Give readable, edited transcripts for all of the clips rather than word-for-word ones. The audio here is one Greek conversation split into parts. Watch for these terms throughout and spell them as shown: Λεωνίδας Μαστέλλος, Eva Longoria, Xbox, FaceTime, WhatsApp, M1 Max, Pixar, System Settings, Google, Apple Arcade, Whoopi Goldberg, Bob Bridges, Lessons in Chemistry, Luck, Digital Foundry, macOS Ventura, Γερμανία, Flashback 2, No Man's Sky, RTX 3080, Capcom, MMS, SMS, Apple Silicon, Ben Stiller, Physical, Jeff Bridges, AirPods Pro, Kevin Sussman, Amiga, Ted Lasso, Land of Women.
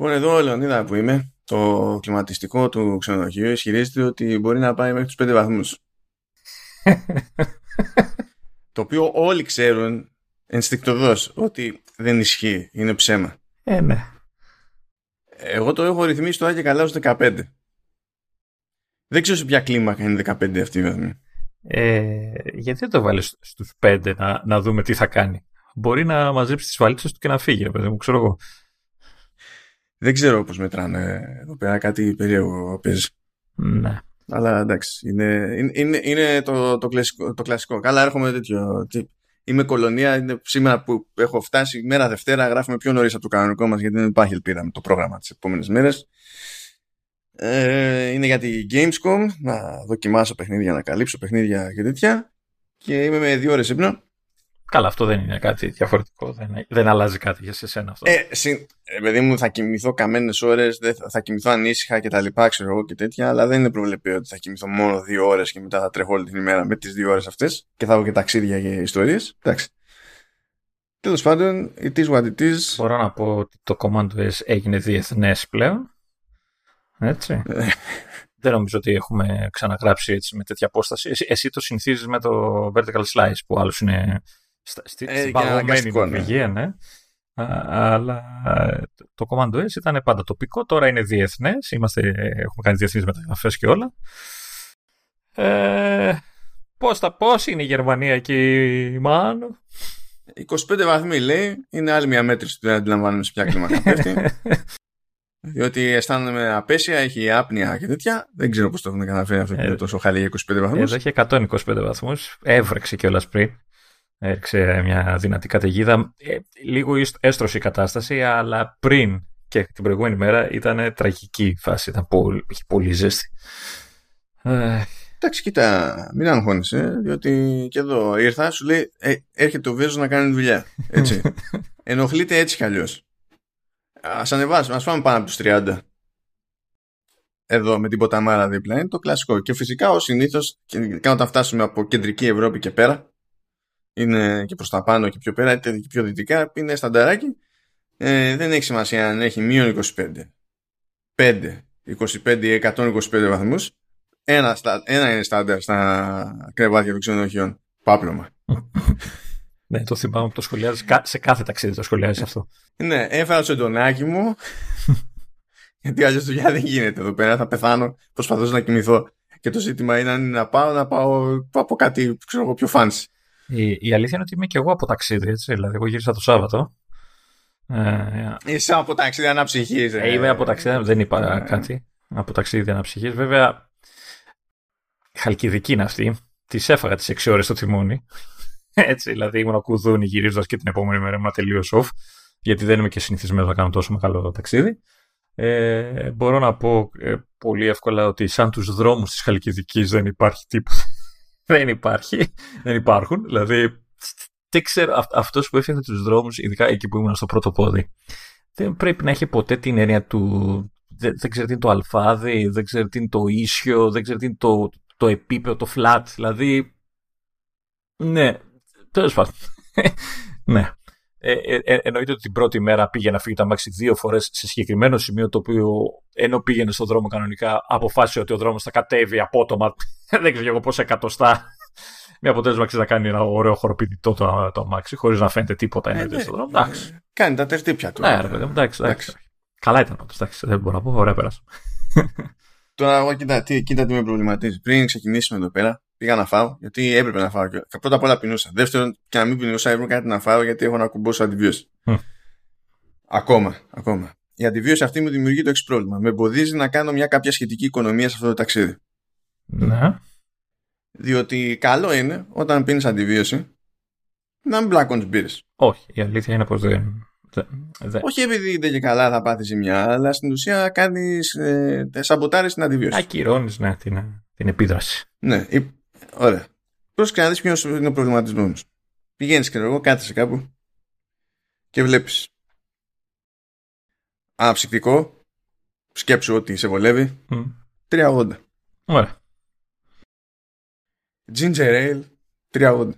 Λοιπόν, εδώ ο Λεωνίδα που είμαι, το κλιματιστικό του ξενοδοχείου ισχυρίζεται ότι μπορεί να πάει μέχρι τους 5 βαθμούς. Το οποίο όλοι ξέρουν ενστικτωδώς ότι δεν ισχύει, είναι ψέμα. Ναι. Εγώ το έχω ρυθμίσει τώρα και καλά ως 15. Δεν ξέρω σε ποια κλίμακα είναι 15 αυτή η βαθμή. Γιατί δεν το βάλεις στους 5 να δούμε τι θα κάνει. Μπορεί να μαζέψει τις βαλίτσες του και να φύγει, παιδί μου, ξέρω εγώ. Δεν ξέρω πώς μετράνε εδώ πέρα, κάτι περίεργο παίζει. Ναι. Αλλά εντάξει, είναι το κλασικό. Καλά, έρχομαι τέτοιο. Είμαι κολονία, είναι σήμερα που έχω φτάσει, μέρα Δευτέρα, γράφουμε πιο νωρίς από το κανονικό μας, γιατί δεν υπάρχει ελπίδα με το πρόγραμμα τις επόμενες μέρες. Είναι για τη Gamescom, να δοκιμάσω παιχνίδια, να καλύψω παιχνίδια και τέτοια. Και είμαι με 2 ώρες ύπνο. Καλά, αυτό δεν είναι κάτι διαφορετικό. Δεν αλλάζει κάτι για σένα αυτό. Παιδί μου, θα κοιμηθώ καμένες ώρες, θα κοιμηθώ ανήσυχα και τα λοιπά, ξέρω εγώ και τέτοια, αλλά δεν είναι προβλεπέ ότι θα κοιμηθώ μόνο 2 ώρες και μετά θα τρέχω όλη την ημέρα με τις 2 ώρες αυτές και θα έχω και ταξίδια και ιστορίες. Εντάξει. Τέλος πάντων, it is what it is. Μπορώ να πω ότι το Command OS έγινε διεθνές πλέον. Έτσι. Δεν νομίζω ότι έχουμε ξαναγράψει έτσι με τέτοια απόσταση. Εσύ το συνηθίζεις με το Vertical Slice που άλλος είναι. Στην παγωμένη νομιγία, ναι. Αλλά το Command OS ήταν πάντα τοπικό, τώρα είναι διεθνές. Έχουμε κάνει διεθνείς μεταγραφές και όλα. Πώς είναι η Γερμανία εκεί, μάλλον. 25 βαθμοί λέει, είναι άλλη μια μέτρηση που δεν αντιλαμβάνομαι σε ποια κλίμακα πέφτει. Διότι αισθάνομαι απέσια, έχει άπνοια και τέτοια. Δεν ξέρω πώς το έχουν καταφέρει αυτό το τόσο χαλί 25 βαθμούς. Εδώ έχει 125 βαθμούς, έβρεξε κιόλας πριν. Έριξε μια δυνατή καταιγίδα. Λίγο έστρωσε η κατάσταση, αλλά πριν και την προηγούμενη μέρα ήταν τραγική η φάση. Ήταν πολύ ζέστη. Εντάξει, κοίτα, μην αγχώνεσαι, διότι και εδώ ήρθα, σου λέει έρχεται ο Βέζος να κάνει δουλειά. Έτσι. Ενοχλείται έτσι κι αλλιώς. Ας ανεβάσουμε, ας πάμε πάνω από τους 30. Εδώ με την ποταμάρα δίπλα είναι το κλασικό. Και φυσικά ως συνήθως, και όταν φτάσουμε από κεντρική Ευρώπη και πέρα, είναι και προς τα πάνω και πιο πέρα και πιο δυτικά, είναι στανταράκι. Δεν έχει σημασία αν έχει μείον 25, 5, 25 ή 125 βαθμούς. Ένα είναι στάνταρ στα κρεβάτια των ξενοδοχείων. Πάπλωμα. Ναι, το θυμάμαι που το σχολιάζει. Σε κάθε ταξίδι το σχολιάζει αυτό. Ναι, έφερα το εντονάκι μου. Γιατί αλλιώς δουλειά δεν γίνεται εδώ πέρα. Θα πεθάνω, προσπαθώ να κοιμηθώ. Και το ζήτημα είναι αν να πάω από κάτι ξέρω, πιο fancy. Η αλήθεια είναι ότι είμαι και εγώ από ταξίδι, έτσι. Δηλαδή, εγώ γύρισα το Σάββατο. Είσαι από ταξίδι αναψυχής. Είμαι από ταξίδι, δεν είπα κάτι. Από ταξίδι αναψυχής. Βέβαια, η Χαλκιδική είναι αυτή. Τις έφαγα τις 6 ώρες στο τιμόνι. Έτσι, δηλαδή, ήμουν κουδούνι γυρίζοντας και την επόμενη μέρα ήμουν τελείως off. Γιατί δεν είμαι και συνηθισμένος να κάνω τόσο μεγάλο ταξίδι. Μπορώ να πω πολύ εύκολα ότι σαν τους δρόμους της Χαλκιδικής δεν υπάρχει τίποτα. Δεν υπάρχουν. Δηλαδή, δεν ξέρω, αυτός που έφτιαχνε τους δρόμους, ειδικά εκεί που ήμουν στο πρώτο πόδι, δεν πρέπει να έχει ποτέ την έννοια του. Δεν ξέρει τι είναι το αλφάδι, δεν ξέρει τι είναι το ίσιο, δεν ξέρει τι είναι το επίπεδο, το flat. Δηλαδή. Ναι, τέλος πάντων. Ναι. Εννοείται ότι την πρώτη μέρα πήγε να φύγει το αμάξι 2 φορές σε συγκεκριμένο σημείο, το οποίο ενώ πήγαινε στον δρόμο κανονικά, αποφάσισε ότι ο δρόμος θα κατέβει απότομα. Δεν ξέρω εγώ πόσα εκατοστά. Με αποτέλεσμα να κάνει ένα ωραίο χοροπηδητό το αμάξι, χωρίς να φαίνεται τίποτα εννοείται στον δρόμο. Κάνει τα τερτύπια του. Ναι, ρε παιδί μου, εντάξει. Καλά ήταν πάντως, εντάξει, δεν μπορώ να πω, ωραία πέρασε. Τώρα, εγώ κοίτα τι με προβληματίζει. Πριν ξεκινήσουμε εδώ πέρα, πήγα να φάω, γιατί έπρεπε να φάω. Πρώτα απ' όλα πεινούσα. Δεύτερον, και να μην πεινούσα, έπρεπε κάτι να φάω, γιατί έχω να κουμπώσω αντιβίωση. Ακόμα. Η αντιβίωση αυτή μου δημιουργεί το εξής πρόβλημα. Με εμποδίζει να κάνω μια κάποια σχετική οικονομία σε αυτό το ταξίδι. Ναι. Διότι καλό είναι όταν πίνεις αντιβίωση να μην μπλακώνεις μπύρες. Όχι, η αλήθεια είναι πως δεν. Όχι επειδή δεν και καλά θα πάθεις ζημιά, αλλά στην ουσία κάνεις σαμποτάρεις την αντιβίωση. Ακυρώνεις την επίδραση. Ναι, ωραία. Πρόσεξε να δεις ποιος είναι ο προβληματισμός. Πηγαίνεις και εγώ, κάθεσαι κάπου και βλέπεις αναψυκτικό, σκέψου ότι σε βολεύει, 3,80. Ωραία. Ginger ale, 3,80.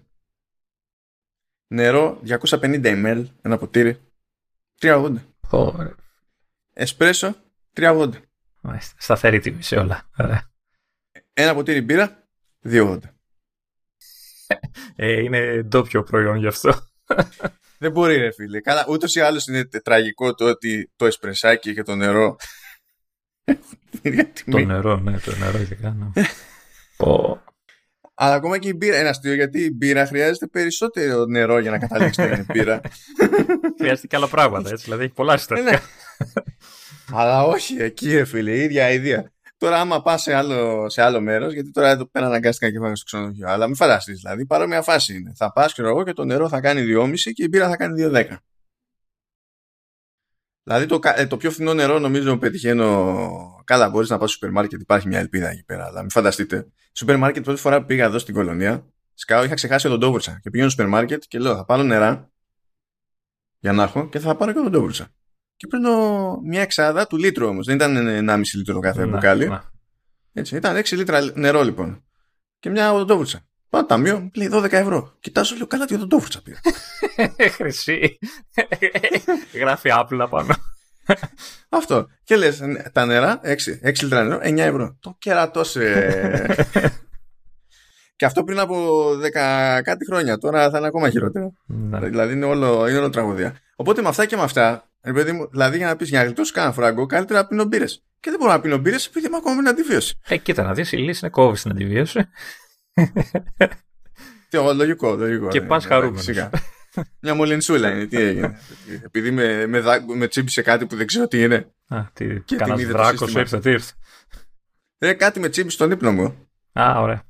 Νερό, 250 ml, ένα ποτήρι, 3,80. Εσπρέσο 380. Σταθερή τιμή σε όλα. Ένα ποτήρι μπύρα 280. Είναι ντόπιο προϊόν γι' αυτό. Δεν μπορεί, ρε φίλε. Καλά, ούτως ή άλλως είναι τραγικό το ότι το εσπρεσάκι και το νερό. Το νερό, ναι, το νερό ειδικά. Αλλά ακόμα και η μπύρα είναι αστείο, γιατί η μπύρα χρειάζεται περισσότερο νερό για να καταλήξει να είναι μπύρα. Χρειάζεται και άλλα πράγματα, έτσι. Δηλαδή έχει πολλά συστατικά. Αλλά όχι, εκεί, ρε φίλε, η ίδια ιδέα. Τώρα, άμα πας σε άλλο μέρος, γιατί τώρα εδώ πέρα αναγκάστηκα και πάμε στο ξενοδοχείο. Αλλά μην φανταστείς, δηλαδή, παρόμοια φάση είναι. Θα πας, ξέρω εγώ, και το νερό θα κάνει 2,5 και η μπύρα θα κάνει 2,10. Δηλαδή, το πιο φθηνό νερό, νομίζω, πετυχαίνω. Καλά, μπορείς να πας στο σούπερ μάρκετ, υπάρχει μια ελπίδα εκεί πέρα. Αλλά μην φανταστείτε. Σούπερ μάρκετ, πρώτη φορά που πήγα εδώ στην Κολονία, σκάω, είχα ξεχάσει οδοντόβουρτσα. Και πηγαίνω στο σούπερ μάρκετ και λέω: θα πάρω νερά για να έρχω και θα πάρω και οδοντόβουρτσα. Και παίρνω μια εξάδα του λίτρου όμως. Δεν ήταν 1,5 λίτρο κάθε μπουκάλι. Έτσι, ήταν 6 λίτρα νερό λοιπόν. Και μια οδοντόβουρτσα. Πάω ταμείο, λέει 12€. Κοιτάζω, λέω, καλά, τι οδοντόβουρτσα πήρα. Χρυσή. Γράφει Apple πάνω. Αυτό. Και λες, τα νερά, 6 λίτρα νερό, 9€. Το κερατό σε. Και αυτό πριν από 10 κάτι χρόνια. Τώρα θα είναι ακόμα χειρότερο. Δηλαδή είναι όλο τραγωδία. Οπότε με αυτά και με αυτά. Μου, δηλαδή για να πεις για να γλιτώσεις κάνα φράγκο, καλύτερα να πίνω μπύρες. Και δεν μπορώ να πίνω μπύρες επειδή είμαι ακόμα με την αντιβίωση. Κοίτα να δεις, η λύση είναι κόβεις την αντιβίωση. Λογικό. Και πας χαρούμενος. Μια μολυνσούλα είναι, τι έγινε. Επειδή με τσίμπησε κάτι που δεν ξέρω τι είναι. Κανάς δράκος ήρθε. Κάτι με τσίμπησε στον ύπνο μου. Α, ωραία.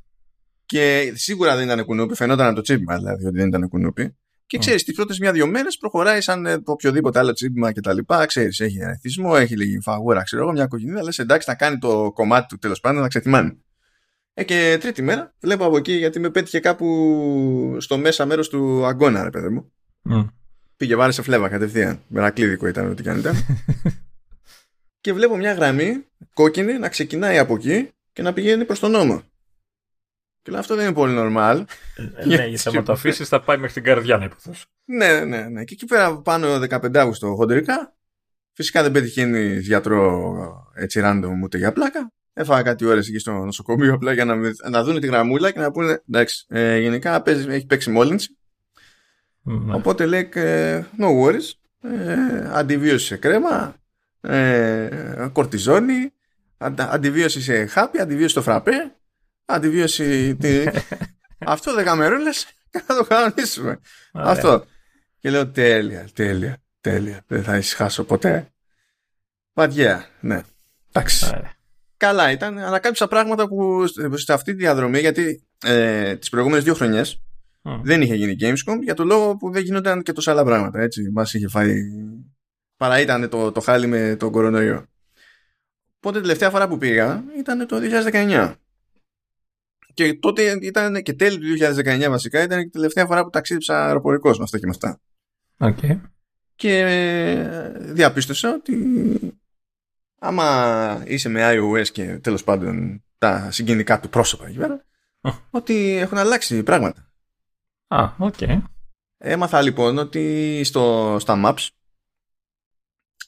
Και σίγουρα δεν ήταν κουνούπι, φαινόταν από το τσίμπημα δηλαδή ότι δεν ήταν κουνούπι. Και ξέρεις, τις πρώτες 1-2 μέρες προχωράει σαν το οποιοδήποτε άλλο τσίπημα κτλ. Ξέρεις, έχει ερεθισμό, έχει λίγη φαγούρα, ξέρω εγώ, μια κοκκινίδα. Λες, εντάξει, να κάνει το κομμάτι του τέλος πάντων, να ξεθυμάνει. Και τρίτη μέρα, βλέπω από εκεί, γιατί με πέτυχε κάπου στο μέσα μέρος του αγκώνα, ρε παιδί μου. Πήγε, βάρεσε φλέβα κατευθείαν. Μερακλίδικο ήταν, ό,τι κι αν ήταν. Και βλέπω μια γραμμή κόκκινη να ξεκινάει από εκεί και να πηγαίνει προς τον νόμο. Και λέω, αυτό δεν είναι πολύ normal. Ναι, γιατί άμα το αφήσεις θα πάει μέχρι την καρδιά να υποθέσω. Ναι. Και εκεί πέρα πάνω 15 Αύγουστο χοντρικά. Φυσικά δεν πετυχαίνει γιατρό έτσι random ούτε για πλάκα. Έφαγα κάτι ώρες εκεί στο νοσοκομείο απλά για να δουν τη γραμμούλα και να πούνε εντάξει, γενικά έχει παίξει μόλυνση. Ναι. Οπότε λέει no worries. Αντιβίωση σε κρέμα, κορτιζόνη, αντιβίωση σε χάπι, αντιβίωση στο φραπέ. Αντιβίωση. Αυτό 10 μέρες και θα το κανονίσουμε. Αυτό. Και λέω τέλεια. Δεν θα ησυχάσω ποτέ. Βαριά, ναι. Εντάξει. Καλά ήταν, αλλά κάποια πράγματα που σε αυτή τη διαδρομή, γιατί τις προηγούμενες 2 χρονιές δεν είχε γίνει Gamescom για το λόγο που δεν γινόταν και τόσα άλλα πράγματα. Έτσι, μας είχε φάει. Παρά ήταν το χάλι με τον κορονοϊό. Οπότε τελευταία φορά που πήγα ήταν το 2019. Και τότε ήταν και τέλη του 2019 βασικά, ήταν και η τελευταία φορά που ταξίδεψα αεροπορικός με αυτά και με αυτά. Okay. Και διαπίστωσα ότι άμα είσαι με iOS και τέλος πάντων τα συγγενικά του πρόσωπα εκεί πέρα, ότι έχουν αλλάξει πράγματα. Okay. Έμαθα λοιπόν ότι στα Maps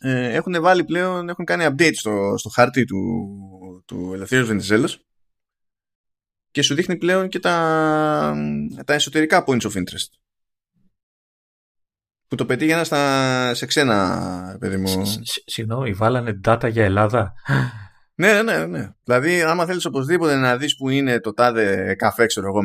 έχουν βάλει πλέον, έχουν κάνει update στο χάρτη του Ελευθερίου Βενιζέλος. Και σου δείχνει πλέον και τα εσωτερικά points of interest. Που το πετύχει ένα σε ξένα, παιδί μου. Συγγνώμη, βάλανε data για Ελλάδα. Ναι. Δηλαδή, άμα θέλεις οπωσδήποτε να δεις που είναι το τάδε καφέ, ξέρω εγώ,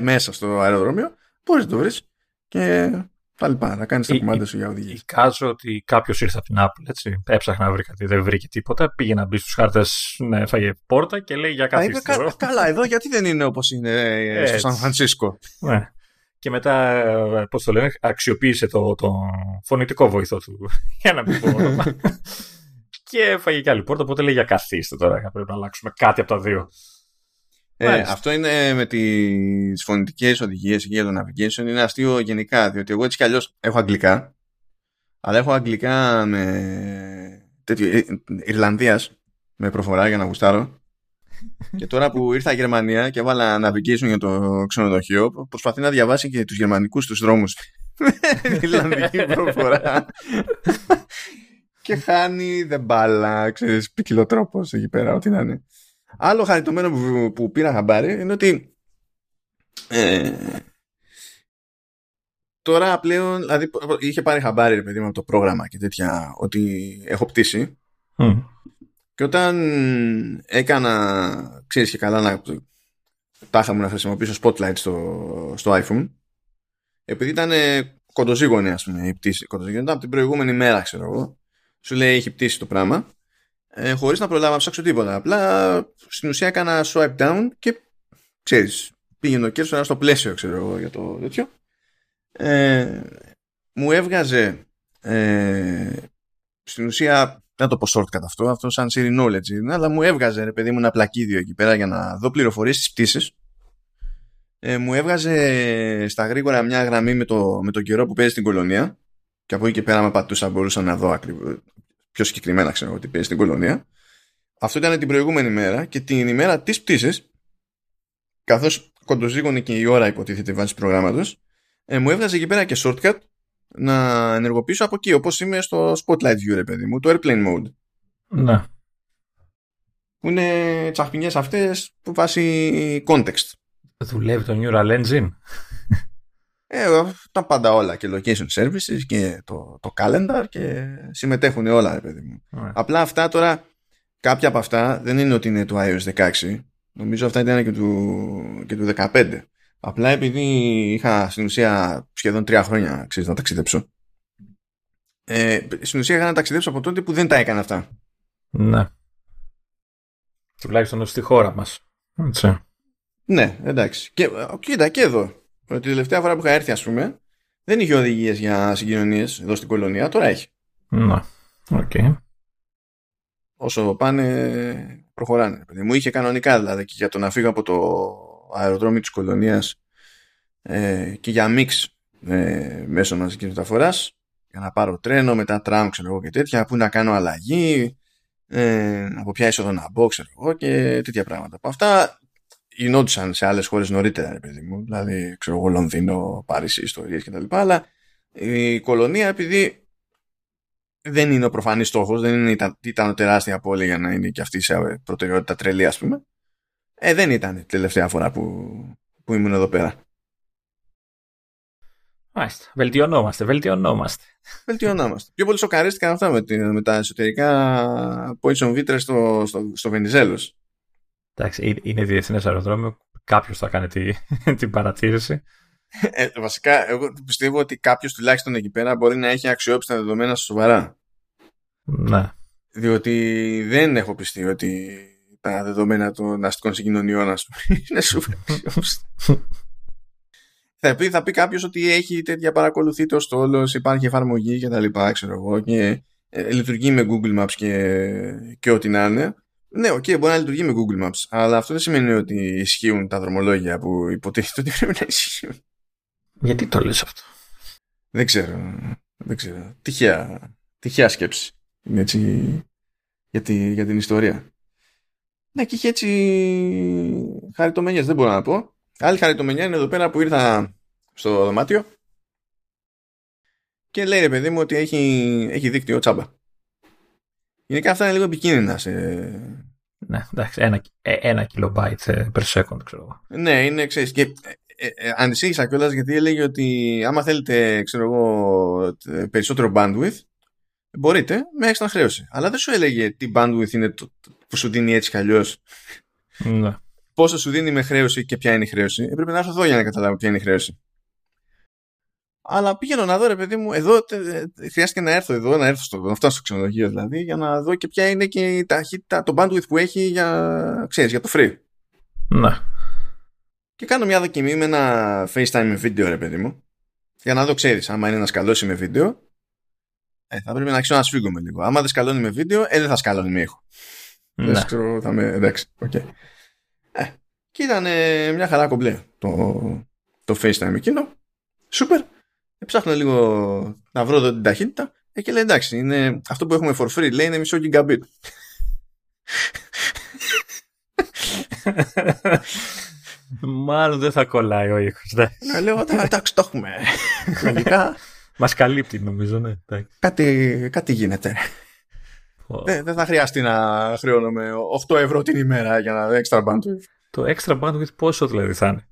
μέσα στο αεροδρόμιο, μπορείς να το βρεις και τα λοιπά. Να κάνεις τα κουμάντα σου για οδηγίες. Εικάζω ότι κάποιος ήρθε από την Apple, έτσι. Έψαχνα να βρει κάτι, δεν βρήκε τίποτα. Πήγε να μπει στους χάρτες, έφαγε πόρτα και λέει για καθίστε εδώ. Καλά, εδώ γιατί δεν είναι όπως είναι στο Σαν Φρανσίσκο. Ναι. Και μετά, πώς το λένε, αξιοποίησε το φωνητικό βοηθό του. Για να μην πω όνομα. Και έφαγε και άλλη πόρτα, οπότε λέει για καθίστε τώρα. Πρέπει να αλλάξουμε κάτι από τα δύο. Αυτό είναι με τις φωνητικές οδηγίες και για το navigation. Είναι αστείο γενικά, διότι εγώ έτσι κι αλλιώς έχω αγγλικά, αλλά έχω αγγλικά με Ιρλανδίας με προφορά για να γουστάρω. Και τώρα που ήρθα Γερμανία και έβαλα navigation για το ξενοδοχείο, προσπαθεί να διαβάσει και τους γερμανικούς τους δρόμους με Ιρλανδική προφορά. και χάνει δεν μπάλα, ξέρεις, ποικιλοτρόπος εκεί πέρα, ό,τι να είναι. Άλλο χαριτωμένο που πήρα χαμπάρι είναι ότι τώρα πλέον, δηλαδή είχε πάρει χαμπάρι ρε παιδί μου από το πρόγραμμα και τέτοια, ότι έχω πτήσει. Και όταν έκανα, ξέρεις και καλά τάχα μου να χρησιμοποιήσω Spotlight στο iPhone, επειδή ήταν κοντοζύγωνη ας πούμε η πτήση, κοντοζύγωνη από την προηγούμενη μέρα ξέρω εγώ, σου λέει έχει πτήσει το πράγμα, χωρίς να προλάβω να ψάξω τίποτα, απλά στην ουσία έκανα swipe down και ξέρεις πήγαινε ο κέρδος στο πλαίσιο ξέρω εγώ για το τέτοιο, μου έβγαζε στην ουσία, δεν το πω shortcut αυτό σαν Siri knowledge είναι, αλλά μου έβγαζε ρε παιδί μου ένα πλακίδιο εκεί πέρα για να δω πληροφορίες στις πτήσεις. Μου έβγαζε στα γρήγορα μια γραμμή με τον καιρό που παίζει στην κολονία, και από εκεί και πέρα με πατούσα μπορούσα να δω ακριβώς, πιο συγκεκριμένα ξέρω ότι παίζει στην κολονία. Αυτό ήταν την προηγούμενη μέρα, και την ημέρα της πτήσης, καθώς κοντοζύγωνη και η ώρα υποτίθεται βάση προγράμματος, μου έβγαζε εκεί πέρα και shortcut να ενεργοποιήσω από εκεί, όπως είμαι στο Spotlight View ρε παιδί μου, το Airplane Mode. Ναι. Που είναι τσαχπινιές αυτές που βάσει context. Δουλεύει το Neural Engine. Τα πάντα όλα, και location services και το calendar, και συμμετέχουν όλα ρε παιδί μου. Yeah. Απλά αυτά τώρα, κάποια από αυτά δεν είναι ότι είναι του iOS 16, νομίζω αυτά ήταν και του 15. Απλά επειδή είχα στην ουσία σχεδόν 3 χρόνια ξέρεις, να ταξιδέψω. Στην ουσία είχα να ταξιδέψω από τότε που δεν τα έκανα αυτά. Ναι. Τουλάχιστον στη χώρα μας. Έτσι. Ναι, εντάξει. Και, κοίτα, και εδώ. Την τελευταία φορά που είχα έρθει, ας πούμε, δεν είχε οδηγίες για συγκοινωνίες εδώ στην κολονία. Τώρα έχει. Ναι. Οκ. Okay. Όσο πάνε, προχωράνε. Μου είχε κανονικά δηλαδή και για το να φύγω από το αεροδρόμιο της Κολονίας και για μίξ μέσω μαζικής μεταφοράς, για να πάρω τρένο, μετά τραμ ξέρω εγώ και τέτοια, που να κάνω αλλαγή, από ποια είσοδο να μπω ξέρω εγώ και τέτοια πράγματα. Από αυτά γινόντουσαν σε άλλες χώρες νωρίτερα ρε παιδί μου, δηλαδή ξέρω εγώ Λονδίνο, Παρίσι, ιστορίες κτλ, αλλά η Κολονία επειδή δεν είναι ο προφανής στόχος, δεν ήταν τεράστια πόλη για να είναι και αυτή σε προτεραιότητα τρελή ας πούμε, δεν ήταν η τελευταία φορά που ήμουν εδώ πέρα. Μάλιστα. Βελτιωνόμαστε. Πιο πολύ σοκαρίστηκαν αυτά με τα εσωτερικά points on vitres στο Βενιζέλος. Εντάξει, είναι διεθνές αεροδρόμιο. Κάποιος θα κάνει την παρατήρηση. Βασικά, εγώ πιστεύω ότι κάποιος τουλάχιστον εκεί πέρα μπορεί να έχει αξιόπιστα δεδομένα σοβαρά. Ναι. Διότι δεν έχω πιστεί ότι τα δεδομένα των αστικών συγκοινωνιών είναι σούπερ αξιόπιστα. Θα πει κάποιος ότι έχει τέτοια, παρακολουθεί το στόλος, υπάρχει εφαρμογή και τα λοιπά, ξέρω εγώ, και λειτουργεί με Google Maps και ό,τι να είναι. Ναι, οκ, μπορεί να λειτουργεί με Google Maps, αλλά αυτό δεν σημαίνει ότι ισχύουν τα δρομολόγια που υποτίθεται ότι πρέπει να ισχύουν. Γιατί το λες αυτό? Δεν ξέρω. Τυχαία σκέψη. Είναι έτσι για την ιστορία. Ναι, και είχε έτσι χαριτομενιές, δεν μπορώ να πω. Άλλη χαριτομενιά είναι εδώ πέρα που ήρθα στο δωμάτιο και λέει ρε παιδί μου ότι έχει δίκτυο τσάμπα. Γενικά αυτά είναι λίγο επικίνδυνα σε... Ναι, εντάξει, ένα kilobyte per second ξέρω εγώ. Ναι, είναι, ξέρεις, και ανησύχησα κιόλας γιατί έλεγε ότι άμα θέλετε, ξέρω εγώ, περισσότερο bandwidth, μπορείτε με έξτρα χρέωση. Αλλά δεν σου έλεγε τι bandwidth είναι που σου δίνει έτσι κι αλλιώς. Ναι. Πόσο σου δίνει με χρέωση και ποια είναι η χρέωση. Πρέπει να έρθω εδώ για να καταλάβω ποια είναι η χρέωση. Αλλά πήγαινε να δω, ρε παιδί μου, εδώ χρειάστηκε να έρθω εδώ, να φτάσω στο ξενοδοχείο δηλαδή, για να δω και ποια είναι και η ταχύτητα, το bandwidth που έχει για, ξέρεις, για το free. Ναι. Και κάνω μια δοκιμή με ένα FaceTime με βίντεο, ρε παιδί μου, για να δω, ξέρεις, άμα είναι να σκαλώσει με βίντεο, θα πρέπει να αρχίσω να σφίγγομαι λίγο. Άμα δεν σκαλώνει με βίντεο, δεν θα σκαλώνει με ήχο. Ναι. Δεν ξέρω, θα με... Εντάξει, okay. Και ήταν μια χαρά κομπλέ το FaceTime εκείνο. Σούπερ. Ψάχνω λίγο να βρω εδώ την ταχύτητα. Και λέει εντάξει, είναι... αυτό που έχουμε for free, λέει, είναι μισό gigabit. Μάλλον δεν θα κολλάει ο ήχος. Να λέω, εντάξει, το έχουμε. Λογικά. Μας καλύπτει νομίζω, ναι. Κάτι γίνεται. Δεν θα χρειαστεί να χρειώνομαι 8 ευρώ την ημέρα για ένα extra bandwidth. Το extra bandwidth πόσο δηλαδή θα είναι?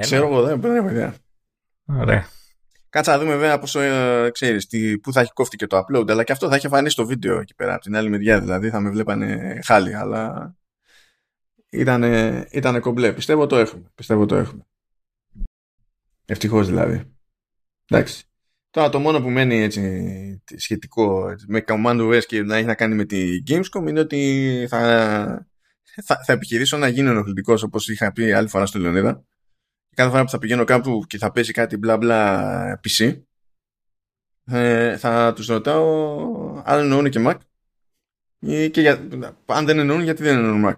Ξέρω εγώ, δεν έχω ιδέα. Ωραία. Κάτσε να δούμε βέβαια πόσο ξέρεις πού θα έχει κόφτει και το upload, αλλά και αυτό θα έχει φανεί στο βίντεο εκεί πέρα από την άλλη μεριά. Δηλαδή θα με βλέπανε χάλι, αλλά ήτανε κομπλέ. Πιστεύω το έχουμε. Ευτυχώς δηλαδή. Εντάξει. Τώρα το μόνο που μένει έτσι, σχετικό με Command OS και να έχει να κάνει με τη Gamescom είναι ότι θα επιχειρήσω να γίνω ενοχλητικός, όπως είχα πει άλλη φορά στο Λεωνίδα. Κάθε φορά που θα πηγαίνω κάπου και θα πέσει κάτι μπλα μπλα PC, θα τους ρωτάω αν εννοούν και Mac και αν δεν εννοούν γιατί δεν εννοούν Mac.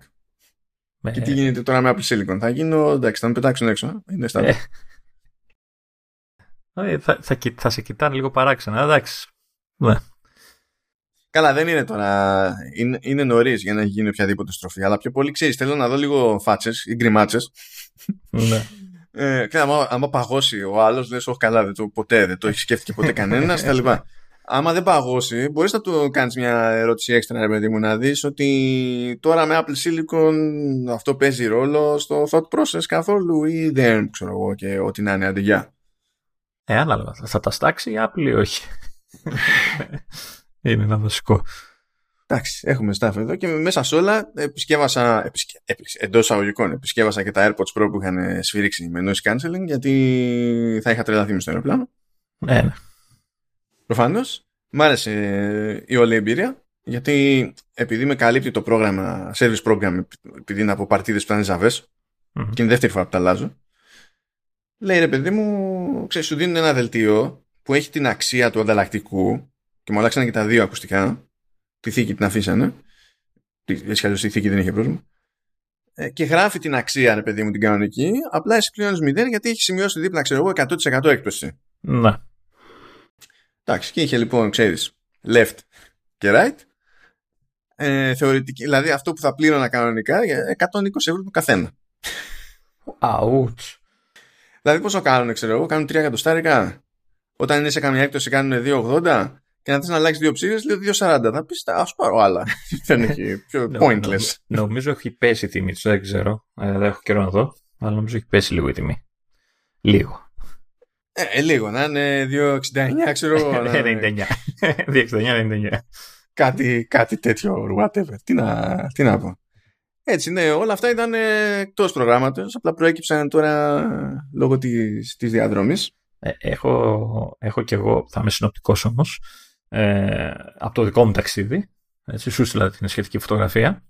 Και τι γίνεται τώρα με Apple Silicon? Θα γίνω, εντάξει, θα με πετάξουν έξω. Είναι στάδιο. Θα σε κοιτάνε λίγο παράξενα, εντάξει. Ναι. Καλά, δεν είναι τώρα. Είναι νωρίς για να γίνει οποιαδήποτε στροφή. Αλλά πιο πολύ ξέρεις, θέλω να δω λίγο φάτσες ή γκριμάτσες. Ναι. Άμα παγώσει ο άλλος, λες, όχι καλά, δεν το έχει σκέφτηκε ποτέ κανένας, τα λοιπά. Άμα δεν παγώσει, μπορείς να του κάνεις μια ερώτηση έξτρα, ρε παιδί μου, να δεις ότι τώρα με Apple Silicon αυτό παίζει ρόλο στο thought process καθόλου ή δεν ξέρω εγώ και ό,τι να είναι αντιγιά. Ανάλογα. Θα τα στάξει η Apple ή όχι. Είναι ένα βασικό. Εντάξει, έχουμε staff εδώ και μέσα σε όλα εντός αγωγικών επισκεύασα και τα AirPods Pro που είχαν σφυρίξει με noise cancelling γιατί θα είχα τρελαθεί με στο αεροπλάνο. Ναι. Προφανώς, μ' άρεσε η όλη εμπειρία γιατί επειδή με καλύπτει το πρόγραμμα, service program, επειδή είναι από παρτίδες που ήταν ζαβές και είναι η δεύτερη φορά που τα αλλάζω, λέει ρε παιδί μου, ξέρεις, σου δίνουν ένα δελτίο που έχει την αξία του ανταλλακτικού και μου αλλάξανε και τα δύο ακουστικά. Τη θήκη την αφήσανε. Έτσι καλώς η θήκη δεν είχε πρόβλημα. Και γράφει την αξία, ρε παιδί μου, την κανονική. Απλά εσύ πληρώνεις 0 γιατί έχει σημειώσει δίπλα, ξέρω εγώ, 100% έκπτωση. Ναι. Εντάξει, και είχε λοιπόν, ξέρεις, left και right. Θεωρητική, δηλαδή αυτό που θα πλήρωνα κανονικά για 120 ευρώ το καθένα. Αουτς. Δηλαδή πόσο κάνουν, ξέρω εγώ, κάνουν 3 εκατοστάρικα. Όταν είναι σε καμιά έκπτωση κάνουν 2,80. Και να θες να αλλάξεις δύο ψήφες, λέω 2,40. Θα πεις, ας πάρω άλλα. Δεν έχει πιο pointless. Νομίζω έχει πέσει η τιμή, δεν ξέρω. Δεν έχω καιρό να δω. Αλλά νομίζω έχει πέσει λίγο η τιμή. Λίγο. Λίγο, να είναι 2,69, ξέρω. 2,69. 2,69. Κάτι τέτοιο, whatever. Τι να πω. Έτσι, ναι, όλα αυτά ήταν εκτός προγράμματος. Απλά προέκυψαν τώρα λόγω της διαδρομής. Έχω κι εγώ, θα είμαι συνοπτικός όμως, από το δικό μου ταξίδι, έτσι, σου στείλα την σχετική φωτογραφία,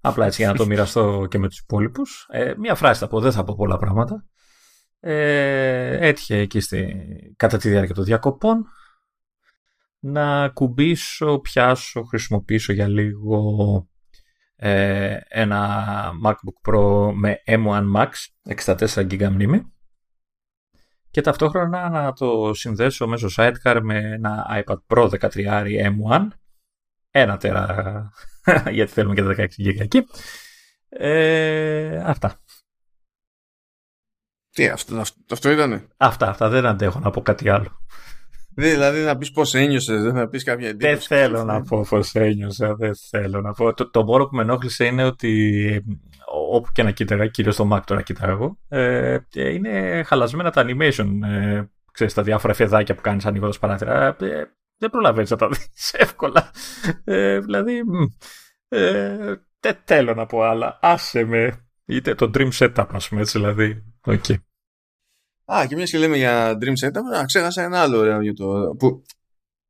απλά έτσι για να το μοιραστώ και με τους υπόλοιπους. Μία φράση θα πω, δεν θα πω πολλά πράγματα. Έτυχε εκεί κατά τη διάρκεια των διακοπών να κουμπίσω, πιάσω, χρησιμοποιήσω για λίγο ένα MacBook Pro με M1 Max 64 GB μνήμη και ταυτόχρονα να το συνδέσω μέσω sidecar με ένα iPad Pro 13 M1 1 τέρα γιατί θέλουμε και τα 16 GB εκεί. Αυτά. Τι αυτό ήτανε? Αυτά δεν αντέχω να πω κάτι άλλο. Δηλαδή να πεις πώς ένιωσες, δεν θα πεις κάποια εντύπωση. Δεν θέλω να πω πώς ένιωσα, δεν θέλω να πω. Το μόνο που με ενόχλησε είναι ότι όπου και να κοίταγα, κυρίως στο Mac τώρα κοιτάγω, είναι χαλασμένα τα animation, ξέρεις, τα διάφορα φεδάκια που κάνεις ανοίγοντας παράθυρα, δεν προλαβαίνεις να τα δεις εύκολα. Δηλαδή, δεν θέλω να πω άλλα, άσε με, είτε το dream setup ας πούμε, έτσι δηλαδή, okay. Και μιας και λέμε για Dream Setup, ξέχασα ένα άλλο ωραίο για το. Που,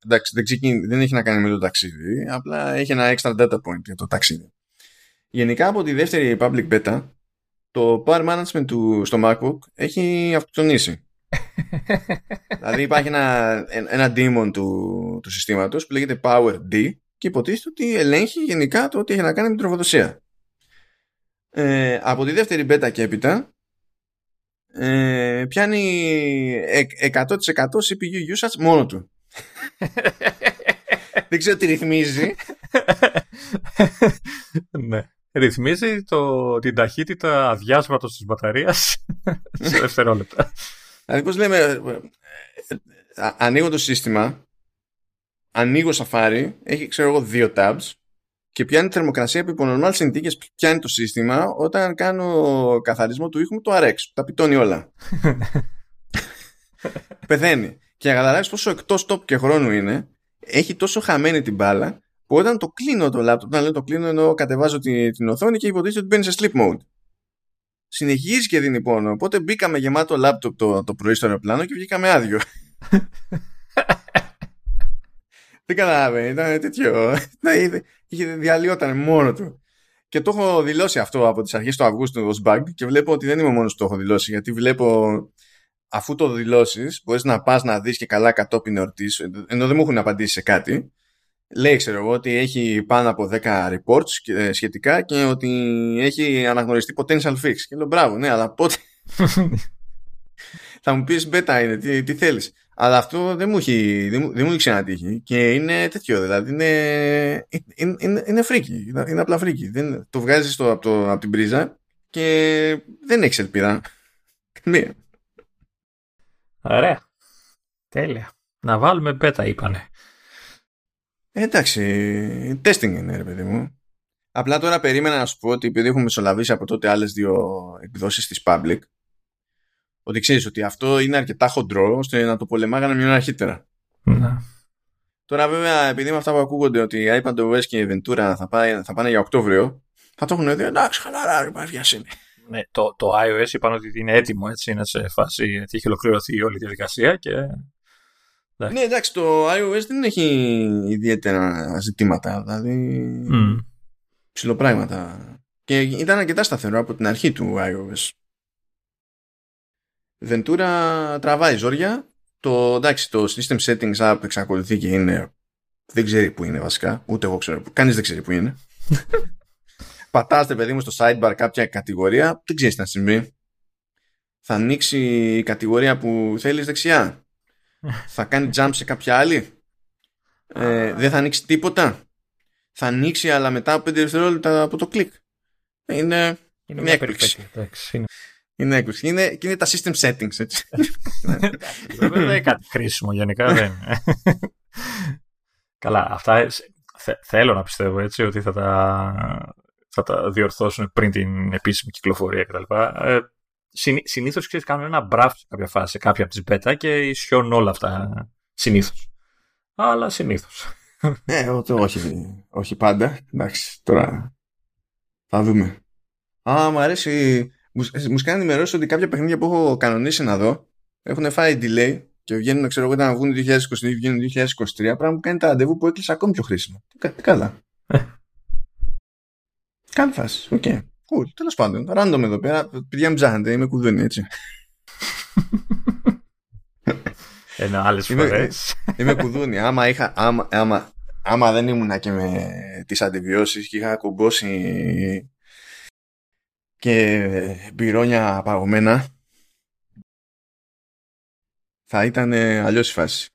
εντάξει, δεν έχει να κάνει με το ταξίδι, απλά έχει ένα extra data point για το ταξίδι. Γενικά από τη δεύτερη public beta, το power management του στο MacBook έχει αυτοκτονήσει. Δηλαδή υπάρχει ένα daemon του συστήματος που λέγεται Power D και υποτίθεται ότι ελέγχει γενικά το ότι έχει να κάνει με την τροφοδοσία. Από τη δεύτερη beta και έπειτα. Πιάνει 100% CPU usage μόνο του. Δεν ξέρω τι ρυθμίζει. Ναι. Ρυθμίζει την ταχύτητα αδιάσματος της μπαταρίας σε δευτερόλεπτα. Δηλαδή πώς λέμε, ανοίγω το σύστημα, ανοίγω Safari, έχει ξέρω εγώ 2 tabs και πιάνει θερμοκρασία που υπό normal συνθήκες πιάνει το σύστημα όταν κάνω καθαρισμό του ήχου το RX. Τα πιτώνει όλα. Πεθαίνει. Και να καταλάβεις πόσο εκτός τόπου και χρόνου είναι, έχει τόσο χαμένη την μπάλα που όταν το κλείνω το laptop, όταν λέω το κλείνω εννοώ κατεβάζω την οθόνη και υποτίθεται ότι μπαίνει σε sleep mode. Συνεχίζει και δίνει πόνο. Οπότε μπήκαμε γεμάτο laptop το πρωί στο αεροπλάνο και βγήκαμε άδειο. Δεν καταλαβαίνει, ήταν τέτοιο. Διαλυόταν μόνο του. Και το έχω δηλώσει αυτό από τις αρχές του Αυγούστου ως bug και βλέπω ότι δεν είμαι μόνος που το έχω δηλώσει. Γιατί βλέπω, αφού το δηλώσεις, μπορείς να πας να δεις και καλά κατόπιν εορτής, ενώ δεν μου έχουν απαντήσει σε κάτι. Λέει, ξέρω εγώ, ότι έχει πάνω από 10 reports σχετικά και ότι έχει αναγνωριστεί potential fix. Και λέω, μπράβο, ναι, αλλά πότε. Θα μου πεις, μπέτα είναι, τι θέλεις. Αλλά αυτό δεν μου έχει ξανατύχει και είναι τέτοιο, δηλαδή είναι φρίκι, είναι απλά φρίκι. Το βγάζεις από την πρίζα και δεν έχεις ελπίδα. Καμία. Ωραία. Τέλεια. Να βάλουμε μπέτα, είπανε. Εντάξει, testing είναι, ρε παιδί μου. Απλά τώρα περίμενα να σου πω ότι επειδή έχουμε μεσολαβήσει από τότε άλλες 2 εκδόσεις της public, ότι ξέρεις ότι αυτό είναι αρκετά χοντρό ώστε να το πολεμάγανε μια ώρα αρχίτερα. Να. Τώρα βέβαια, επειδή με αυτά που ακούγονται ότι η iPad OS και η Ventura θα πάνε για Οκτώβριο, θα το έχουν δει, εντάξει, χαλαρά, παραβιάσει. Ναι, το iOS είπαν ότι είναι έτοιμο, έτσι, είναι σε φάση, ότι έχει ολοκληρωθεί όλη η διαδικασία και... Ναι, εντάξει, το iOS δεν έχει ιδιαίτερα ζητήματα, δηλαδή ψιλοπράγματα. Και ήταν αρκετά σταθερό από την αρχή του iOS. Ventura τραβάει ζόρια. Εντάξει, το System Settings app εξακολουθεί και είναι... Δεν ξέρει που είναι βασικά, ούτε εγώ ξέρω. Κανείς δεν ξέρει που είναι. Πατάστε, παιδί μου, στο sidebar κάποια κατηγορία, δεν ξέρεις τι να συμβεί. Θα ανοίξει η κατηγορία που θέλεις δεξιά. Θα κάνει jump σε κάποια άλλη. Δεν θα ανοίξει τίποτα. Θα ανοίξει, αλλά μετά από 5 δευτερόλεπτα από το κλικ. Είναι μια έκπληξη. Είναι έκπληξη. Και είναι τα system settings, έτσι. Δεν είναι κάτι χρήσιμο γενικά. Καλά, αυτά θέλω να πιστεύω, έτσι, ότι θα τα διορθώσουν πριν την επίσημη κυκλοφορία κτλ. Συνήθως ξέρεις, κάνουν ένα draft σε κάποια φάση, κάποια από τις beta και ισιώνουν όλα αυτά. Συνήθως. Αλλά συνήθως. Ναι, όχι πάντα. Εντάξει, τώρα θα δούμε. Μου αρέσει. Μου κάνει ενημερώσει ότι κάποια παιχνίδια που έχω κανονίσει να δω έχουν φάει delay και βγαίνουν, ξέρω εγώ, όταν βγουν 2022, βγαίνουν 2023. Πράγμα που κάνει τα ραντεβού που έκλεισε ακόμη πιο χρήσιμο. Καλά. Κάνει φάση. Οκ. Cool, τέλος πάντων, random εδώ πέρα. Παιδιά, μην ψάχνετε, είμαι κουδούνι, έτσι. Ενώ άλλες φορές. Είμαι κουδούνι. Άμα δεν ήμουνα και με τις αντιβιώσεις και είχα κομπώσει και μπυρόνια παγωμένα, θα ήταν αλλιώς η φάση.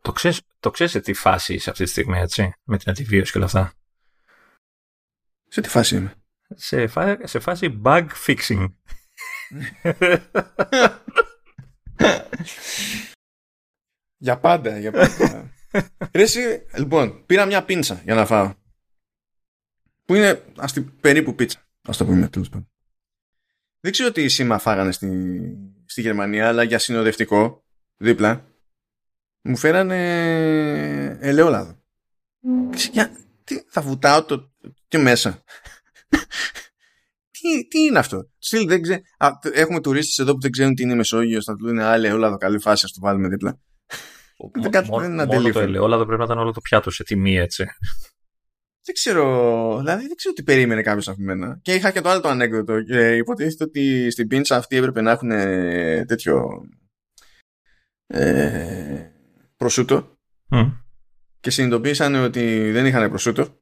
Το ξέρεις σε τι φάση είσαι αυτή τη στιγμή, έτσι, με την αντιβίωση και όλα αυτά. Σε τι φάση είμαι? Σε φάση bug fixing. Για πάντα. Ρέση, λοιπόν, πήρα μια πίτσα για να φάω, που είναι περίπου πίτσα, ας το πούμε, τέλος πάντων. Δεν ξέρω τι σήμα φάγανε στη Γερμανία, αλλά για συνοδευτικό δίπλα μου φέρανε ελαιόλαδο. Θα βουτάω και μέσα. Τι είναι αυτό? Still, δεν ξέρω. Έχουμε τουρίστες εδώ που δεν ξέρουν τι είναι η Μεσόγειος. Θα του λένε ελαιόλαδο, καλή φάση, ας το βάλουμε δίπλα. Μόνο το ελαιόλαδο πρέπει να ήταν όλο το πιάτο σε τιμή, έτσι. Δεν ξέρω, δηλαδή δεν ξέρω τι περίμενε κάποιος από μένα. Και είχα και το άλλο το ανέκδοτο. Υποτίθεται ότι στην πίτσα αυτή έπρεπε να έχουν τέτοιο προσούτο. Και συνειδητοποίησαν ότι δεν είχαν προσούτο.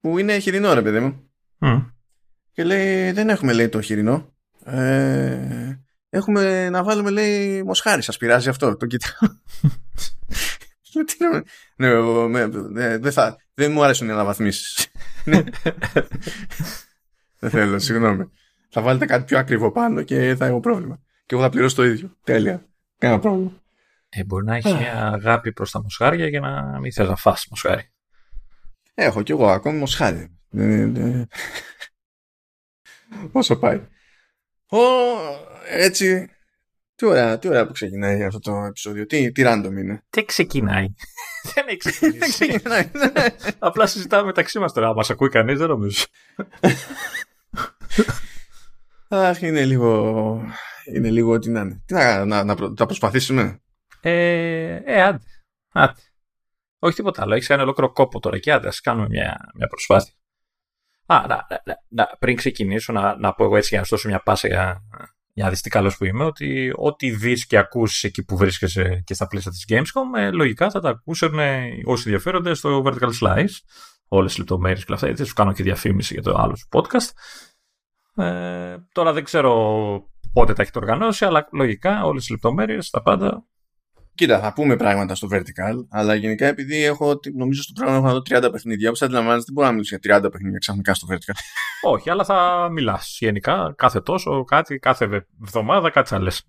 Που είναι χοιρινό, ρε παιδί μου. Και λέει, δεν έχουμε, λέει, το χοιρινό. Έχουμε να βάλουμε, λέει, μοσχάρι. Σας πειράζει αυτό? Το κοιτάω. Ναι, δεν μου άρεσουν οι αναβαθμίσεις. Δεν θέλω, συγγνώμη. Θα βάλετε κάτι πιο ακριβό πάνω και θα έχω πρόβλημα. Και εγώ θα πληρώσω το ίδιο. Τέλεια. Κάνα πρόβλημα. Μπορεί να έχει μια αγάπη προς τα μοσχάρια για να μην θες να φας μοσχάρι. Έχω κι εγώ ακόμη μοσχάρι. Όσο πάει. Έτσι. Τι ώρα που ξεκινάει αυτό το επεισόδιο. Τι random είναι. Τι ξεκινάει. Δεν έχει ξεκινήσει. Απλά συζητάμε μεταξύ μας τώρα. Μας ακούει κανείς, δεν νομίζω. Αχ, είναι λίγο ό,τι να είναι. Τι να προσπαθήσουμε. Άντε. Όχι τίποτα άλλο. Έχεις κάνει ολόκληρο κόπο τώρα και άντε, ας κάνουμε μια προσπάθεια. Πριν ξεκινήσω να πω εγώ έτσι για να σου δώσω μια πάσα για να δεις τι καλός που είμαι, ότι ό,τι δεις και ακούσεις εκεί που βρίσκεσαι και στα πλαίσια της Gamescom, λογικά θα τα ακούσουν όσοι ενδιαφέρονται στο Vertical Slice. Όλες τις λεπτομέρειες και αυτά, γιατί σου κάνω και διαφήμιση για το άλλο σου podcast. Τώρα δεν ξέρω πότε τα έχετε οργανώσει, αλλά λογικά όλες τις λεπτομέρειες, τα πάντα. Κοίτα, θα πούμε πράγματα στο Vertical, αλλά γενικά επειδή νομίζω στο πρόγραμμα έχω να δω 30 παιχνίδια, όπως αντιλαμβάνεστε, δεν μπορώ να μιλήσω για 30 παιχνίδια ξαφνικά στο Vertical. Όχι, αλλά θα μιλάς γενικά κάθε τόσο, κάθε εβδομάδα, κάτι θα λες.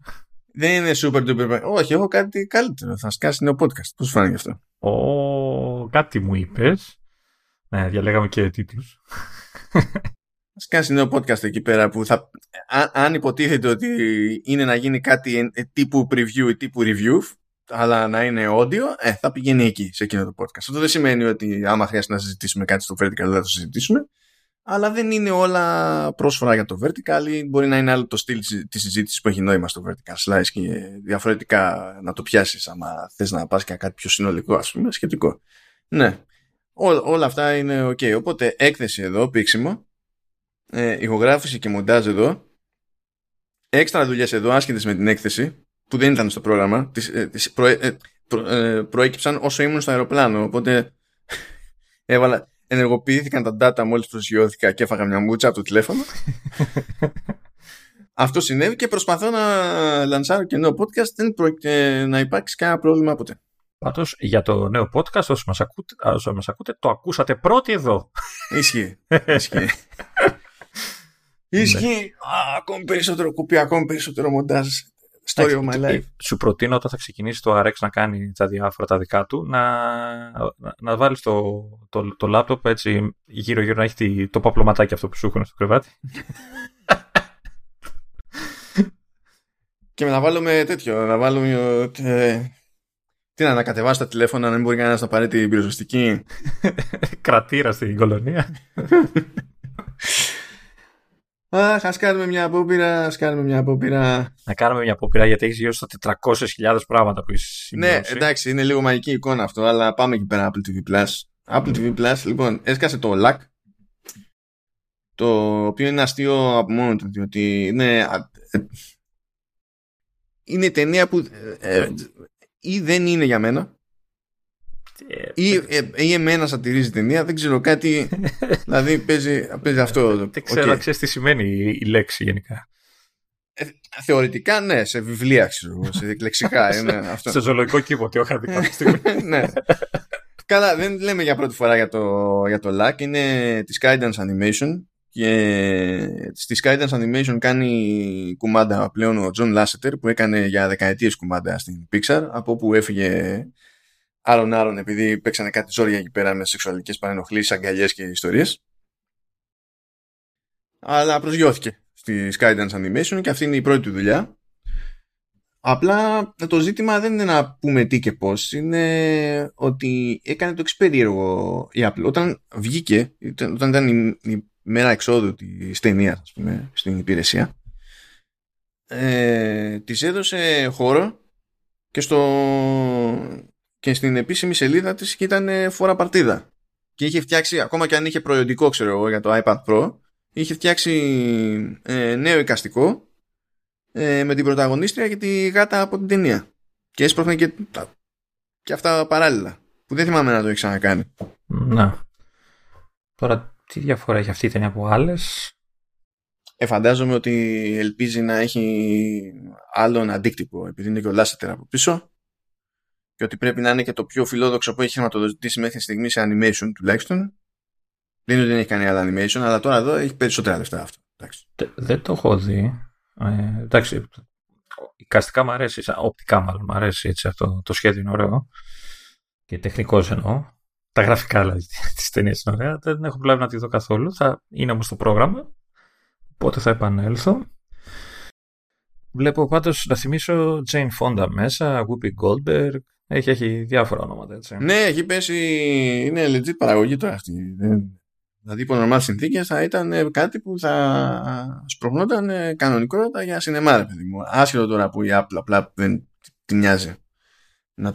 Δεν είναι super duper. Όχι, έχω κάτι καλύτερο. Θα σκάσει νέο podcast. Πώς σου φάνηκε αυτό? Κάτι μου είπες. Ναι, διαλέγαμε και τίτλους. Ας κάνεις νέο podcast εκεί πέρα που θα. Αν υποτίθεται ότι είναι να γίνει κάτι τύπου preview ή τύπου review, αλλά να είναι audio, θα πηγαίνει εκεί, σε εκείνο το podcast. Αυτό δεν σημαίνει ότι άμα χρειάζεται να συζητήσουμε κάτι στο Vertical δεν θα το συζητήσουμε, αλλά δεν είναι όλα πρόσφορα για το Vertical ή μπορεί να είναι άλλο το στυλ της συζήτησης που έχει νόημα στο Vertical Slice και διαφορετικά να το πιάσεις, άμα θες να πας και κάτι πιο συνολικό, ας πούμε, σχετικό. Ναι. Όλα αυτά είναι ok. Οπότε έκθεση εδώ, πήξιμο. Ηχογράφηση και μοντάζ εδώ. Έξτρα δουλειές εδώ, άσχετες με την έκθεση, που δεν ήταν στο πρόγραμμα. Προέκυψαν όσο ήμουν στο αεροπλάνο. Οπότε ενεργοποιήθηκαν τα data μόλις προσγειώθηκα και έφαγα μια μούτσα από το τηλέφωνο. Αυτό συνέβη και προσπαθώ να λανσάρω και νέο podcast. Δεν πρόκειται να υπάρξει κανένα πρόβλημα ποτέ. Πάντως για το νέο podcast, όσοι μας ακούτε, το ακούσατε πρώτοι εδώ. Ισχύει. Ισχύει. Ακόμη περισσότερο κουπί, ακόμη περισσότερο μοντάζ. Story of my life. Σου προτείνω όταν θα ξεκινήσει το RX να κάνει τα διάφορα τα δικά του, να βάλεις το λάπτοπ έτσι γύρω-γύρω να έχει το παπλωματάκι αυτό που σου έχουν στο κρεβάτι. Και να βάλουμε τέτοιο, να βάλουμε... Τι να κατεβάσει τα τηλέφωνα, να μην μπορεί κανένας να πάρει την πυροσβεστική. Κρατήρα στην κολονία. Ας κάνουμε μια απόπειρα. Να κάνουμε μια απόπειρα γιατί έχεις γύρω στα 400.000 πράγματα που έχεις σημειώσει. Ναι, εντάξει, είναι λίγο μαγική εικόνα αυτό, αλλά πάμε εκεί πέρα. Apple TV+. Λοιπόν, έσκασε το Luck. Το οποίο είναι αστείο από μόνο του, διότι είναι ταινία που... ή δεν είναι για μένα ή εμένα σατηρίζει ταινία, δεν ξέρω κάτι. Δηλαδή παίζει αυτό. Δεν ξέρω, ξέρεις τι σημαίνει η λέξη γενικά. Θεωρητικά ναι, σε βιβλία ξέρω, σε λεξικά είναι αυτό. Σε ζωολογικό κήπο ότι είχα δει κάποια στιγμή. Ναι. Καλά, δεν λέμε για πρώτη φορά για το LAC, είναι τη Skydance Animation και στη Skydance Animation κάνει κουμάντα πλέον ο Τζον Λάσετερ που έκανε για δεκαετίες κουμάντα στην Pixar, από όπου έφυγε άρον-άρον επειδή παίξανε κάτι ζόρια εκεί πέρα με σεξουαλικές παρενοχλήσεις, αγκαλιές και ιστορίες, αλλά προσγειώθηκε στη Skydance Animation και αυτή είναι η πρώτη του δουλειά. Απλά το ζήτημα δεν είναι να πούμε τι και πώς, είναι ότι έκανε το εξπερίεργο η Apple όταν βγήκε, όταν ήταν η μέρα εξόδου της ταινίας, ας πούμε, στην υπηρεσία, της έδωσε χώρο και στην επίσημη σελίδα της και ήταν φορά παρτίδα. Και είχε φτιάξει, ακόμα και αν είχε προϊοντικό, ξέρω εγώ, για το iPad Pro, είχε φτιάξει νέο εικαστικό με την πρωταγωνίστρια και τη γάτα από την ταινία. Και έσπροχνε και αυτά παράλληλα, που δεν θυμάμαι να το έχει ξανακάνει. Να. Τώρα... Τι διαφορά έχει αυτή η ταινία από άλλες? Φαντάζομαι ότι ελπίζει να έχει άλλον αντίκτυπο, επειδή είναι και ο Λάσετερ από πίσω και ότι πρέπει να είναι και το πιο φιλόδοξο που έχει χρηματοδοτήσει μέχρι στιγμή σε animation τουλάχιστον. Δεν είναι ότι δεν έχει κάνει άλλα animation, αλλά τώρα εδώ έχει περισσότερα λεφτά αυτό. Δεν το έχω δει. Εντάξει, Εικαστικά μου αρέσει, οπτικά μάλλον μου αρέσει έτσι, αυτό το σχέδιο είναι ωραίο και τεχνικός εννοώ. Τα γραφικά δηλαδή της ταινίας είναι ωραία, δεν έχω πλάβει να τη δω καθόλου, θα είναι όμως το πρόγραμμα, οπότε θα επανέλθω. Βλέπω πάντως, να θυμίσω, Jane Fonda μέσα, Whoopi Goldberg, έχει διάφορα ονόματα έτσι. Ναι, έχει πέσει, είναι legit παραγωγή τώρα αυτή. Δηλαδή υπό normal συνθήκες θα ήταν κάτι που θα σπρωχνόταν κανονικότητα για σινεμά, ρε παιδί μου. Άσχετο τώρα που η Apple απλά δεν την νοιάζει. Δεν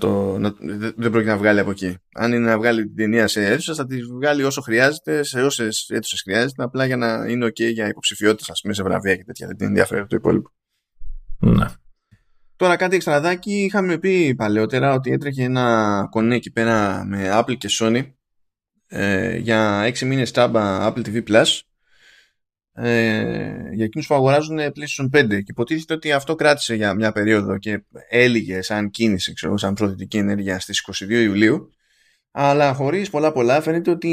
πρόκειται να βγάλει από εκεί. Αν είναι να βγάλει την ταινία σε αίθουσες, θα τη βγάλει όσο χρειάζεται, σε όσες αίθουσες χρειάζεται, απλά για να είναι OK για υποψηφιότητες, ας πούμε, σε βραβεία και τέτοια. Δεν την ενδιαφέρει το υπόλοιπο. Ναι. Τώρα κάτι εξτραδάκι. Είχαμε πει παλαιότερα ότι έτρεχε ένα κονέ εκεί πέρα με Apple και Sony για 6 μήνες τάμπα Apple TV+, για εκείνους που αγοράζουν PlayStation 5, και υποτίθεται ότι αυτό κράτησε για μια περίοδο και έλυγε σαν κίνηση, ξέρω, σαν προθετική ενέργεια στις 22 Ιουλίου, αλλά χωρίς πολλά φαίνεται ότι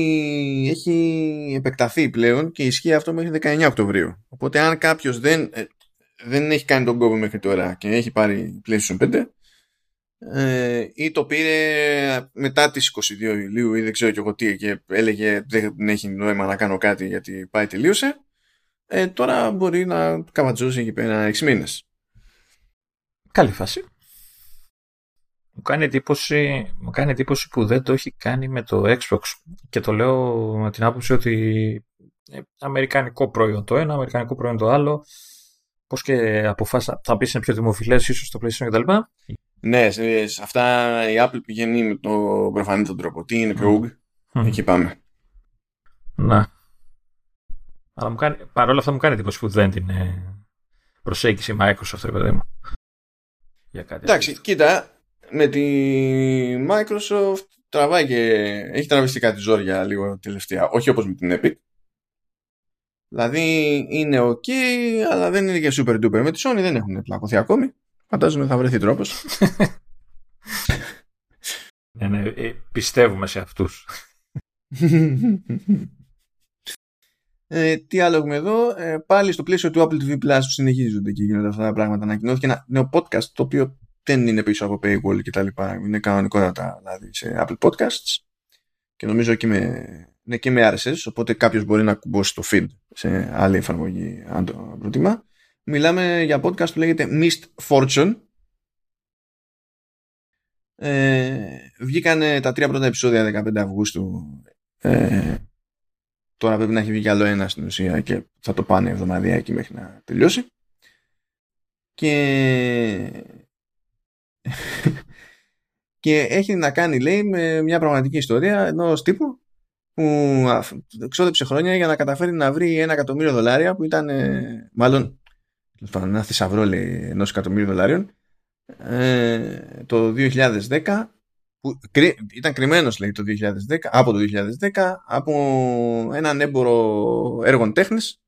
έχει επεκταθεί πλέον και ισχύει αυτό μέχρι 19 Οκτωβρίου. Οπότε αν κάποιος δεν έχει κάνει τον κόπο μέχρι τώρα και έχει πάρει PlayStation 5, ή το πήρε μετά τις 22 Ιουλίου ή δεν ξέρω και εγώ τι, και έλεγε δεν έχει νόημα να κάνω κάτι γιατί πάει τελείωσε, τώρα μπορεί να καματζώσει εκεί πέρα 6 μήνες. Καλή φάση. Μου κάνει εντύπωση που δεν το έχει κάνει με το Xbox, και το λέω με την άποψη ότι αμερικανικό προϊόν το ένα, αμερικανικό προϊόν το άλλο, πώς και αποφάσισα, θα πεις είναι πιο δημοφιλές ίσως το PlayStation κτλ. Ναι, σε αυτά η Apple πηγαίνει με τον προφανή τον τρόπο. Τι είναι Pro, εκεί πάμε. Να. Αλλά παρόλα αυτά μου κάνει εντύπωση που δεν την προσέγγισε η Microsoft, παιδί μου. Για κάτι. Εντάξει, αυτό. Κοίτα, με τη Microsoft τραβάει και έχει τραβηστεί κάτι ζόρια λίγο τελευταία. Όχι όπως με την Epic. Δηλαδή είναι OK, αλλά δεν είναι και super duper. Με τη Sony δεν έχουν πλακωθεί ακόμη. Φαντάζομαι θα βρεθεί τρόπος. Ναι, πιστεύουμε σε αυτούς. Τι άλλο έχουμε εδώ. Πάλι στο πλαίσιο του Apple TV Plus συνεχίζονται και γίνονται αυτά τα πράγματα. Ανακοινώθηκε ένα νέο podcast, το οποίο δεν είναι πίσω από paywall και τα λοιπά. Είναι κανονικότατα δηλαδή σε Apple Podcasts. Και νομίζω και είναι και με RSS, οπότε κάποιος μπορεί να κουμπώσει το feed σε άλλη εφαρμογή αν το προτιμά. Μιλάμε για podcast που λέγεται Missed Fortune. Βγήκανε τα 3 πρώτα επεισόδια 15 Αυγούστου. Τώρα πρέπει να έχει βγει κι άλλο ένα στην ουσία και θα το πάνε εβδομαδία εκεί μέχρι να τελειώσει. Και έχει να κάνει, λέει, με μια πραγματική ιστορία ενός τύπου που ξόδεψε χρόνια για να καταφέρει να βρει $1 εκατομμύριο που ήταν μάλλον ένα θησαυρό, λέει, $1 εκατομμύριο, το 2010, που ήταν κρυμμένος, λέει, από το 2010 από έναν έμπορο έργων τέχνης,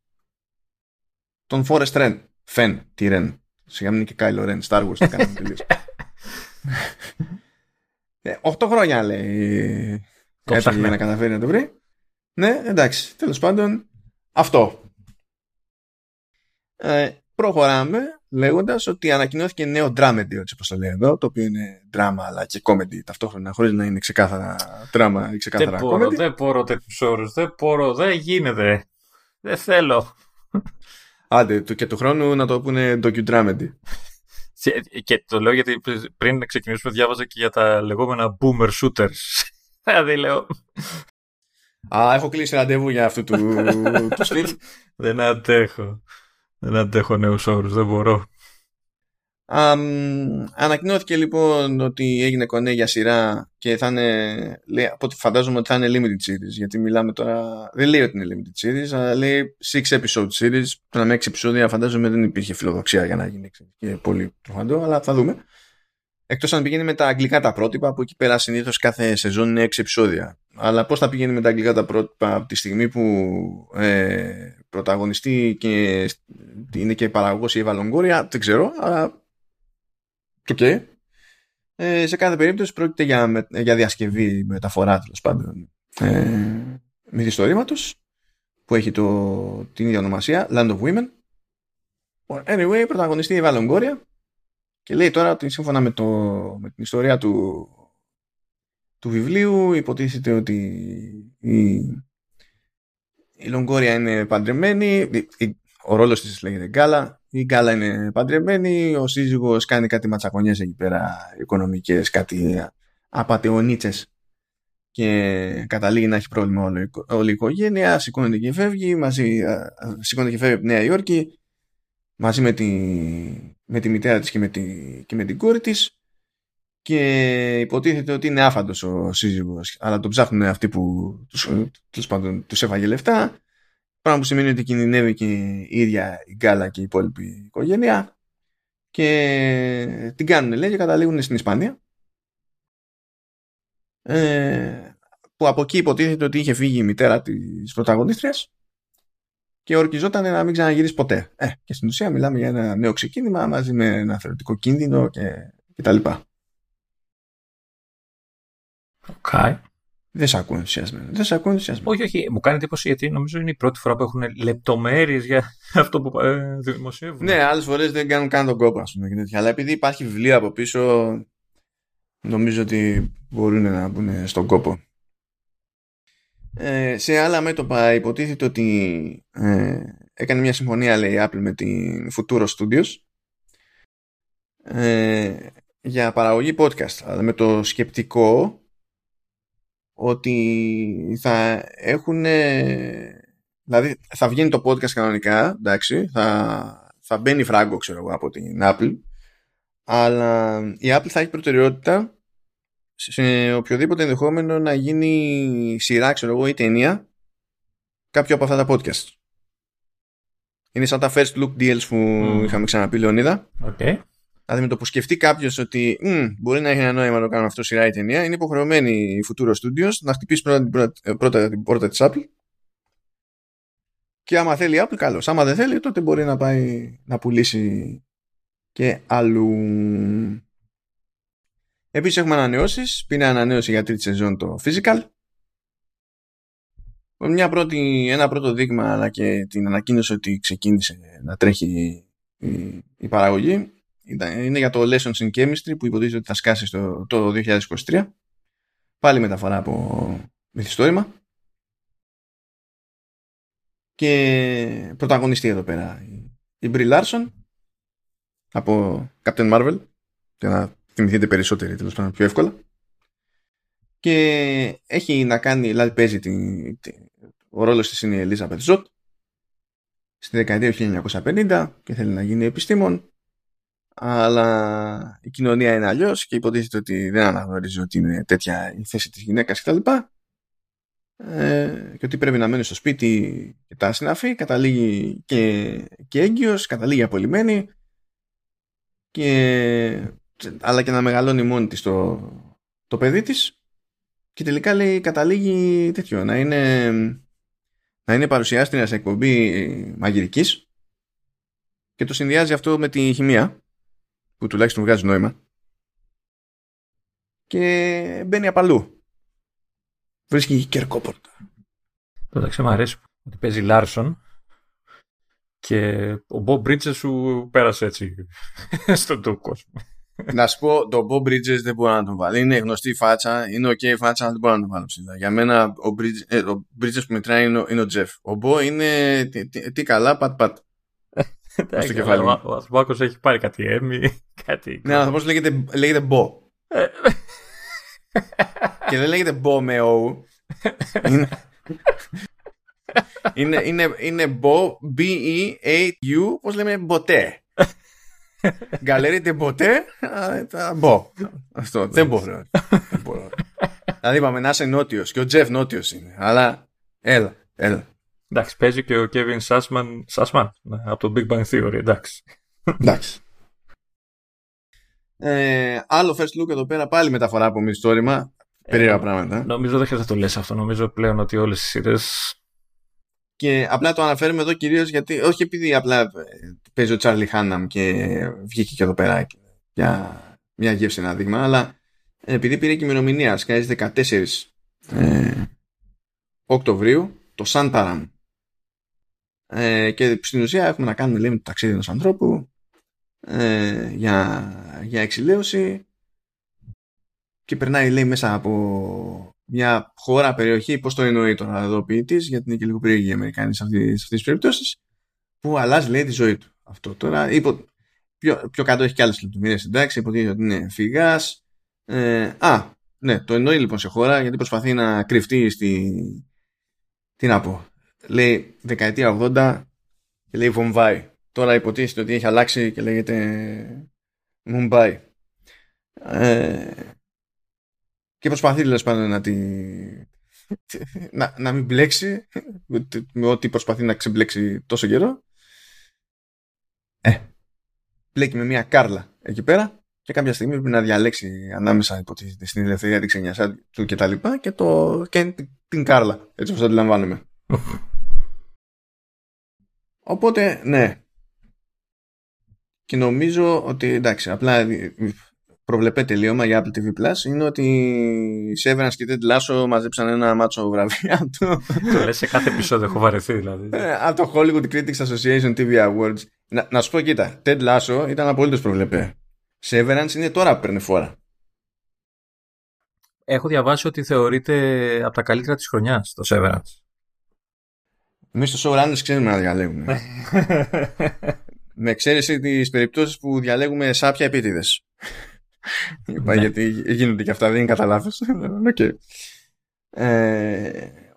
τον Forrest Ren. Σιγά μην είναι και Kylo Ren, Star Wars, θα κάνουμε τελείως. 8 χρόνια, λέει, έψαχνε για να καταφέρει να το βρει. Ναι, εντάξει, τέλος πάντων, αυτό. Προχωράμε λέγοντας ότι ανακοινώθηκε νέο dramedy, έτσι όπως το λέει εδώ, το οποίο είναι δράμα αλλά και comedy ταυτόχρονα, χωρίς να είναι ξεκάθαρα δράμα ή ξεκάθαρα comedy. Δεν μπορώ τέτοιους όρους, δεν γίνεται, δεν θέλω. Άντε, και του χρόνου να το πούνε docu-dramedy. Και το λέω γιατί πριν να ξεκινήσουμε διάβαζα και για τα λεγόμενα boomer shooters. Δηλαδή λέω... έχω κλείσει ραντεβού για αυτού του στυλ. Δεν αντέχω νέους όρους, δεν μπορώ. Ανακοινώθηκε λοιπόν ότι έγινε κονέ για σειρά και θα είναι, λέει, φαντάζομαι ότι θα είναι limited series, γιατί μιλάμε τώρα, δεν λέει ότι είναι limited series, αλλά λέει 6 episode series, τώρα με 6 επεισόδια φαντάζομαι δεν υπήρχε φιλοδοξία για να γίνει και πολύ τροφαντό, αλλά θα δούμε. Εκτός αν πηγαίνει με τα αγγλικά τα πρότυπα, που εκεί πέρα συνήθως κάθε σεζόν είναι 6 επεισόδια. Αλλά πώς θα πηγαίνει με τα αγγλικά τα πρότυπα από τη στιγμή που πρωταγωνιστεί και είναι και παραγωγός η Eva Longoria, δεν ξέρω, αλλά okay. Σε κάθε περίπτωση πρόκειται για διασκευή, μεταφορά τέλος πάντων μυθιστορήματος που έχει την ίδια ονομασία, Land of Women. Anyway, πρωταγωνιστεί η Eva Longoria Και λέει τώρα ότι σύμφωνα με την ιστορία του βιβλίου υποτίθεται ότι η Λογκόρια είναι παντρεμένη, ο ρόλος της λέγεται Γκάλα, η Γκάλα είναι παντρεμένη, ο σύζυγος κάνει κάτι ματσακονιές εκεί πέρα, οικονομικές, κάτι απατεωνίτσες και καταλήγει να έχει πρόβλημα όλη η οικογένεια, σηκώνεται και φεύγει, σηκώνεται και φεύγει από τη Νέα Υόρκη, μαζί με τη μητέρα της και με την κόρη της, και υποτίθεται ότι είναι άφαντος ο σύζυγος, αλλά τον ψάχνουν αυτοί που τους έφαγε λεφτά, πράγμα που σημαίνει ότι κινδυνεύει και η ίδια η Γκάλα και η υπόλοιπη οικογένεια, και την κάνουν λέει και καταλήγουν στην Ισπανία, που από εκεί υποτίθεται ότι είχε φύγει η μητέρα της πρωταγωνίστριας και ορκιζόταν να μην ξαναγυρίσει ποτέ. Και στην ουσία μιλάμε για ένα νέο ξεκίνημα μαζί με ένα θεωρητικό κίνδυνο και τα λοιπά. Okay. Δεν σε ακούω ενθουσιασμένο. Όχι, όχι. Μου κάνει εντύπωση γιατί νομίζω είναι η πρώτη φορά που έχουν λεπτομέρειες για αυτό που δημοσιεύουν. Ναι, άλλες φορές δεν κάνουν καν τον κόπο, ας πούμε. Αλλά επειδή υπάρχει βιβλίο από πίσω, νομίζω ότι μπορούν να μπουν στον κόπο. Σε άλλα μέτωπα υποτίθεται ότι έκανε μια συμφωνία, λέει, η Apple με την Futuro Studios για παραγωγή podcast, αλλά με το σκεπτικό ότι θα έχουν, δηλαδή θα βγαίνει το podcast κανονικά, εντάξει, θα μπαίνει φράγκο, ξέρω εγώ, από την Apple, αλλά η Apple θα έχει προτεραιότητα σε οποιοδήποτε ενδεχόμενο να γίνει σειρά, ξέρω εγώ, ή ταινία κάποιο από αυτά τα podcast. Είναι σαν τα first look deals που είχαμε ξαναπεί, Λεωνίδα. Okay. Δηλαδή με το που σκεφτεί κάποιος ότι μπορεί να έχει ένα νόημα να το κάνουμε αυτό σειρά ή ταινία, είναι υποχρεωμένη η Futuro Studios να χτυπήσει πρώτα την πόρτα της Apple, και άμα θέλει Apple, καλώς. Άμα δεν θέλει, τότε μπορεί να πάει να πουλήσει και αλλού. Επίσης έχουμε ανανεώσεις. Πήρε ανανέωση για τρίτη σεζόν το Physical. Ένα πρώτο δείγμα, αλλά και την ανακοίνωση ότι ξεκίνησε να τρέχει η παραγωγή. Είναι για το Lessons in Chemistry που υποτίθεται ότι θα σκάσει το 2023. Πάλι μεταφορά από μυθιστόρημα. Και πρωταγωνιστή εδώ πέρα η Μπρι Λάρσον από Captain Marvel, για να θυμηθείτε περισσότεροι, τέλος πάντων, πιο εύκολα. Και έχει να κάνει, δηλαδή παίζει ο ρόλος της είναι η Elizabeth Zott στη δεκαετία 1950 και θέλει να γίνει επιστήμον, αλλά η κοινωνία είναι αλλιώς και υποτίθεται ότι δεν αναγνωρίζει ότι είναι τέτοια η θέση της γυναίκας κτλ. Και ότι πρέπει να μένει στο σπίτι και τα συναφή, καταλήγει και έγκυος, καταλήγει απολυμένη, αλλά και να μεγαλώνει μόνη της το παιδί της, και τελικά λέει καταλήγει τέτοιο, να είναι παρουσιάστρια σε εκπομπή μαγειρικής, και το συνδυάζει αυτό με τη χημεία που τουλάχιστον βγάζει νόημα, και μπαίνει απαλού, βρίσκει Κερκόπορτα. Εντάξει, μου αρέσει ότι παίζει Λάρσον. Και ο Bob Bridges σου πέρασε έτσι στον τόπο κόσμο. Να σου πω, τον Bob Bridges δεν μπορώ να τον βάλω. Είναι γνωστή φάτσα, είναι ok φάτσα, αλλά δεν μπορώ να τον βάλω ψηλά. Για μένα ο Bridges που μετράει είναι ο Jeff. Ο Bo είναι τι καλά, πατ. Στο κεφάλι. Ο Αθμάκος έχει πάρει κάτι έμι. Ναι, ο Αθμάκος λέγεται Bo. Και δεν λέγεται Bo με O. Είναι B-E-A-U, πώς λέμε, μποτέ. Γκαλέριτε μποτέ, μπο. Αυτό, δεν μπορώ. Δηλαδή είπαμε να είσαι νότιος, και ο Τζεφ νότιος είναι, αλλά έλα. Εντάξει, παίζει και ο Κέβιν Σάσμαν από το Big Bang Theory, εντάξει. Άλλο first look εδώ πέρα, πάλι μεταφορά από μυθιστόρημα, περίεργα πράγματα. Νομίζω δεν χρειάζεται να το λες αυτό, νομίζω πλέον ότι όλες οι σειρές. Και απλά το αναφέρουμε εδώ κυρίως γιατί, όχι επειδή απλά παίζει ο Τσάρλι Χάναμ και βγήκε και εδώ πέρα για μια γεύση, ένα δείγμα, αλλά επειδή πήρε και ημερομηνία, σκάζει 14 Οκτωβρίου, το Σάνταραν. Και στην ουσία έχουμε να κάνουμε, λέμε, το ταξίδι ενός ανθρώπου για εξηλαίωση και περνάει, λέει, μέσα από μια χώρα, περιοχή, πώς το εννοεί τώρα εδώ ο ποιητής, γιατί είναι και λίγο περίεργοι οι Αμερικάνοι σε αυτές τις περιπτώσεις, που αλλάζει, λέει, τη ζωή του. Αυτό τώρα, πιο κάτω έχει και άλλες λεπτομέρειες, εντάξει, υποτίθεται ότι είναι φυγάς. Ναι, το εννοεί λοιπόν σε χώρα, γιατί προσπαθεί να κρυφτεί στη... Τι να πω, λέει δεκαετία 80 και λέει Βομβάη. Τώρα υποτίθεται ότι έχει αλλάξει και λέγεται Μουμπάι. Και προσπαθεί, δηλαδή, πάνω να τη... να μην μπλέξει με ό,τι προσπαθεί να ξεμπλέξει τόσο καιρό. Μπλέκει με μια κάρλα εκεί πέρα και κάποια στιγμή πρέπει να διαλέξει ανάμεσα, υποτίθεται, στην ελευθερία, την ξενιασιά του και τα λοιπά και, και την κάρλα, έτσι όπως το αντιλαμβάνομαι. Οπότε, ναι. Και νομίζω ότι, εντάξει, απλά προβλεπέ τελείωμα για Apple TV+, είναι ότι Severance και Ted Lasso μαζέψαν ένα μάτσο βραβεία. Το λες σε κάθε επεισόδιο, έχω βαρεθεί δηλαδή. Από το Hollywood Critics Association TV Awards. Να σου πω, κοίτα, Ted Lasso ήταν απολύτως προβλεπέ. Severance είναι τώρα που παίρνει φορά. Έχω διαβάσει ότι θεωρείται από τα καλύτερα της χρονιάς το Severance. Εμείς στο showrunners ξέρουμε να διαλέγουμε. Με εξαίρεση τις περιπτώσεις που διαλέγουμε σάπια επίτηδες. Είπα, γιατί γίνονται και αυτά, δεν είναι κατά λάθος. Okay.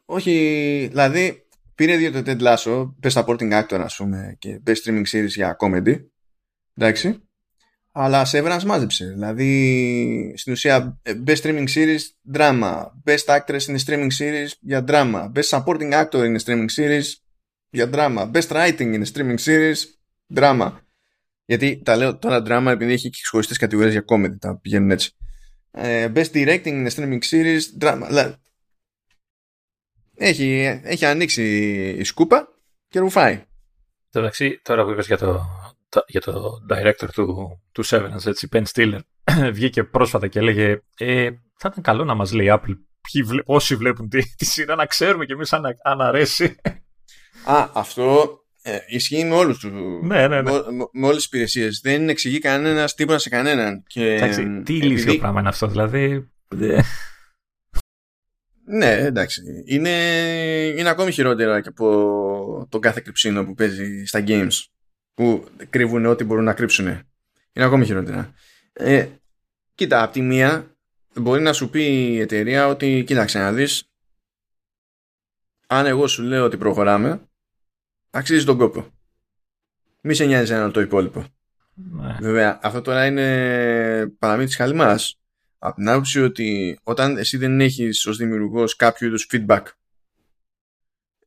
Όχι, δηλαδή πήρε 2 το Ted Lasso, best supporting actor, ας πούμε, και best streaming series για comedy. Εντάξει. Αλλά Severance μάζεψε. Δηλαδή, στην ουσία, best streaming series drama, best actress in streaming series για drama, best supporting actor in streaming series για drama, best writing in streaming series drama. Γιατί τα λέω τώρα drama επειδή έχει και ξεχωριστές κατηγορίες για comedy, τα πηγαίνουν έτσι. Best directing in streaming series drama. Δηλαδή, έχει ανοίξει η σκούπα και ρουφάει. Τώρα που είπες για το... για το director του Severance, έτσι, Ben Stiller, βγήκε πρόσφατα και έλεγε θα ήταν καλό να μας λέει Apple όσοι βλέπουν τη σειρά να ξέρουμε κι εμείς αν αρέσει. Αυτό ισχύει με όλους τους. Ναι. Με όλες τις υπηρεσίες. Δεν εξηγεί κανένας τίποτα σε κανέναν. Εντάξει, τι ηλίθιο πράγμα είναι αυτό, δηλαδή. Ναι, εντάξει. Είναι ακόμη χειρότερα και από τον κάθε κρυψίνο που παίζει στα games, που κρύβουν ό,τι μπορούν να κρύψουν. Είναι ακόμη χειρότερα. Κοίτα, από τη μία μπορεί να σου πει η εταιρεία ότι κοίταξε να δεις, αν εγώ σου λέω ότι προχωράμε, αξίζει τον κόπο. Μη σε νοιάζει ένα το υπόλοιπο. Ναι. Βέβαια, αυτό τώρα είναι παραμύθι της χαλιμάς. Από την άποψη ότι όταν εσύ δεν έχεις ως δημιουργός κάποιο είδους feedback,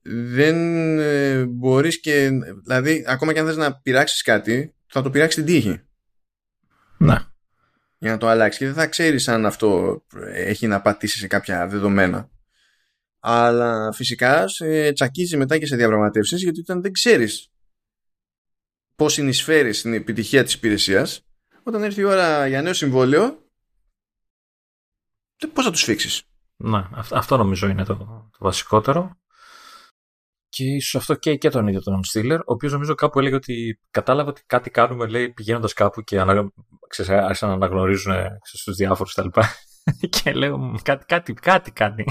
δεν μπορείς και... Δηλαδή, ακόμα και αν θες να πειράξεις κάτι, θα το πειράξεις την τύχη. Να. Για να το αλλάξεις. Και δεν θα ξέρεις αν αυτό έχει να πατήσει σε κάποια δεδομένα. Αλλά φυσικά σε τσακίζει μετά και σε διαπραγματεύσεις, γιατί όταν δεν ξέρεις πώς συνεισφέρεις στην επιτυχία της υπηρεσίας, όταν έρθει η ώρα για νέο συμβόλαιο, πώς θα τους φίξεις. Να, αυτό νομίζω είναι το βασικότερο. Και ίσως αυτό καίει και τον ίδιο τον Στίλερ, ο οποίος νομίζω κάπου έλεγε ότι κατάλαβε ότι κάτι κάνουμε, λέει, πηγαίνοντας κάπου και άρχισαν να αναγνωρίζουν στους διάφορους τα λοιπά. Και λέω κάτι κάνει.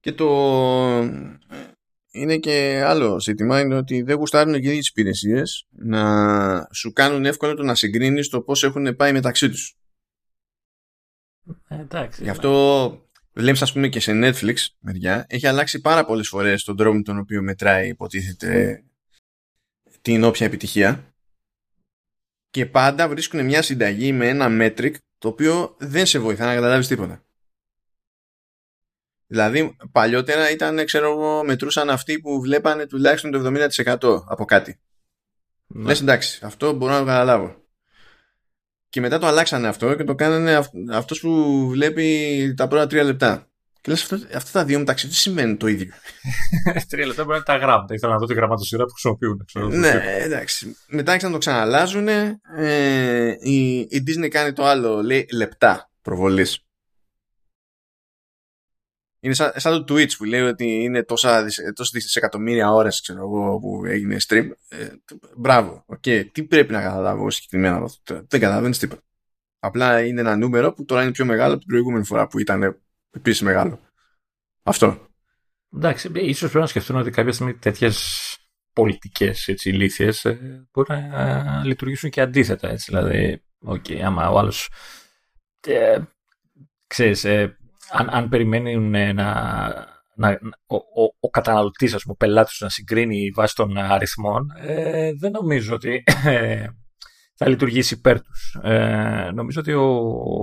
Και το... είναι και άλλο ζήτημα, είναι ότι δεν γουστάρουν και τις υπηρεσίες να σου κάνουν εύκολο το να συγκρίνεις το πώς έχουν πάει μεταξύ τους. Εντάξει. Γι' αυτό... Βλέπεις, ας πούμε, και σε Netflix μεριά, έχει αλλάξει πάρα πολλές φορές τον τρόπο με τον οποίο μετράει, υποτίθεται, την όποια επιτυχία, και πάντα βρίσκουν μια συνταγή με ένα metric το οποίο δεν σε βοηθά να καταλάβεις τίποτα. Δηλαδή παλιότερα ήταν, ξέρω εγώ, μετρούσαν αυτοί που βλέπανε τουλάχιστον το 70% από κάτι. Ναι. Λες, εντάξει, αυτό μπορώ να το καταλάβω. Και μετά το αλλάξανε αυτό και το κάνανε αυτός που βλέπει τα πρώτα 3 λεπτά. Και λες, αυτά τα δύο μεταξύ τους σημαίνουν το ίδιο. 3 λεπτά μπορεί να τα γράμματα. Ήθελα να δω τη γραμματοσυρά που χρησιμοποιούν. Ναι, εντάξει. Μετά άρχισαν να το ξαναλάζουν. Η Disney κάνει το άλλο, λέει λεπτά προβολής. Είναι σαν το Twitch που λέει ότι είναι τόσα δισεκατομμύρια ώρες, ξέρω εγώ, που έγινε stream. Μπράβο. Okay. Τι πρέπει να καταλάβω συγκεκριμένα? Δεν καταλαβαίνεις τίποτα. Απλά είναι ένα νούμερο που τώρα είναι πιο μεγάλο από την προηγούμενη φορά που ήταν επίσης μεγάλο. Αυτό. Εντάξει, ίσως πρέπει να σκεφτούν ότι κάποια στιγμή τέτοιες πολιτικές ηλίθιες μπορεί να λειτουργήσουν και αντίθετα. Έτσι. Δηλαδή, άμα ο άλλος. Ξέρεις, αν περιμένουν ο καταναλωτής, ας πούμε, ο πελάτης να συγκρίνει βάσει των αριθμών, δεν νομίζω ότι θα λειτουργήσει υπέρ τους. Νομίζω ότι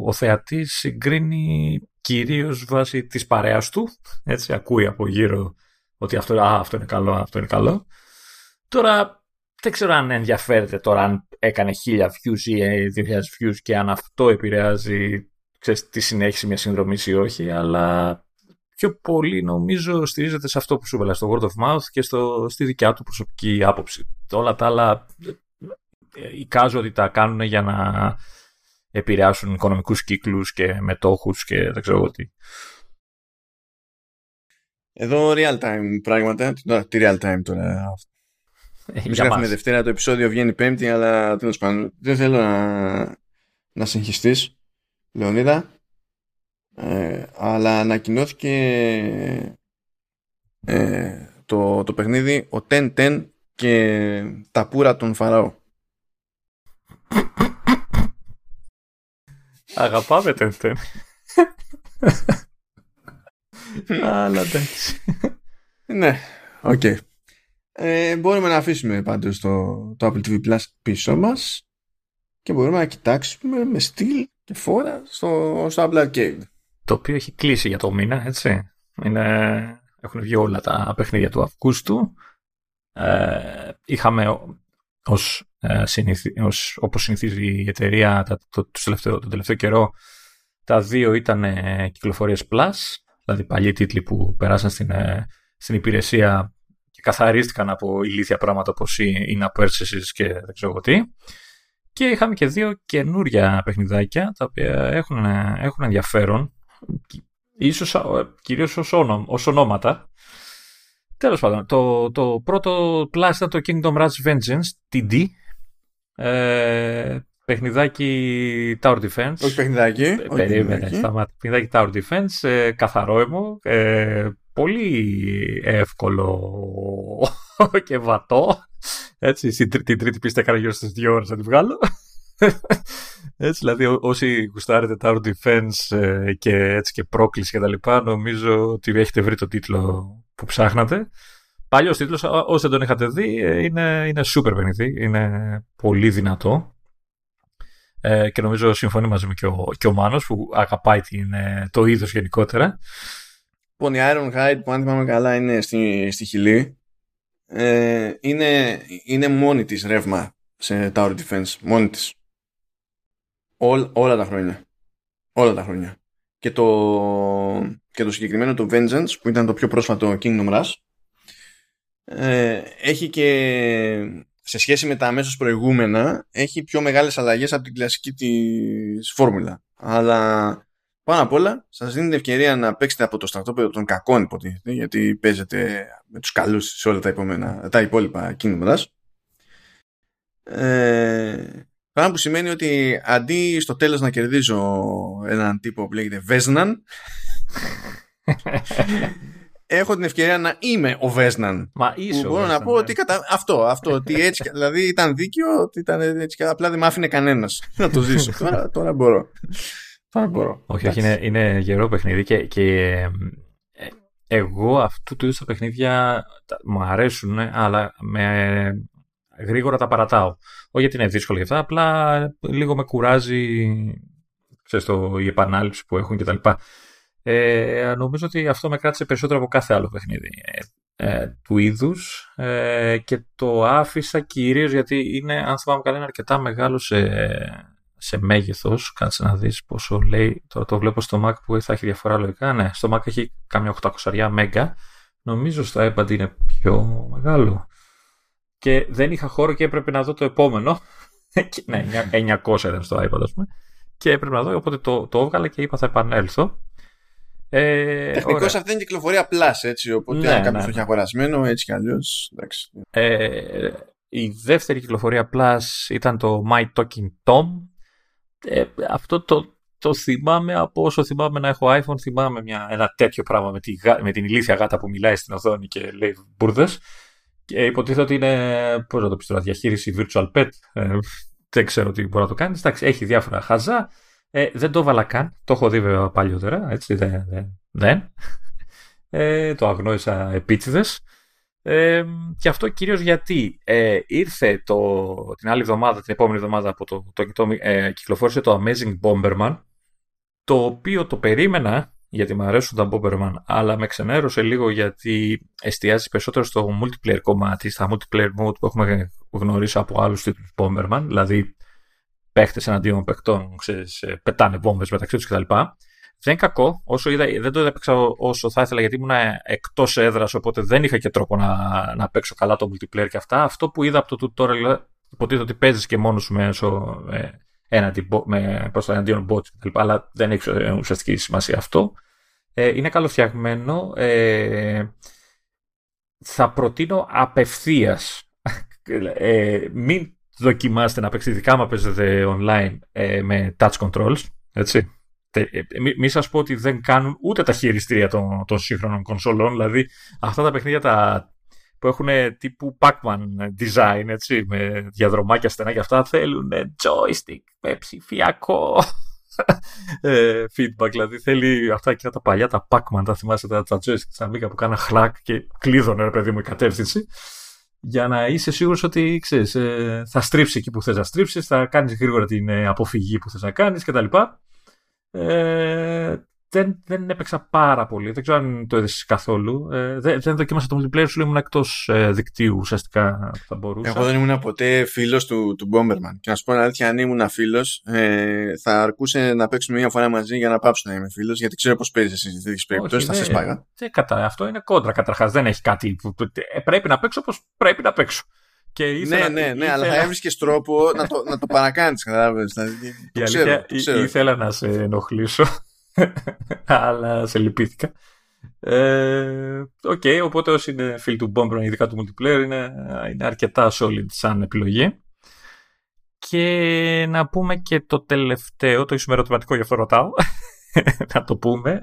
ο θεατής συγκρίνει κυρίως βάσει της παρέας του. Έτσι, ακούει από γύρω ότι αυτό είναι καλό, αυτό είναι καλό. Τώρα δεν ξέρω αν ενδιαφέρεται τώρα αν έκανε 1000 views ή 2000 views και αν αυτό επηρεάζει, ξέρεις, τη συνέχιση μια συνδρομής ή όχι, αλλά πιο πολύ νομίζω στηρίζεται σε αυτό που σου είπα, στο word of mouth και στη δικιά του προσωπική άποψη. Όλα τα άλλα εικάζω ότι τα κάνουν για να επηρεάσουν οικονομικούς κύκλους και μετόχους και δεν ξέρω τι. Εδώ real time πράγματα. Τι real time τώρα? Εμείς γράφουμε Δευτέρα, το επεισόδιο βγαίνει Πέμπτη, αλλά τέλος πάντων δεν θέλω να συγχυστείς, Λεωνίδα, αλλά ανακοινώθηκε το παιχνίδι ο 10-10 και τα πουρα των Φαραώ. Αγαπάμε 10-10. Αλλά εντάξει. Ναι, οκ. Μπορούμε να αφήσουμε πάντως το Apple TV Plus πίσω μας και μπορούμε να κοιτάξουμε με στυλ και φόρα στο Apple Arcade, το οποίο έχει κλείσει για το μήνα, έτσι. Έχουν βγει όλα τα παιχνίδια του Αυγούστου. Είχαμε όπως συνηθίζει η εταιρεία τον τελευταίο καιρό, τα δύο ήταν κυκλοφορίες Plus, δηλαδή παλιοί τίτλοι που περάσαν στην υπηρεσία και καθαρίστηκαν από ηλίθια πράγματα όπως είναι in-app purchases και δεν ξέρω τι. Και είχαμε και δύο καινούρια παιχνιδάκια τα οποία έχουν ενδιαφέρον, ίσως κυρίως ως ονόματα. Τέλος πάντων, το πρώτο Plus ήταν το Kingdom Rush Vengeance TD, παιχνιδάκι Tower Defense. Όχι παιχνιδάκι. Περίμενε, σταμάτα. Παιχνιδάκι Tower Defense, καθαρό έμο, πολύ εύκολο και βατό. Έτσι, την τρίτη πίστα έκανα γύρω στις 2 ώρες να τη βγάλω. Έτσι, δηλαδή όσοι γουστάρετε Tower Defense και πρόκληση και τα λοιπά, νομίζω ότι έχετε βρει το τίτλο που ψάχνατε. Παλιός τίτλος, όσοι δεν τον είχατε δει, είναι super παιχνίδι, είναι πολύ δυνατό. Και νομίζω συμφωνεί μαζί μου και ο Μάνος που αγαπάει το είδος γενικότερα. Λοιπόν, η Ironhide, που αν θυμάμαι καλά είναι στη Χιλή, είναι μόνη της ρεύμα σε Tower Defense, μόνη της. Όλα τα χρόνια. Όλα τα χρόνια. Και το συγκεκριμένο το Vengeance, που ήταν το πιο πρόσφατο Kingdom Rush, έχει και σε σχέση με τα αμέσως προηγούμενα, έχει πιο μεγάλες αλλαγές από την κλασική της φόρμουλα. Αλλά πάνω απ' όλα σας δίνει την ευκαιρία να παίξετε από το στρατόπεδο των κακών, υποτίθεται, γιατί παίζετε με τους καλούς σε όλα τα υπόλοιπα Kingdom Rush. Πράγμα που σημαίνει ότι αντί στο τέλος να κερδίζω έναν τύπο που λέγεται Βέσναν, έχω την ευκαιρία να είμαι ο Βέσναν. Μα είσαι. Μπορώ να πω ότι αυτό ότι έτσι, δηλαδή ήταν δίκαιο, ότι ήταν έτσι, απλά δεν μ' άφηνε κανένας να το ζήσω. Τώρα μπορώ. Όχι, είναι γερό παιχνίδι και εγώ αυτού του είδους τα παιχνίδια μου αρέσουν, αλλά γρήγορα τα παρατάω. Όχι γιατί είναι δύσκολο και αυτά, απλά λίγο με κουράζει, ξέρεις, η επανάληψη που έχουν κτλ. Νομίζω ότι αυτό με κράτησε περισσότερο από κάθε άλλο παιχνίδι του είδους, και το άφησα κυρίως γιατί είναι, αν θυμάμαι καλά, είναι αρκετά μεγάλο σε μέγεθος. Κάτσε να δεις πόσο λέει. Τώρα το βλέπω στο Mac που θα έχει διαφορά λογικά. Ναι, στο Mac έχει κάμια 800 μέγα. Νομίζω στα iPad είναι πιο μεγάλο. Και δεν είχα χώρο και έπρεπε να δω το επόμενο. Ναι, 900 ήταν στο iPad, ας πούμε. Και έπρεπε να δω, οπότε το έβγαλα και είπα θα επανέλθω. Τεχνικώς αυτή είναι η κυκλοφορία Plus, έτσι, οπότε αν κάποιος το έχει αγορασμένο, έτσι κι αλλιώς. Η δεύτερη κυκλοφορία Plus ήταν το My Talking Tom. Αυτό το θυμάμαι από όσο θυμάμαι να έχω iPhone. Θυμάμαι ένα τέτοιο πράγμα με την ηλίθια γάτα που μιλάει στην οθόνη και λέει μπουρδες. Και υποτίθεται ότι είναι, πώς να το πιστεύω, διαχείριση virtual pet. Δεν ξέρω τι μπορεί να το κάνει. Εντάξει, έχει διάφορα χαζά. Δεν το έβαλα καν. Το έχω δει βέβαια παλιότερα. Έτσι, δεν. Το αγνόησα επίτηδες. Και αυτό κυρίως γιατί ήρθε την άλλη εβδομάδα, την επόμενη εβδομάδα από κυκλοφόρησε το Amazing Bomberman, το οποίο το περίμενα γιατί μου αρέσουν τα Bomberman, αλλά με ξενέρωσε λίγο γιατί εστιάζει περισσότερο στο multiplayer κομμάτι, στα multiplayer mode που έχουμε γνωρίσει από άλλους τίτλους Bomberman, δηλαδή παίχτες εναντίον παιχτών, ξέρεις, πετάνε βόμβες μεταξύ τους κτλ. Δεν είναι κακό, όσο είδα, δεν το έπαιξα όσο θα ήθελα γιατί ήμουν εκτός έδρας, οπότε δεν είχα και τρόπο να παίξω καλά το multiplayer και αυτά. Αυτό που είδα από το tutorial, υποτίθεται ότι παίζεις και μόνος σου προς το εναντίον bots κλπ. Αλλά δεν έχει ουσιαστική σημασία αυτό. Είναι καλοφτιαγμένο. Θα προτείνω απευθείας. Μην δοκιμάστε να παίξετε, ειδικά άμα παίζετε online με touch controls, έτσι. Μην σας πω ότι δεν κάνουν ούτε τα χειριστήρια των σύγχρονων κονσολών. Δηλαδή αυτά τα παιχνίδια που έχουν τύπου Pac-Man design, έτσι, με διαδρομάκια στενά και αυτά, θέλουν joystick με ψηφιακό feedback. Δηλαδή θέλει αυτά και τα παλιά τα Pac-Man, τα θυμάστε τα joystick στα μήκα που κάνα χλακ και κλείδωνε ρε παιδί μου η κατεύθυνση, για να είσαι σίγουρος ότι ξέρεις, θα στρίψει εκεί που θες να στρίψεις, θα κάνεις γρήγορα την αποφυγή που θες να κάνεις κτλ. Δεν έπαιξα πάρα πολύ. Δεν ξέρω αν το έδεσες καθόλου. Δεν δοκίμασα το multiplayer, σου ήμουν εκτός δικτύου ουσιαστικά που θα μπορούσα. Εγώ δεν ήμουν ποτέ φίλος του Bomberman. Και να σου πω την αλήθεια, αν ήμουν φίλος, θα αρκούσε να παίξουμε μια φορά μαζί για να πάψω να είμαι φίλος. Γιατί ξέρω πώς παίζεις εσύ σε τέτοιες περιπτώσεις. Θα σε σπάγα. Αυτό είναι κόντρα καταρχάς. Δεν έχει κάτι. Πρέπει να παίξω όπως πρέπει να παίξω. Ναι, αλλά θα έβρισκες τρόπο να το παρακάνεις, κατάλαβες. Ήθελα να σε ενοχλήσω, αλλά σε λυπήθηκα. Οκ, οπότε όσοι είναι φίλοι του Bomberman, ειδικά του multiplayer, είναι αρκετά solid σαν επιλογή. Και να πούμε και το τελευταίο, το ισομερωτηματικό, γι' αυτό ρωτάω, να το πούμε,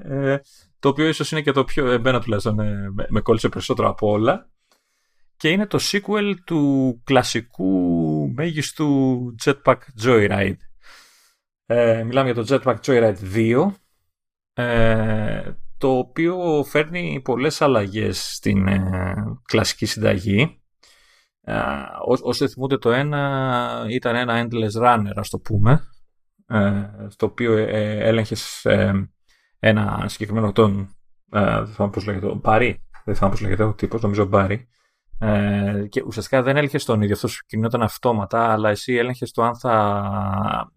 το οποίο ίσως είναι και το πιο εμένα τουλάχιστον με κόλλησε περισσότερο από όλα. Και είναι το sequel του κλασικού μέγιστου Jetpack Joyride. Μιλάμε για το Jetpack Joyride 2, το οποίο φέρνει πολλές αλλαγές στην κλασική συνταγή. Όσοι θυμούνται, το ένα ήταν ένα endless runner, ας το πούμε, στο οποίο έλεγχες ένα συγκεκριμένο τον Μπάρι, δεν θυμάμαι πώς λέγεται ο τύπος, νομίζω Μπάρι. Και ουσιαστικά δεν έλεγχες τον ίδιο, αυτό σου κινιόταν αυτόματα, αλλά εσύ έλεγχες το αν θα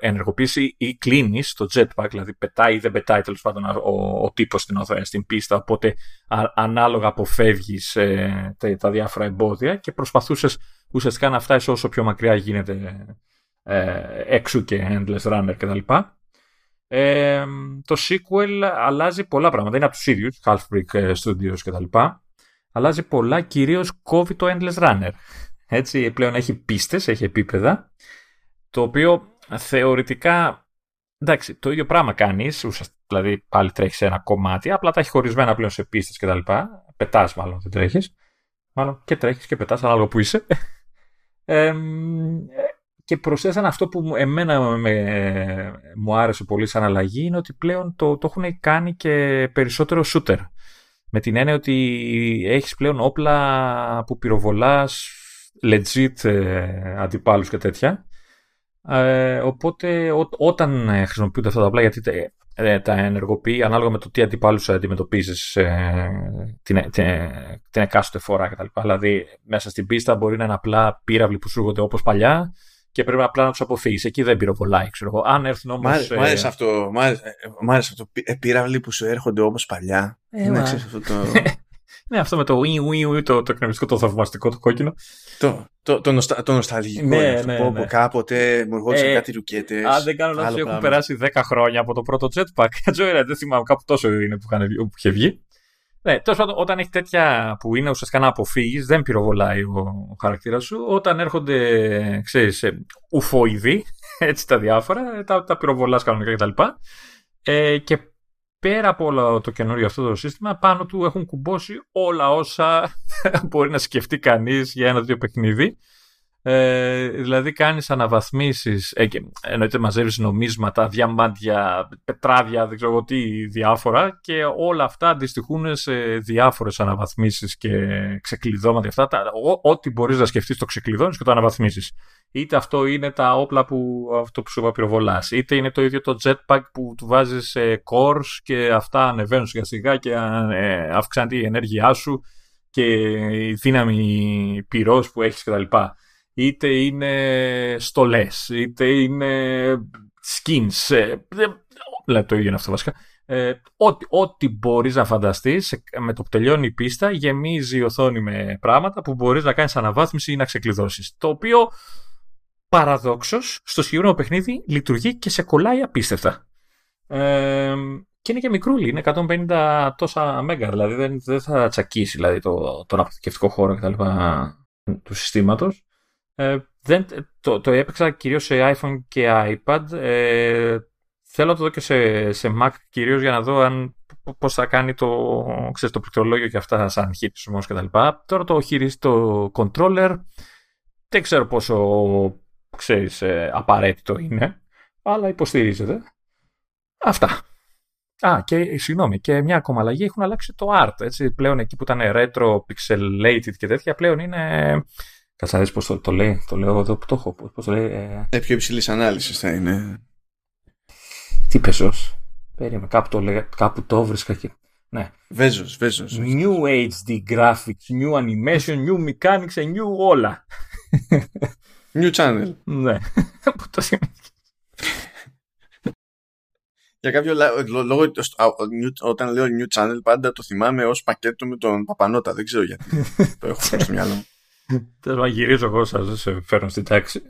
ενεργοποιήσει ή κλείνεις το jetpack, δηλαδή πετάει ή δεν πετάει τέλος πάντων ο τύπος στην πίστα, οπότε ανάλογα αποφεύγεις τα διάφορα εμπόδια και προσπαθούσες ουσιαστικά να φτάσεις όσο πιο μακριά γίνεται, έξω και endless runner κτλ. Το sequel αλλάζει πολλά πράγματα, είναι από τους ίδιους Half-Brick Studios κτλ. Αλλάζει πολλά, κυρίως κόβει το Endless Runner. Έτσι, πλέον έχει πίστες, έχει επίπεδα, το οποίο θεωρητικά, εντάξει, το ίδιο πράγμα κάνεις, δηλαδή πάλι τρέχεις ένα κομμάτι, απλά τα έχει χωρισμένα πλέον σε πίστες κτλ. Πετάς μάλλον, δεν τρέχεις. Μάλλον και τρέχεις και πετάς, ανάλογα που είσαι. Και προσθέσαν αυτό που εμένα μου άρεσε πολύ σαν αλλαγή, είναι ότι πλέον το έχουν κάνει και περισσότερο shooter. Με την έννοια ότι έχεις πλέον όπλα που πυροβολάς legit αντιπάλους και τέτοια. Οπότε όταν χρησιμοποιούνται αυτά τα όπλα, γιατί τα ενεργοποιεί ανάλογα με το τι αντιπάλους αντιμετωπίζεις την εκάστοτε φορά κτλ. Δηλαδή μέσα στην πίστα μπορεί να είναι απλά πύραυλοι που σου έρχονται όπως παλιά και πρέπει απλά να τους αποφύγεις. Εκεί δεν πυροβολάει, ξέρω εγώ. Αν έρθουν όμως. Μ' άρεσε αυτό. Πύραυλοι που σου έρχονται όπως παλιά. Δεν ξέρεις αυτό το. Ναι, αυτό με το ουι, το εκνευριστικό, το θαυμαστικό, το κόκκινο. Το νοσταλγικό. Ναι. Κάποτε μου έρχονται κάτι ρουκέτες. Αν δεν κάνω λάθος, έχουν περάσει 10 χρόνια από το πρώτο Jetpack Joyride. Δεν θυμάμαι, κάπου τόσο είναι που είχε βγει. Ναι, τέλος πάντων, όταν έχει τέτοια που είναι ουσιαστικά να αποφύγεις, δεν πυροβολάει ο χαρακτήρας σου. Όταν έρχονται, ξέρεις, ουφοειδή, έτσι τα διάφορα, τα πυροβολάς κανονικά κτλ. Και πέρα από όλο το καινούριο αυτό το σύστημα, πάνω του έχουν κουμπώσει όλα όσα μπορεί να σκεφτεί κανείς για ένα-δύο παιχνίδι. Δηλαδή, κάνεις αναβαθμίσεις, εννοείται μαζεύεις νομίσματα, διαμάντια, πετράδια, δεν ξέρω τι διάφορα, και όλα αυτά αντιστοιχούν σε διάφορες αναβαθμίσεις και ξεκλειδώματα. Αυτά, ό,τι μπορείς να σκεφτείς το ξεκλειδώνεις και το αναβαθμίσεις. Είτε αυτό είναι τα όπλα που σου πυροβολάς, είτε είναι το ίδιο το jetpack που του βάζεις cores και αυτά ανεβαίνουν σιγά σιγά και αυξάνεται η ενέργειά σου και η δύναμη πυρός που έχεις κτλ. Είτε είναι στολές, είτε είναι skins, δηλαδή το ίδιο είναι αυτό βασικά. Ό,τι μπορείς να φανταστείς, με το που τελειώνει η πίστα, γεμίζει η οθόνη με πράγματα που μπορείς να κάνεις αναβάθμιση ή να ξεκλειδώσεις. Το οποίο, παραδόξως, στο συγκεκριμένο παιχνίδι λειτουργεί και σε κολλάει απίστευτα. Και είναι και μικρούλι, είναι 150 τόσα μέγα, δηλαδή δεν θα τσακίσει δηλαδή, τον αποθηκευτικό χώρο κτλ. Του συστήματος. Το έπαιξα κυρίως σε iPhone και iPad. Θέλω να το δω και σε Mac κυρίως για να δω πώς θα κάνει το πληκτρολόγιο και αυτά σαν χειρισμούς κτλ. Τώρα το χειρίστο controller δεν ξέρω πόσο απαραίτητο είναι, αλλά υποστηρίζεται. Αυτά. Και συγγνώμη, και μια ακόμα αλλαγή, έχουν αλλάξει το art. Έτσι, πλέον εκεί που ήταν retro, pixelated και τέτοια, πλέον είναι... Καθαρίζει πώς το λέει, το λέω εδώ που το έχω. Πώς το λέει. Πιο υψηλής ανάλυσης θα είναι. Τι πεσός. Περίμενε, κάπου το βρίσκα και. Ναι. Βέζος. New HD graphics, new animation, new mechanics, new όλα. New channel. Ναι. Που το σημαίνει. Για κάποιο λόγο, όταν λέω new channel, πάντα το θυμάμαι ως πακέτο με τον Παπανότα. Δεν ξέρω γιατί. Το έχω στο μυαλό μου. Τέλος, γυρίζω εγώ, σας φέρνω στην τάξη.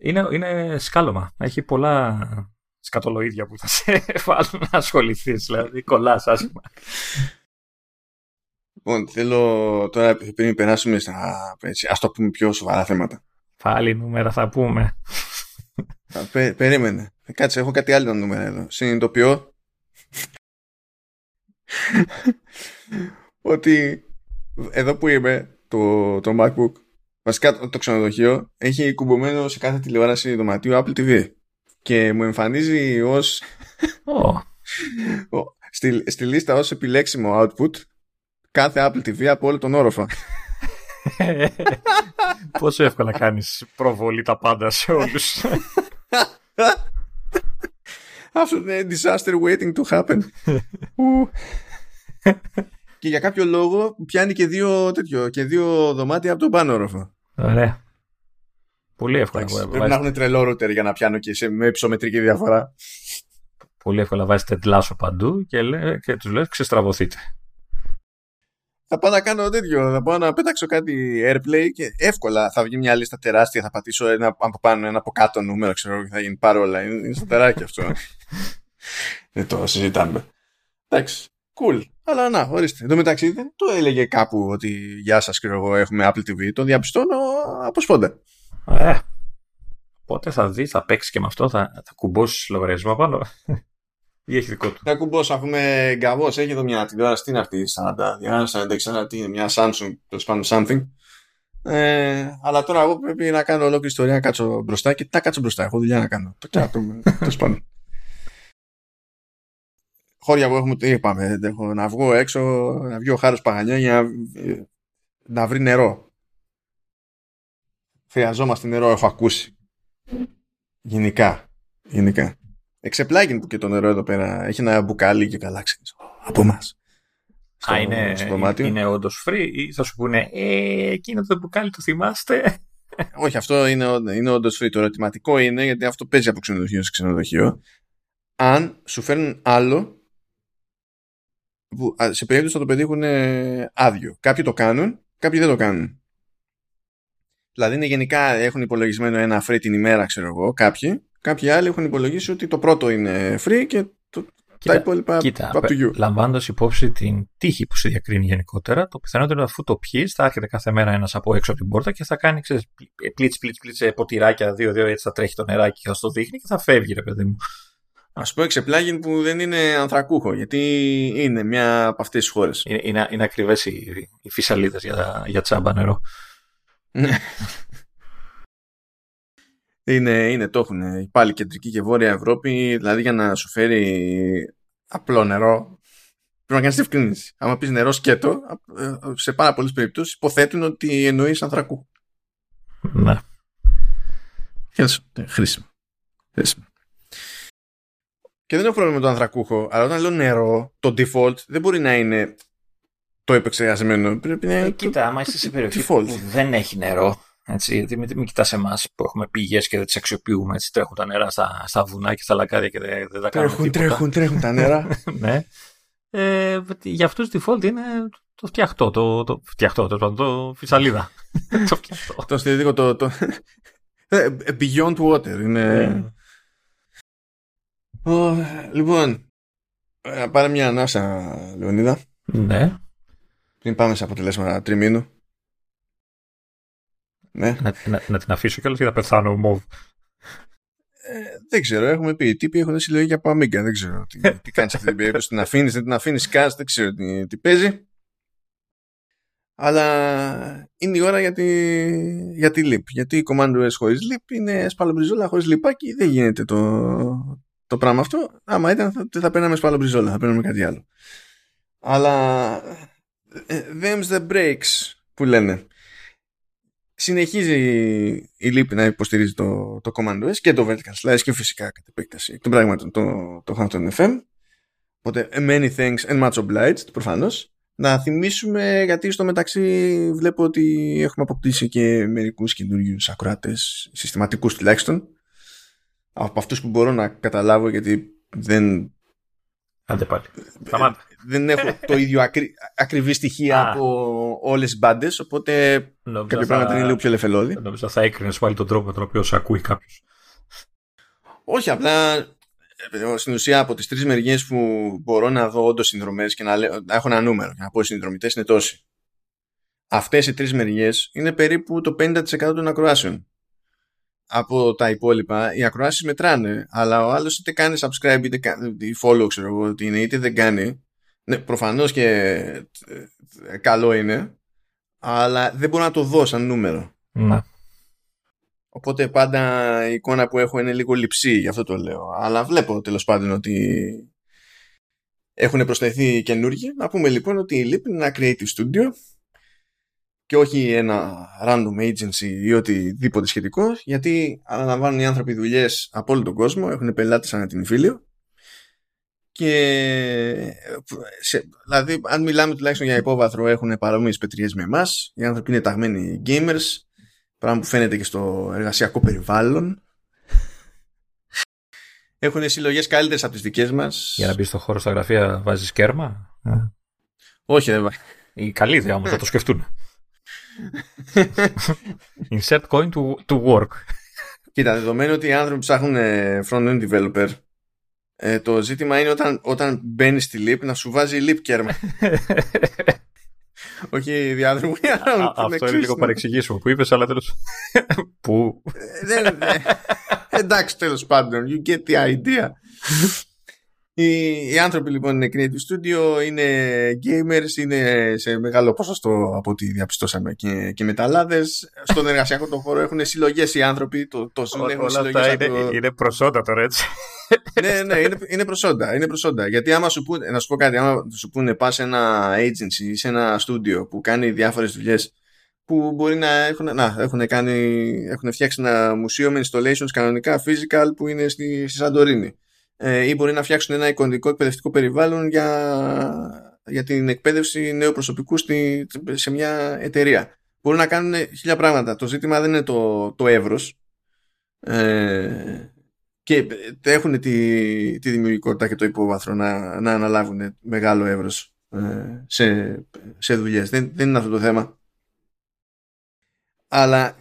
Είναι σκάλωμα. Έχει πολλά σκατολοίδια που θα σε βάλουν να ασχοληθείς. Δηλαδή κολλάς άσχημα. Λοιπόν, θέλω τώρα πριν περάσουμε ας το πούμε πιο σοβαρά θέματα. Πάλι νούμερα θα πούμε. Περίμενε. Κάτσε, έχω κάτι άλλο νούμερα εδώ. Συνειδητοποιώ ότι εδώ που είμαι, το MacBook, βασικά το ξενοδοχείο, έχει κουμπωμένο σε κάθε τηλεόραση δωματίου Apple TV και μου εμφανίζει ως στη λίστα ως επιλέξιμο output κάθε Apple TV από όλο τον όροφο. Πόσο εύκολα κάνεις προβολή τα πάντα σε όλους. Αυτό είναι disaster waiting to happen. Και για κάποιο λόγο πιάνει και δύο δωμάτια από τον πάνω όροφο. Ωραία. Πολύ εύκολα. Πρέπει να έχουν τρελό ρούτερ για να πιάνω και με υψομετρική διαφορά. Πολύ εύκολα βάζει τεντλάσο παντού και τους λες ξεστραβωθείτε. Θα πάω να κάνω τέτοιο. Θα πάω να πέταξω κάτι airplay και εύκολα θα βγει μια λίστα τεράστια. Θα πατήσω ένα από πάνω, ένα από κάτω νούμερο. Ξέρω, θα γίνει παρόλα. Είναι σατεράκι αυτό. Δεν το συζητάμε. Εντάξει. Cool. Αλλά να, ορίστε. Εν τω μεταξύ δεν το έλεγε κάπου ότι γεια σας και εγώ έχουμε Apple TV. Το διαπιστώνω από σπόντα. Πότε θα δει, θα παίξει και με αυτό, θα κουμπώσει λογαριασμό πάνω. Ή έχει δικό του. Θα κουμπώσει, αφού με γκαβός. Έχει εδώ μια τηλεόραση. Τι είναι αυτή, 40, 46, τι είναι, μια Samsung, τέλος πάντων something. Αλλά τώρα εγώ πρέπει να κάνω ολόκληρη ιστορία, να κάτσω μπροστά και τα κάτσω μπροστά. Έχω δουλειά να κάνω. Τέλος πάντων. Χώρια που έχουμε, είπαμε, να βγω έξω, να βγει ο Χάρος Παγανιά για να βρει νερό. Χρειαζόμαστε νερό, έχω ακούσει. Γενικά. Εξεπλάγει που και το νερό εδώ πέρα έχει ένα μπουκάλι και καλά ξέρεις. Από εμάς. Είναι όντως free ή θα σου πούνε εκείνο το μπουκάλι το θυμάστε? Όχι, αυτό είναι όντως free. Το ερωτηματικό είναι, γιατί αυτό παίζει από ξενοδοχείο σε ξενοδοχείο, αν σου φέρνουν άλλο που σε περίπτωση θα το πετύχουν άδειο. Κάποιοι το κάνουν, κάποιοι δεν το κάνουν. Δηλαδή είναι γενικά, έχουν υπολογισμένο ένα free την ημέρα, ξέρω εγώ, κάποιοι άλλοι έχουν υπολογίσει ότι το πρώτο είναι free και τα υπόλοιπα από το you. Λαμβάνοντας υπόψη την τύχη που σε διακρίνει γενικότερα, το πιθανότερο αφού το πιείς, θα έρχεται κάθε μέρα ένας από έξω από την πόρτα και θα κάνει πλίτς ποτηράκια, δύο-δύο, έτσι θα τρέχει το νεράκι και θα στο δείχνει και θα φεύγει, ρε παιδί μου. Ας πω εξεπλάγιν που δεν είναι ανθρακούχο, γιατί είναι μια από αυτές τις χώρες. Είναι ακριβές οι φυσαλίδες για τσάμπα νερό. Είναι το έχουν πάλι κεντρική και βόρεια Ευρώπη. Δηλαδή για να σου φέρει απλό νερό πρέπει να κάνεις ευκρίνηση. Άμα πεις νερό σκέτο, σε πάρα πολλές περιπτώσεις υποθέτουν ότι εννοείς ανθρακού. Ναι. Χρήσιμο. Και δεν έχω πρόβλημα με το ανθρακούχο, αλλά όταν λέω νερό, το default δεν μπορεί να είναι το επεξεργασμένο. Πρέπει να είναι. Κοίτα, άμα είσαι σε περιοχή που δεν έχει νερό, έτσι, γιατί μην κοιτάς εμάς που έχουμε πηγές και δεν τις αξιοποιούμε. Έτσι, τρέχουν τα νερά στα βουνά και στα λακάδια και δεν τα κάνουμε τίποτα. Τρέχουν τα νερά. Ναι. Για αυτούς default είναι το φτιαχτό, το φυσαλίδα. Το φτιαχτό. Το στηρίδικο, το beyond water είναι. Λοιπόν, πάρε μια ανάσα, Λεωνίδα. Ναι. Πριν πάμε σε αποτελέσματα τριμήνου. Ναι. Να την αφήσω κιόλας και θα πεθάνω μόβ. Δεν ξέρω, έχουμε πει. Οι τύποι έχουν συλλογή από Αμίγκα. Δεν ξέρω τι κάνεις αυτή την περίπτωση. Την αφήνεις, δεν την αφήνεις καν. Δεν ξέρω τι παίζει. Αλλά είναι η ώρα για τη leap. Γιατί η Command OS χωρίς leap είναι σπαλομπριζόλα χωρίς λιπάκι. Δεν γίνεται το πράγμα αυτό. Άμα ήταν, δεν θα παίρναμε σπαλομπριζόλα. Θα παίρναμε κάτι άλλο. Αλλά them's the breaks που λένε. Συνεχίζει η LEAP να υποστηρίζει το Command OS και το Vertical Slice και φυσικά κατ' επέκταση των πράγματων το Hampton FM. Οπότε many thanks and much obliged, προφανώς. Να θυμίσουμε, γιατί στο μεταξύ βλέπω ότι έχουμε αποκτήσει και μερικούς καινούριους ακροατές, συστηματικούς τουλάχιστον, από αυτούς που μπορώ να καταλάβω, γιατί δεν. Άντε πάλι. Δεν έχω το ίδιο ακριβή στοιχεία από όλες τις μπάντες, οπότε κάποια πράγματα είναι λίγο πιο ελεφελώδη. Νομίζω θα έκρινες πάλι τον τρόπο με τον οποίο σε ακούει κάποιος. Όχι, απλά στην ουσία από τις τρεις μεριές που μπορώ να δω όντως συνδρομές και να έχω ένα νούμερο και να πω οι συνδρομητές είναι τόσοι. Αυτές οι τρεις μεριές είναι περίπου το 50% των ακροάσεων. Από τα υπόλοιπα, οι ακροάσεις μετράνε, αλλά ο άλλος είτε κάνει subscribe είτε follow, ξέρω εγώ ότι είναι, είτε δεν κάνει. Ναι, προφανώς και καλό είναι, αλλά δεν μπορώ να το δω σαν νούμερο. Να. Οπότε πάντα η εικόνα που έχω είναι λίγο λειψή, γι' αυτό το λέω. Αλλά βλέπω τέλος πάντων ότι έχουν προσθεθεί καινούργοι. Να πούμε λοιπόν ότι η LEAP είναι ένα creative studio και όχι ένα random agency ή οτιδήποτε σχετικό, γιατί αναλαμβάνουν οι άνθρωποι δουλειές από όλο τον κόσμο, έχουν πελάτες ανά την Ιφίλιο και δηλαδή αν μιλάμε τουλάχιστον για υπόβαθρο έχουν παρόμοιες πετριές με εμάς, οι άνθρωποι είναι ταγμένοι gamers, πράγμα που φαίνεται και στο εργασιακό περιβάλλον. Έχουν συλλογές καλύτερες από τις δικές μας. Για να μπει στο χώρο στα γραφεία βάζεις κέρμα. Όχι, δεν βάζει. Οι καλοί δε όμως θα το σκεφτούν. Insert coin to work. Κοίτα, δεδομένου ότι οι άνθρωποι ψάχνουν front-end developer, το ζήτημα είναι όταν μπαίνεις στη leap να σου βάζει leap κέρμα. Όχι διάδρομο. Αυτό είναι λίγο παρεξηγήσιμο που είπες, αλλά τέλος. Πού. Εντάξει, τέλος πάντων. You get the idea. Οι άνθρωποι λοιπόν είναι creative studio, είναι gamers, είναι σε μεγάλο ποσοστό από ό,τι διαπιστώσαμε και μεταλλάδες. Στον εργασιακό τον χώρο έχουν συλλογές οι άνθρωποι, το ζουν, έχουν συλλογές. Είναι προσόντα τώρα, έτσι. Ναι, είναι προσόντα. Γιατί άμα σου πούνε, να σου πω κάτι, άμα σου πούνε πας σε ένα agency ή σε ένα studio που κάνει διάφορες δουλειές που μπορεί να έχουν φτιάξει ένα μουσείο με installations κανονικά physical που είναι στη Σαντορίνη. Ή μπορεί να φτιάξουν ένα εικονικό εκπαιδευτικό περιβάλλον για την εκπαίδευση νέου προσωπικού σε μια εταιρεία. Μπορούν να κάνουν χίλια πράγματα. Το ζήτημα δεν είναι το εύρος. Και έχουν τη δημιουργικότητα και το υπόβαθρο να αναλάβουν μεγάλο εύρος σε δουλειές. Δεν είναι αυτό το θέμα. Αλλά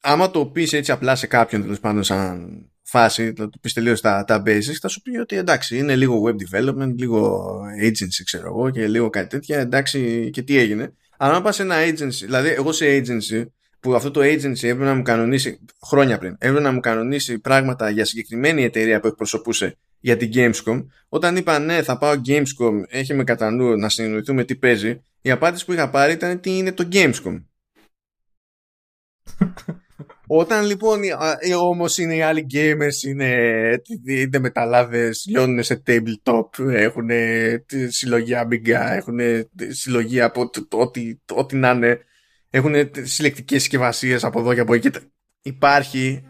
άμα το πεις έτσι απλά σε κάποιον, τέλος πάντων, σαν φάση, το πεις τελείως τα basics, θα σου πει ότι εντάξει, είναι λίγο web development, λίγο agency, ξέρω εγώ, και λίγο κάτι τέτοια, εντάξει, και τι έγινε. Αλλά να πας σε ένα agency, δηλαδή εγώ σε agency, που αυτό το agency έπρεπε να μου κανονίσει χρόνια πριν, έπρεπε να μου κανονίσει πράγματα για συγκεκριμένη εταιρεία που εκπροσωπούσε για την Gamescom. Όταν είπα ναι, θα πάω Gamescom, έχει με κατά νου να συνεννοηθούμε τι παίζει, η απάντηση που είχα πάρει ήταν τι είναι το Gamescom. Όταν λοιπόν όμως είναι οι άλλοι gamers, είναι μεταλλάδες, λιώνουν σε tabletop, έχουν συλλογή Amiga, έχουν συλλογή από ό,τι να είναι, έχουν συλλεκτικές συσκευασίες από εδώ και από εκεί. Υπάρχει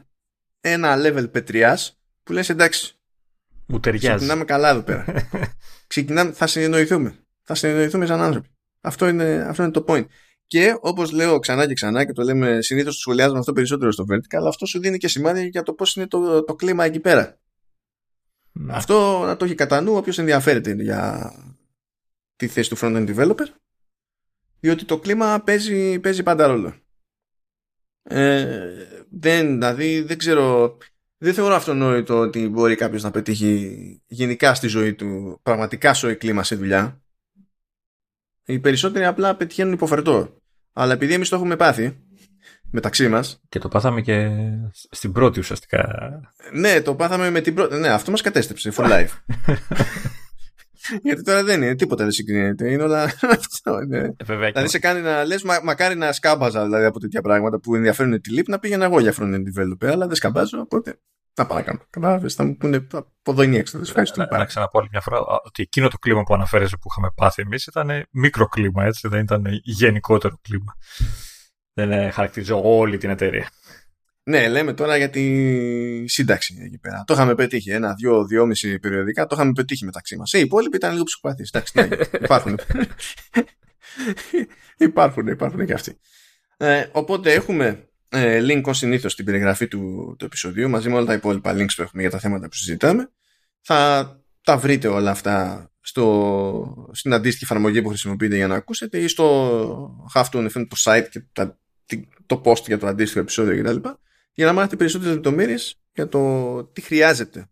ένα level πετριάς που λες εντάξει, μου ταιριάζει. Ξεκινάμε καλά εδώ πέρα. Θα συνεννοηθούμε. Θα συνεννοηθούμε σαν άνθρωποι. Αυτό είναι το point. Και όπως λέω ξανά και ξανά, και το λέμε συνήθως, το σχολιάζουμε αυτό περισσότερο στο Vertical, αλλά αυτό σου δίνει και σημάδια για το πώς είναι το κλίμα εκεί πέρα. Mm. Αυτό να το έχει κατά νου όποιος ενδιαφέρεται για τη θέση του front-end developer, διότι το κλίμα παίζει πάντα ρόλο. Δεν ξέρω, δεν θεωρώ αυτονόητο ότι μπορεί κάποιος να πετύχει γενικά στη ζωή του πραγματικά σοϊ κλίμα σε δουλειά. Οι περισσότεροι απλά πετυχαίνουν υποφερτό. Αλλά επειδή εμείς το έχουμε πάθει μεταξύ μας. Και το πάθαμε και στην πρώτη ουσιαστικά. Ναι, το πάθαμε με την πρώτη. Ναι, αυτό μας κατέστρεψε. For life. Γιατί τώρα δεν είναι. Τίποτα δεν συγκρίνεται. Είναι όλα αυτό. Ναι. Δηλαδή σε κάνει να λες, μακάρι να σκάμπαζα δηλαδή, από τέτοια πράγματα που ενδιαφέρουν τη LEAP, να πήγαινα εγώ για front-end developer. Αλλά δεν σκαμπάζω, οπότε τα παρακάνω. Κατάλαβες, θα μου πούνε από εδώ είναι έξω. Να ξαναπώ άλλη μια φορά ότι εκείνο το κλίμα που αναφέρεσαι που είχαμε πάθει εμείς ήταν μικροκλίμα, έτσι, δεν ήταν γενικότερο κλίμα. Δεν χαρακτηρίζω όλη την εταιρεία. Ναι, λέμε τώρα για τη σύνταξη εκεί πέρα. Το είχαμε πετύχει ένα-δυόμιση περιοδικά, το είχαμε πετύχει μεταξύ μας. Οι υπόλοιποι ήταν λίγο ψυχοπαθείς. Εντάξει, ναι, υπάρχουν και αυτοί. Οπότε έχουμε link ως συνήθως στην περιγραφή του επεισοδίου, μαζί με όλα τα υπόλοιπα links που έχουμε για τα θέματα που συζητάμε. Θα τα βρείτε όλα αυτά στην αντίστοιχη εφαρμογή που χρησιμοποιείτε για να ακούσετε, ή στο Halftone FM, το site και το post για το αντίστοιχο επεισόδιο κτλ. Για να μάθετε περισσότερες λεπτομέρειες για το τι χρειάζεται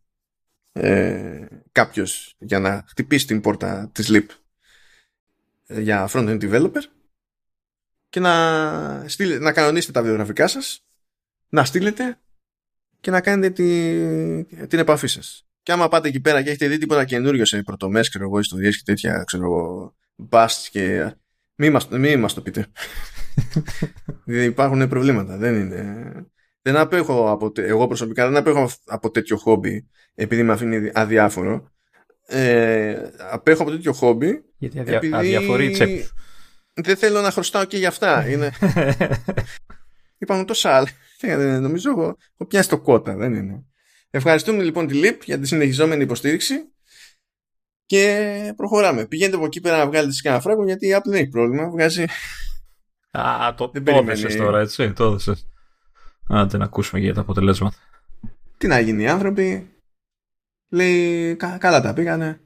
κάποιος για να χτυπήσει την πόρτα της LEAP για front-end developer, και να κανονίσετε τα βιογραφικά σας, να στείλετε και να κάνετε την επαφή σας. Και άμα πάτε εκεί πέρα και έχετε δει τίποτα καινούριο σε πρωτομές, ξέρω εγώ, ιστορίες και τέτοια, ξέρω εγώ, μπαστ και... Μη μας το πείτε. Δηλαδή υπάρχουν προβλήματα. Δεν απέχω από... Εγώ προσωπικά δεν απέχω από τέτοιο χόμπι επειδή με αφήνει αδιάφορο. Απέχω από τέτοιο χόμπι γιατί αδιαφορεί η τσέπη. Δεν θέλω να χρωστάω και για αυτά. Είναι... Υπάρχουν τόσα άλλα. Νομίζω εγώ έχω πιάσει το κότα. Δεν είναι. Ευχαριστούμε λοιπόν τη LEAP για τη συνεχιζόμενη υποστήριξη και προχωράμε. Πηγαίνετε από εκεί πέρα να βγάλετε σε κανένα φράγκο, γιατί η Apple δεν έχει πρόβλημα. Βγάζει. Α, το έδωσες τώρα, έτσι. Το έδωσες. Άντε να ακούσουμε για τα αποτελέσματα. Τι να γίνει, οι άνθρωποι. Λέει καλά τα πήγανε.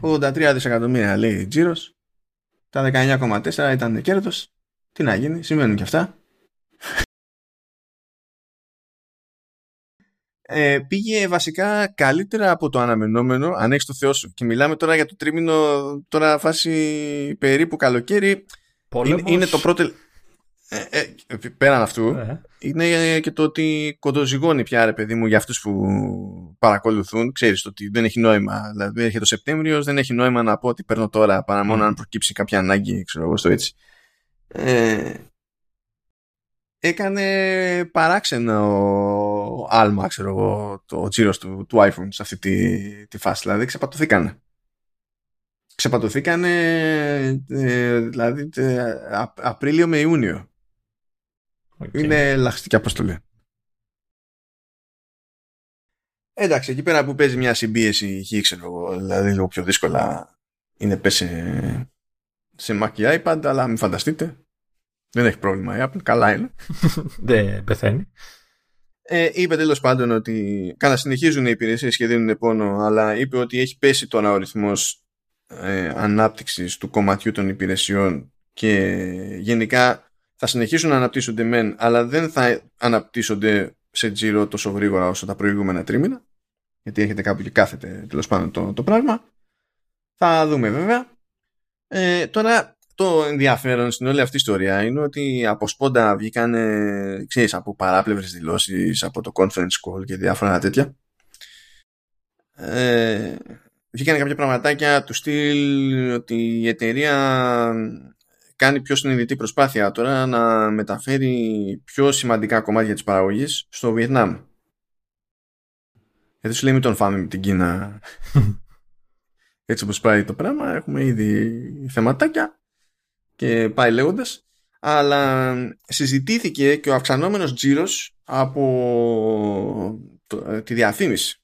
83 δισεκατομμύρια λέει τζίρος. Τα 19,4 ήταν κέρδος. Τι να γίνει, σημαίνουν και αυτά. Πήγε βασικά καλύτερα από το αναμενόμενο, αν έχεις το Θεό σου. Και μιλάμε τώρα για το τρίμηνο, τώρα φάση περίπου καλοκαίρι. Είναι το πρώτο... πέραν αυτού, είναι και το ότι κοντοζυγώνει πια, ρε παιδί μου, για αυτούς που παρακολουθούν. Ξέρεις ότι δεν έχει νόημα. Δηλαδή έρχεται ο Σεπτέμβριος, δεν έχει νόημα να πω ότι παίρνω τώρα, παρά μόνο αν προκύψει κάποια ανάγκη, ξέρω εγώ, στο έτσι. Έκανε παράξενο άλμα, ξέρω εγώ, το τσίρος του iPhone σε αυτή τη φάση. Δηλαδή ξεπατωθήκανε. Δηλαδή Απρίλιο με Ιούνιο. Okay. Είναι ελαχιστική αποστολή. Εντάξει, εκεί πέρα που παίζει μια συμπίεση χ, ξέρω εγώ, δηλαδή λίγο πιο δύσκολα είναι πες σε Mac και iPad, αλλά μην φανταστείτε, δεν έχει πρόβλημα η Apple, καλά είναι. Δεν πεθαίνει. Είπε τέλος πάντων ότι καλά συνεχίζουν οι υπηρεσίες και δίνουν πόνο, αλλά είπε ότι έχει πέσει το αναοριθμός ανάπτυξης του κομματιού των υπηρεσιών και γενικά θα συνεχίσουν να αναπτύσσονται μεν, αλλά δεν θα αναπτύσσονται σε τζίρο τόσο γρήγορα όσο τα προηγούμενα τρίμηνα, γιατί έρχεται κάπου και κάθεται τέλος πάντων το πράγμα. Θα δούμε βέβαια. Τώρα το ενδιαφέρον στην όλη αυτή η ιστορία είναι ότι από σπόντα βγήκαν ξέρεις, από παράπλευρες δηλώσεις, από το conference call και διάφορα τέτοια. Βγήκαν κάποια πραγματάκια του στυλ ότι η εταιρεία κάνει πιο συνειδητή προσπάθεια τώρα να μεταφέρει πιο σημαντικά κομμάτια της παραγωγής στο Βιετνάμ. Γιατί σου λέει μην τον φάμε με την Κίνα. Έτσι όπως πάει το πράγμα, έχουμε ήδη θεματάκια και πάει λέγοντας. Αλλά συζητήθηκε και ο αυξανόμενος τζίρος από τη διαφήμιση.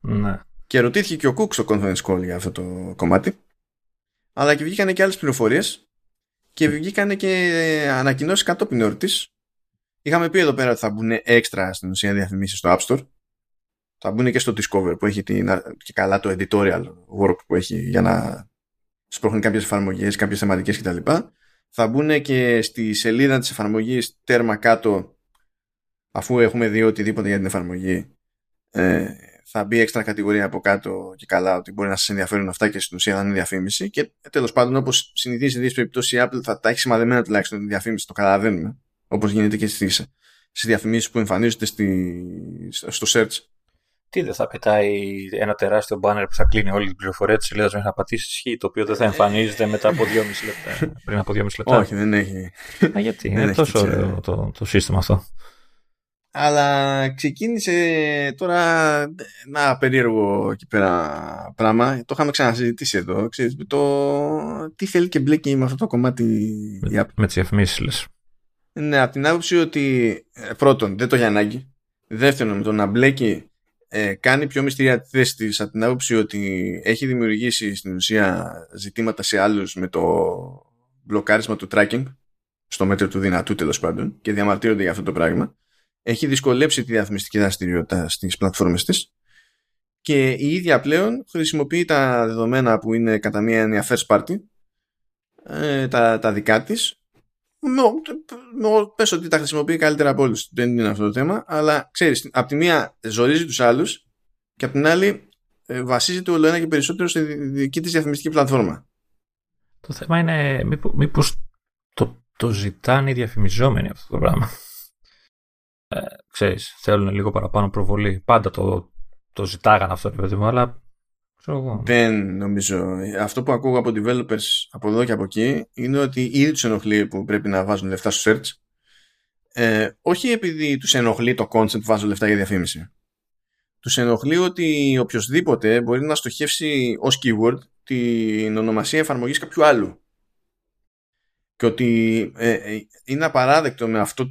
Ναι. Και ρωτήθηκε και ο Κουκ στο conference call για αυτό το κομμάτι. Αλλά και βγήκανε και άλλες πληροφορίες και βγήκανε και ανακοινώσεις κατόπιν εορτής. Είχαμε πει εδώ πέρα ότι θα μπουν έξτρα στην ουσία διαφημίσεις στο App Store. Θα μπουν και στο Discover που έχει και καλά το editorial work που έχει για να σπρώχνει κάποιες εφαρμογές, κάποιες θεματικές κτλ. Θα μπουν και στη σελίδα της εφαρμογής τέρμα κάτω, αφού έχουμε δει οτιδήποτε για την εφαρμογή. Θα μπει έξτρα κατηγορία από κάτω και καλά ότι μπορεί να σας ενδιαφέρουν αυτά και στην ουσία θα είναι διαφήμιση. Και τέλος πάντων, όπως συνηθίζει σε τέτοιες περιπτώσεις, η Apple θα τα έχει σημαδεμένα τουλάχιστον τη διαφήμιση, το καταλαβαίνουμε. Όπως γίνεται και στις διαφημίσεις που εμφανίζονται στο search. Τι δεν θα πετάει ένα τεράστιο banner που θα κλείνει όλη την πληροφορία της σελίδας μέχρι να πατήσεις χ, το οποίο δεν θα εμφανίζεται μετά από 2,5 λεπτά. Πριν από 2,5 λεπτά. Όχι, δεν έχει. Α, γιατί είναι τόσο ωραίο το σύστημα αυτό. Αλλά ξεκίνησε τώρα ένα περίεργο εκεί πέρα πράγμα. Το είχαμε ξανασυζητήσει εδώ. Ξέρεις, τι θέλει και μπλέκει με αυτό το κομμάτι. Με τις διαφημίσεις, λες. Ναι, από την άποψη ότι πρώτον δεν το έχει ανάγκη. Δεύτερον, με το να μπλέκει κάνει πιο μυστηρία τη θέση της. Από την άποψη ότι έχει δημιουργήσει στην ουσία ζητήματα σε άλλους με το μπλοκάρισμα του tracking, στο μέτρο του δυνατού τέλος πάντων, και διαμαρτύρονται για αυτό το πράγμα. Έχει δυσκολέψει τη διαφημιστική δραστηριότητα στις πλατφόρμες της και η ίδια πλέον χρησιμοποιεί τα δεδομένα που είναι κατά μία έννοια first party, τα δικά της. Πες ότι τα χρησιμοποιεί καλύτερα από όλους, δεν είναι αυτό το θέμα, αλλά ξέρεις, από τη μία ζορίζει τους άλλους και από την άλλη βασίζεται όλο ένα και περισσότερο στη δική της διαφημιστική πλατφόρμα. Το θέμα είναι μήπως το ζητάνε οι διαφημιζόμενοι αυτό το πράγμα. Ξέρεις, θέλουν λίγο παραπάνω προβολή. Πάντα το ζητάγαν αυτό, παιδί μου, αλλά ξέρω εγώ. Δεν νομίζω. Αυτό που ακούω από developers από εδώ και από εκεί είναι ότι ήδη τους ενοχλεί που πρέπει να βάζουν λεφτά στο search. Όχι επειδή τους ενοχλεί το concept που βάζουν λεφτά για διαφήμιση. Τους ενοχλεί ότι οποιοσδήποτε μπορεί να στοχεύσει ως keyword την ονομασία εφαρμογής κάποιου άλλου. Και ότι είναι απαράδεκτο με αυτόν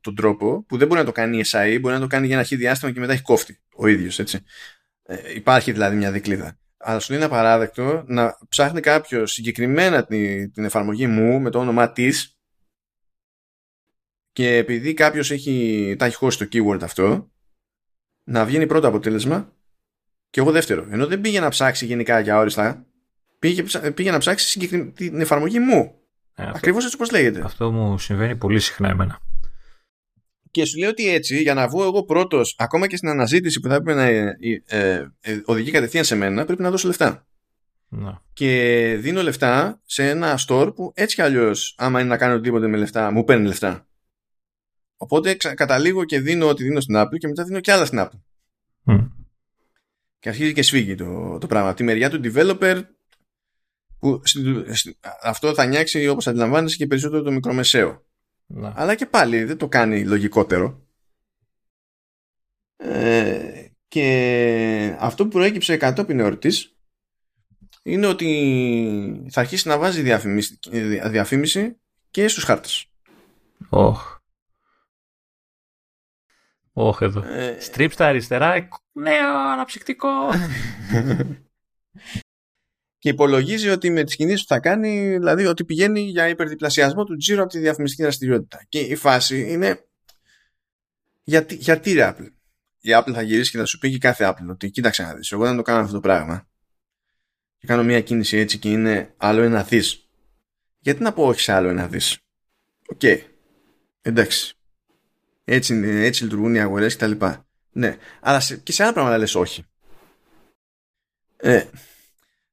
τον τρόπο που δεν μπορεί να το κάνει η SAE, μπορεί να το κάνει για ένα χι διάστημα και μετά έχει κόφτη ο ίδιος, έτσι. Υπάρχει δηλαδή μια δικλίδα. Αλλά σου είναι απαράδεκτο να ψάχνει κάποιος συγκεκριμένα την εφαρμογή μου με το όνομά της και επειδή κάποιος τα έχει χώσει το keyword αυτό, να βγαίνει πρώτο αποτέλεσμα και εγώ δεύτερο. Ενώ δεν πήγε να ψάξει γενικά για όριστα, πήγε να ψάξει την εφαρμογή μου. Ακριβώς έτσι όπως λέγεται. Αυτό μου συμβαίνει πολύ συχνά εμένα. Και σου λέω ότι έτσι, για να βγω εγώ πρώτος, ακόμα και στην αναζήτηση που θα έπρεπε να οδηγεί κατευθείαν σε μένα, πρέπει να δώσω λεφτά. Να. Και δίνω λεφτά σε ένα store που έτσι κι αλλιώς, άμα είναι να κάνω οτιδήποτε με λεφτά, μου παίρνει λεφτά. Οπότε καταλήγω και δίνω ό,τι δίνω στην Apple και μετά δίνω κι άλλα στην Apple. Mm. Και αρχίζει και σφίγγει το πράγμα. Από τη μεριά του developer. Που αυτό θα νιάξει, όπως αντιλαμβάνεσαι, και περισσότερο το μικρομεσαίο. Να. Αλλά και πάλι δεν το κάνει λογικότερο. Και αυτό που προέκυψε κατόπιν εορτής είναι ότι θα αρχίσει να βάζει διαφήμιση και στους χάρτες. Εδώ. Στριπ στα αριστερά, νέο αναψυκτικό. Και υπολογίζει ότι με τις κινήσεις που θα κάνει, δηλαδή ότι πηγαίνει για υπερδιπλασιασμό του τζίρου από τη διαφημιστική δραστηριότητα. Και η φάση είναι γιατί ρε Apple. Η Apple θα γυρίσει και θα σου πει και κάθε Apple ότι κοίταξε να δεις, εγώ δεν το κάνω αυτό το πράγμα. και κάνω μια κίνηση έτσι και είναι άλλο ένα δις, γιατί να πω όχι σε άλλο ένα δις? Οκ. Εντάξει. Έτσι λειτουργούν οι αγορές κτλ. Ναι. Αλλά και σε άλλα πράγματα λες όχι. Δηλαδή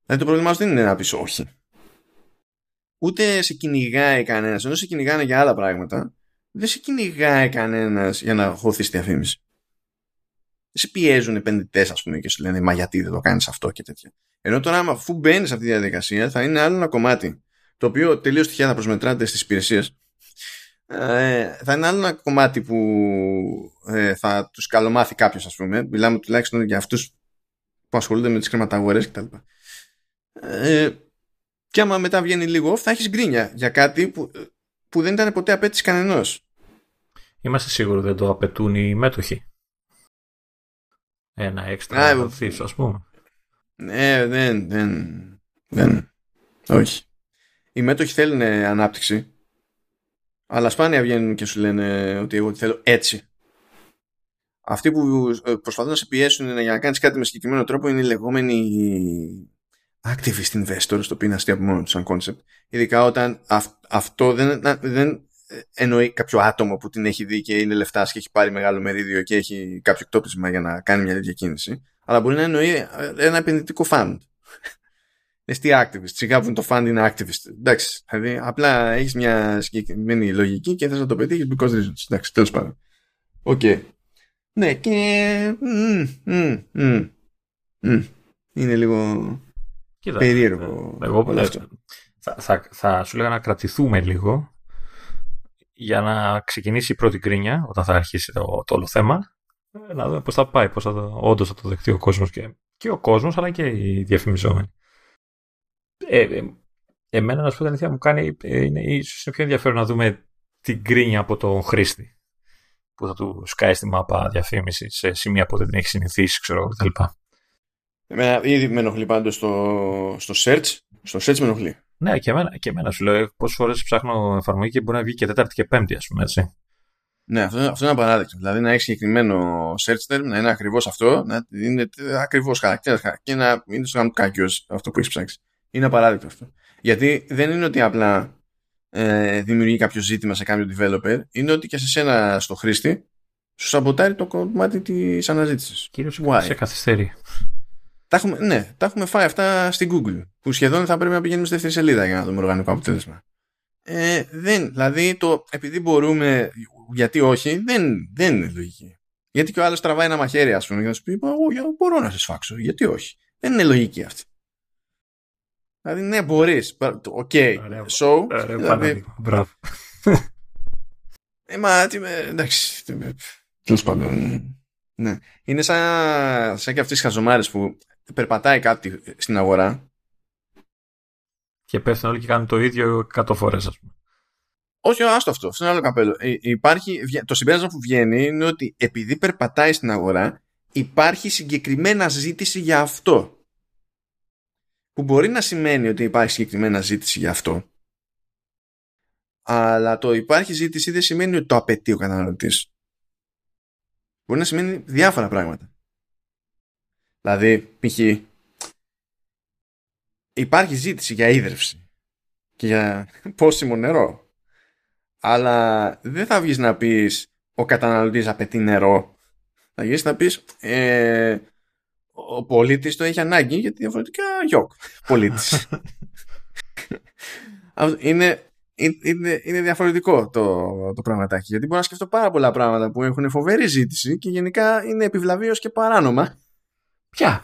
το πρόβλημά σου δεν είναι να πεις όχι. Ούτε σε κυνηγάει κανένας. Ενώ σε κυνηγάνε για άλλα πράγματα, δεν σε κυνηγάει κανένας για να χωθείς τη διαφήμιση. Δεν σε πιέζουν επενδυτές, ας πούμε, και σου λένε μα γιατί δεν το κάνεις αυτό και τέτοια. Ενώ τώρα, αφού μπαίνεις σε αυτή τη διαδικασία, θα είναι άλλο ένα κομμάτι, το οποίο τελείως τυχαία θα προσμετράτε στις υπηρεσίες. Θα είναι άλλο ένα κομμάτι που θα τους καλομάθει κάποιος, ας πούμε. Μιλάμε τουλάχιστον για αυτούς που ασχολούνται με τις κρεματαγορές κτλ. Και άμα μετά βγαίνει λίγο off, θα έχεις γκρίνια για κάτι που δεν ήταν ποτέ απέτηση κανενός. Είμαστε σίγουροι δεν το απαιτούν οι μέτοχοι? Ένα έξτρα θύψη, ας πούμε. Ναι, δεν. Όχι. Οι μέτοχοι θέλουν ανάπτυξη, αλλά σπάνια βγαίνουν και σου λένε ότι εγώ θέλω έτσι. Αυτοί που προσπαθούν να σε πιέσουν για να κάνεις κάτι με συγκεκριμένο τρόπο είναι οι λεγόμενοι activist investors, το οποίο είναι αστείο από μόνο του σαν concept, ειδικά όταν αυτό δεν εννοεί κάποιο άτομο που την έχει δει και είναι λεφτάς και έχει πάρει μεγάλο μερίδιο και έχει κάποιο εκτόπισμα για να κάνει μια τέτοια κίνηση, αλλά μπορεί να εννοεί ένα επενδυτικό fund. Εσύ τι activist, σιγά που το fund είναι activist. Εντάξει, δηλαδή απλά έχεις μια συγκεκριμένη λογική και θες να το πετύχεις because reasons. Εντάξει, τέλος πάντων. Οκ. Okay. Ναι, και είναι λίγο περίεργο. Εγώ θα σου λέγα να κρατηθούμε λίγο για να ξεκινήσει η πρώτη γκρίνια όταν θα αρχίσει το όλο θέμα. Να δούμε πώς θα πάει, πώς όντως θα το δεχτεί ο κόσμος και ο κόσμος αλλά και οι διαφημιζόμενοι. Εμένα, να σου πω την αλήθεια, μου κάνει ίσως είναι πιο ενδιαφέρον να δούμε την γκρίνια από τον χρήστη που θα του σκάει στη μάπα διαφήμιση σε σημεία που δεν την έχει συνηθίσει, ξέρω, κτλ. Εμένα ήδη με ενοχλεί πάντως στο search. Στο search με ενοχλεί. Ναι, και εμένα σου λέω πόσες φορές ψάχνω εφαρμογή και μπορεί να βγει και τέταρτη και πέμπτη, ας πούμε, έτσι. Ναι, αυτό είναι απαράδεκτο. Δηλαδή να έχει συγκεκριμένο search term, να είναι ακριβώς αυτό, να είναι ακριβώς χαρακτήρα και να είναι στο γαμκάκι αυτό που έχει ψάξει. Είναι απαράδεκτο αυτό. Γιατί δεν είναι ότι απλά δημιουργεί κάποιο ζήτημα σε κάποιο developer, είναι ότι και σε σένα, στο χρήστη, σου σαμποτάρει το κομμάτι της αναζήτησης. Κυρίως σε καθυστερεί. Τα έχουμε φάει αυτά στην Google, που σχεδόν θα πρέπει να πηγαίνουμε στη δεύτερη σελίδα για να δούμε οργανικό αποτέλεσμα. Δηλαδή, το επειδή μπορούμε, γιατί όχι, δεν είναι λογική. Γιατί και ο άλλος τραβάει ένα μαχαίρι, ας πούμε, για να σου πει: εγώ μπορώ να σε σφάξω, γιατί όχι. Δεν είναι λογική αυτή. Δηλαδή, ναι, μπορείς. Οκ. So. Δηλαδή, μπράβο. Εντάξει. Τέλος πάντων. Ναι. Είναι σαν και αυτές τις χαζομάρες που περπατάει κάτι στην αγορά και πέφτουν όλοι και κάνουν το ίδιο 100 φορές, ας πούμε. Όχι, άστο αυτό. Αυτό είναι άλλο καπέλο. Το συμπέρασμα που βγαίνει είναι ότι επειδή περπατάει στην αγορά, υπάρχει συγκεκριμένα ζήτηση για αυτό. Που μπορεί να σημαίνει ότι υπάρχει συγκεκριμένα ζήτηση για αυτό, αλλά το υπάρχει ζήτηση δεν σημαίνει ότι το απαιτεί ο καταναλωτής. Μπορεί να σημαίνει διάφορα πράγματα. Δηλαδή, π.χ. υπάρχει ζήτηση για ίδρυυση και για πόσιμο νερό, αλλά δεν θα βγεις να πεις ο καταναλωτής απαιτεί νερό. Θα βγεις να πεις ο πολίτης το έχει ανάγκη, γιατί διαφορετικά γιοκ πολίτης. είναι διαφορετικό το πραγματάκι, γιατί μπορώ να σκεφτώ πάρα πολλά πράγματα που έχουν φοβερή ζήτηση και γενικά είναι επιβλαβίως και παράνομα. Πια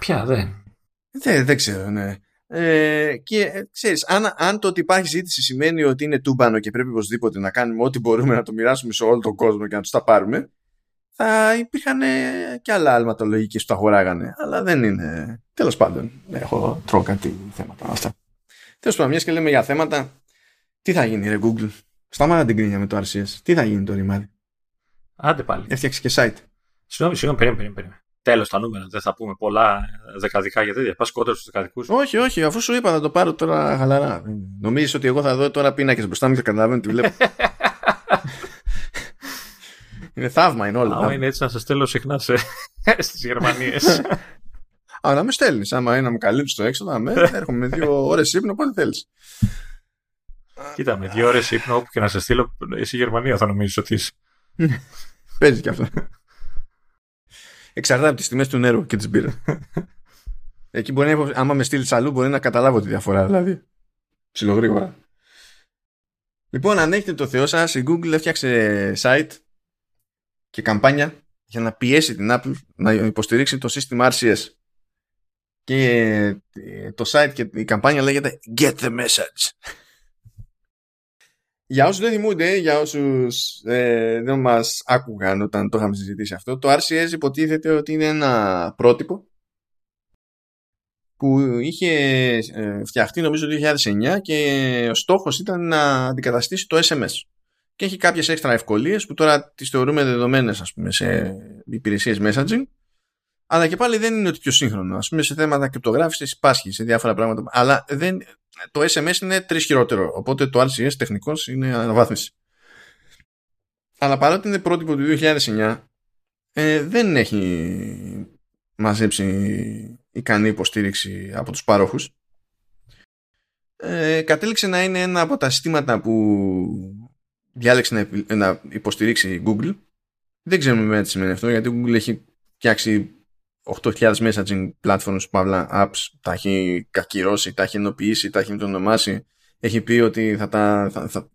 δεν ξέρω, ναι. Και ξέρεις, αν το ότι υπάρχει ζήτηση σημαίνει ότι είναι τούμπανο και πρέπει οπωσδήποτε να κάνουμε ό,τι μπορούμε να το μοιράσουμε σε όλο τον κόσμο και να τους τα πάρουμε, θα υπήρχαν και άλλα άλματα λογικής που τα χωράγανε. Αλλά δεν είναι. Τέλος πάντων, τρώω κάτι θέματα αυτά. Τέλος πάντων, μιας και λέμε για θέματα, τι θα γίνει, ρε Google? Σταμάτα την κρίνια με το RCS. Τι θα γίνει το ρημάδι? Άντε πάλι. Έφτιαξε και site. Συγγνώμη, περίμενε. Τέλος τα νούμερα. Δεν θα πούμε πολλά δεκαδικά για τέτοια. Πας κόντρα στους δεκαδικούς. Όχι, αφού σου είπα θα το πάρω τώρα χαλαρά. Νομίζεις ότι εγώ θα δω τώρα πίνακες μπροστά μου και καταλαβαίνω τι βλέπω? Είναι θαύμα, είναι όλα. Άμα είναι έτσι να σας στέλνω συχνά στις Γερμανίες. Αλλά να με στέλνεις. Άμα είναι να μου καλύψεις το έξοδο, να με έρχομαι με 2 ώρες ύπνο, πότε θέλεις. Κοίτα, με 2 ώρες ύπνο, όπου και να σε στείλω, εσύ Γερμανία θα νομίζεις ότι είσαι. Παίζει κι αυτό. Εξαρτάται από τις τιμές του νερού και της μπύρας. Εκεί μπορεί να, άμα με στείλεις αλλού, μπορεί να καταλάβω τη διαφορά. Δηλαδή, ψιλογρήγορα. Λοιπόν, αν έχετε το Θεό σας, η Google έφτιαξε site και καμπάνια για να πιέσει την Apple να υποστηρίξει το σύστημα RCS. Και το site και η καμπάνια λέγεται Get the Message. Για όσους δεν θυμούνται, για όσους δεν μας άκουγαν όταν το είχαμε συζητήσει αυτό, το RCS υποτίθεται ότι είναι ένα πρότυπο που είχε φτιαχτεί νομίζω το 2009 και ο στόχος ήταν να αντικαταστήσει το SMS. Και έχει κάποιες έξτρα ευκολίες που τώρα τις θεωρούμε δεδομένες, ας πούμε, σε υπηρεσίες messaging, αλλά και πάλι δεν είναι ότι πιο σύγχρονο. Ας πούμε, σε θέματα κρυπτογράφησης υπάρχει, σε διάφορα πράγματα, αλλά δεν... το SMS είναι 3 χειρότερο, οπότε το RCS τεχνικώς είναι αναβάθμιση. Αλλά παρότι είναι πρότυπο του 2009, δεν έχει μαζέψει ικανή υποστήριξη από τους παρόχους. Κατέληξε να είναι ένα από τα συστήματα που διάλεξε να υποστηρίξει η Google. Δεν ξέρουμε τι σημαίνει αυτό, γιατί η Google έχει φτιάξει 8.000 messaging platforms, παύλα apps, τα έχει κακυρώσει, τα έχει ενοποιήσει, τα έχει μετονομάσει, έχει πει ότι θα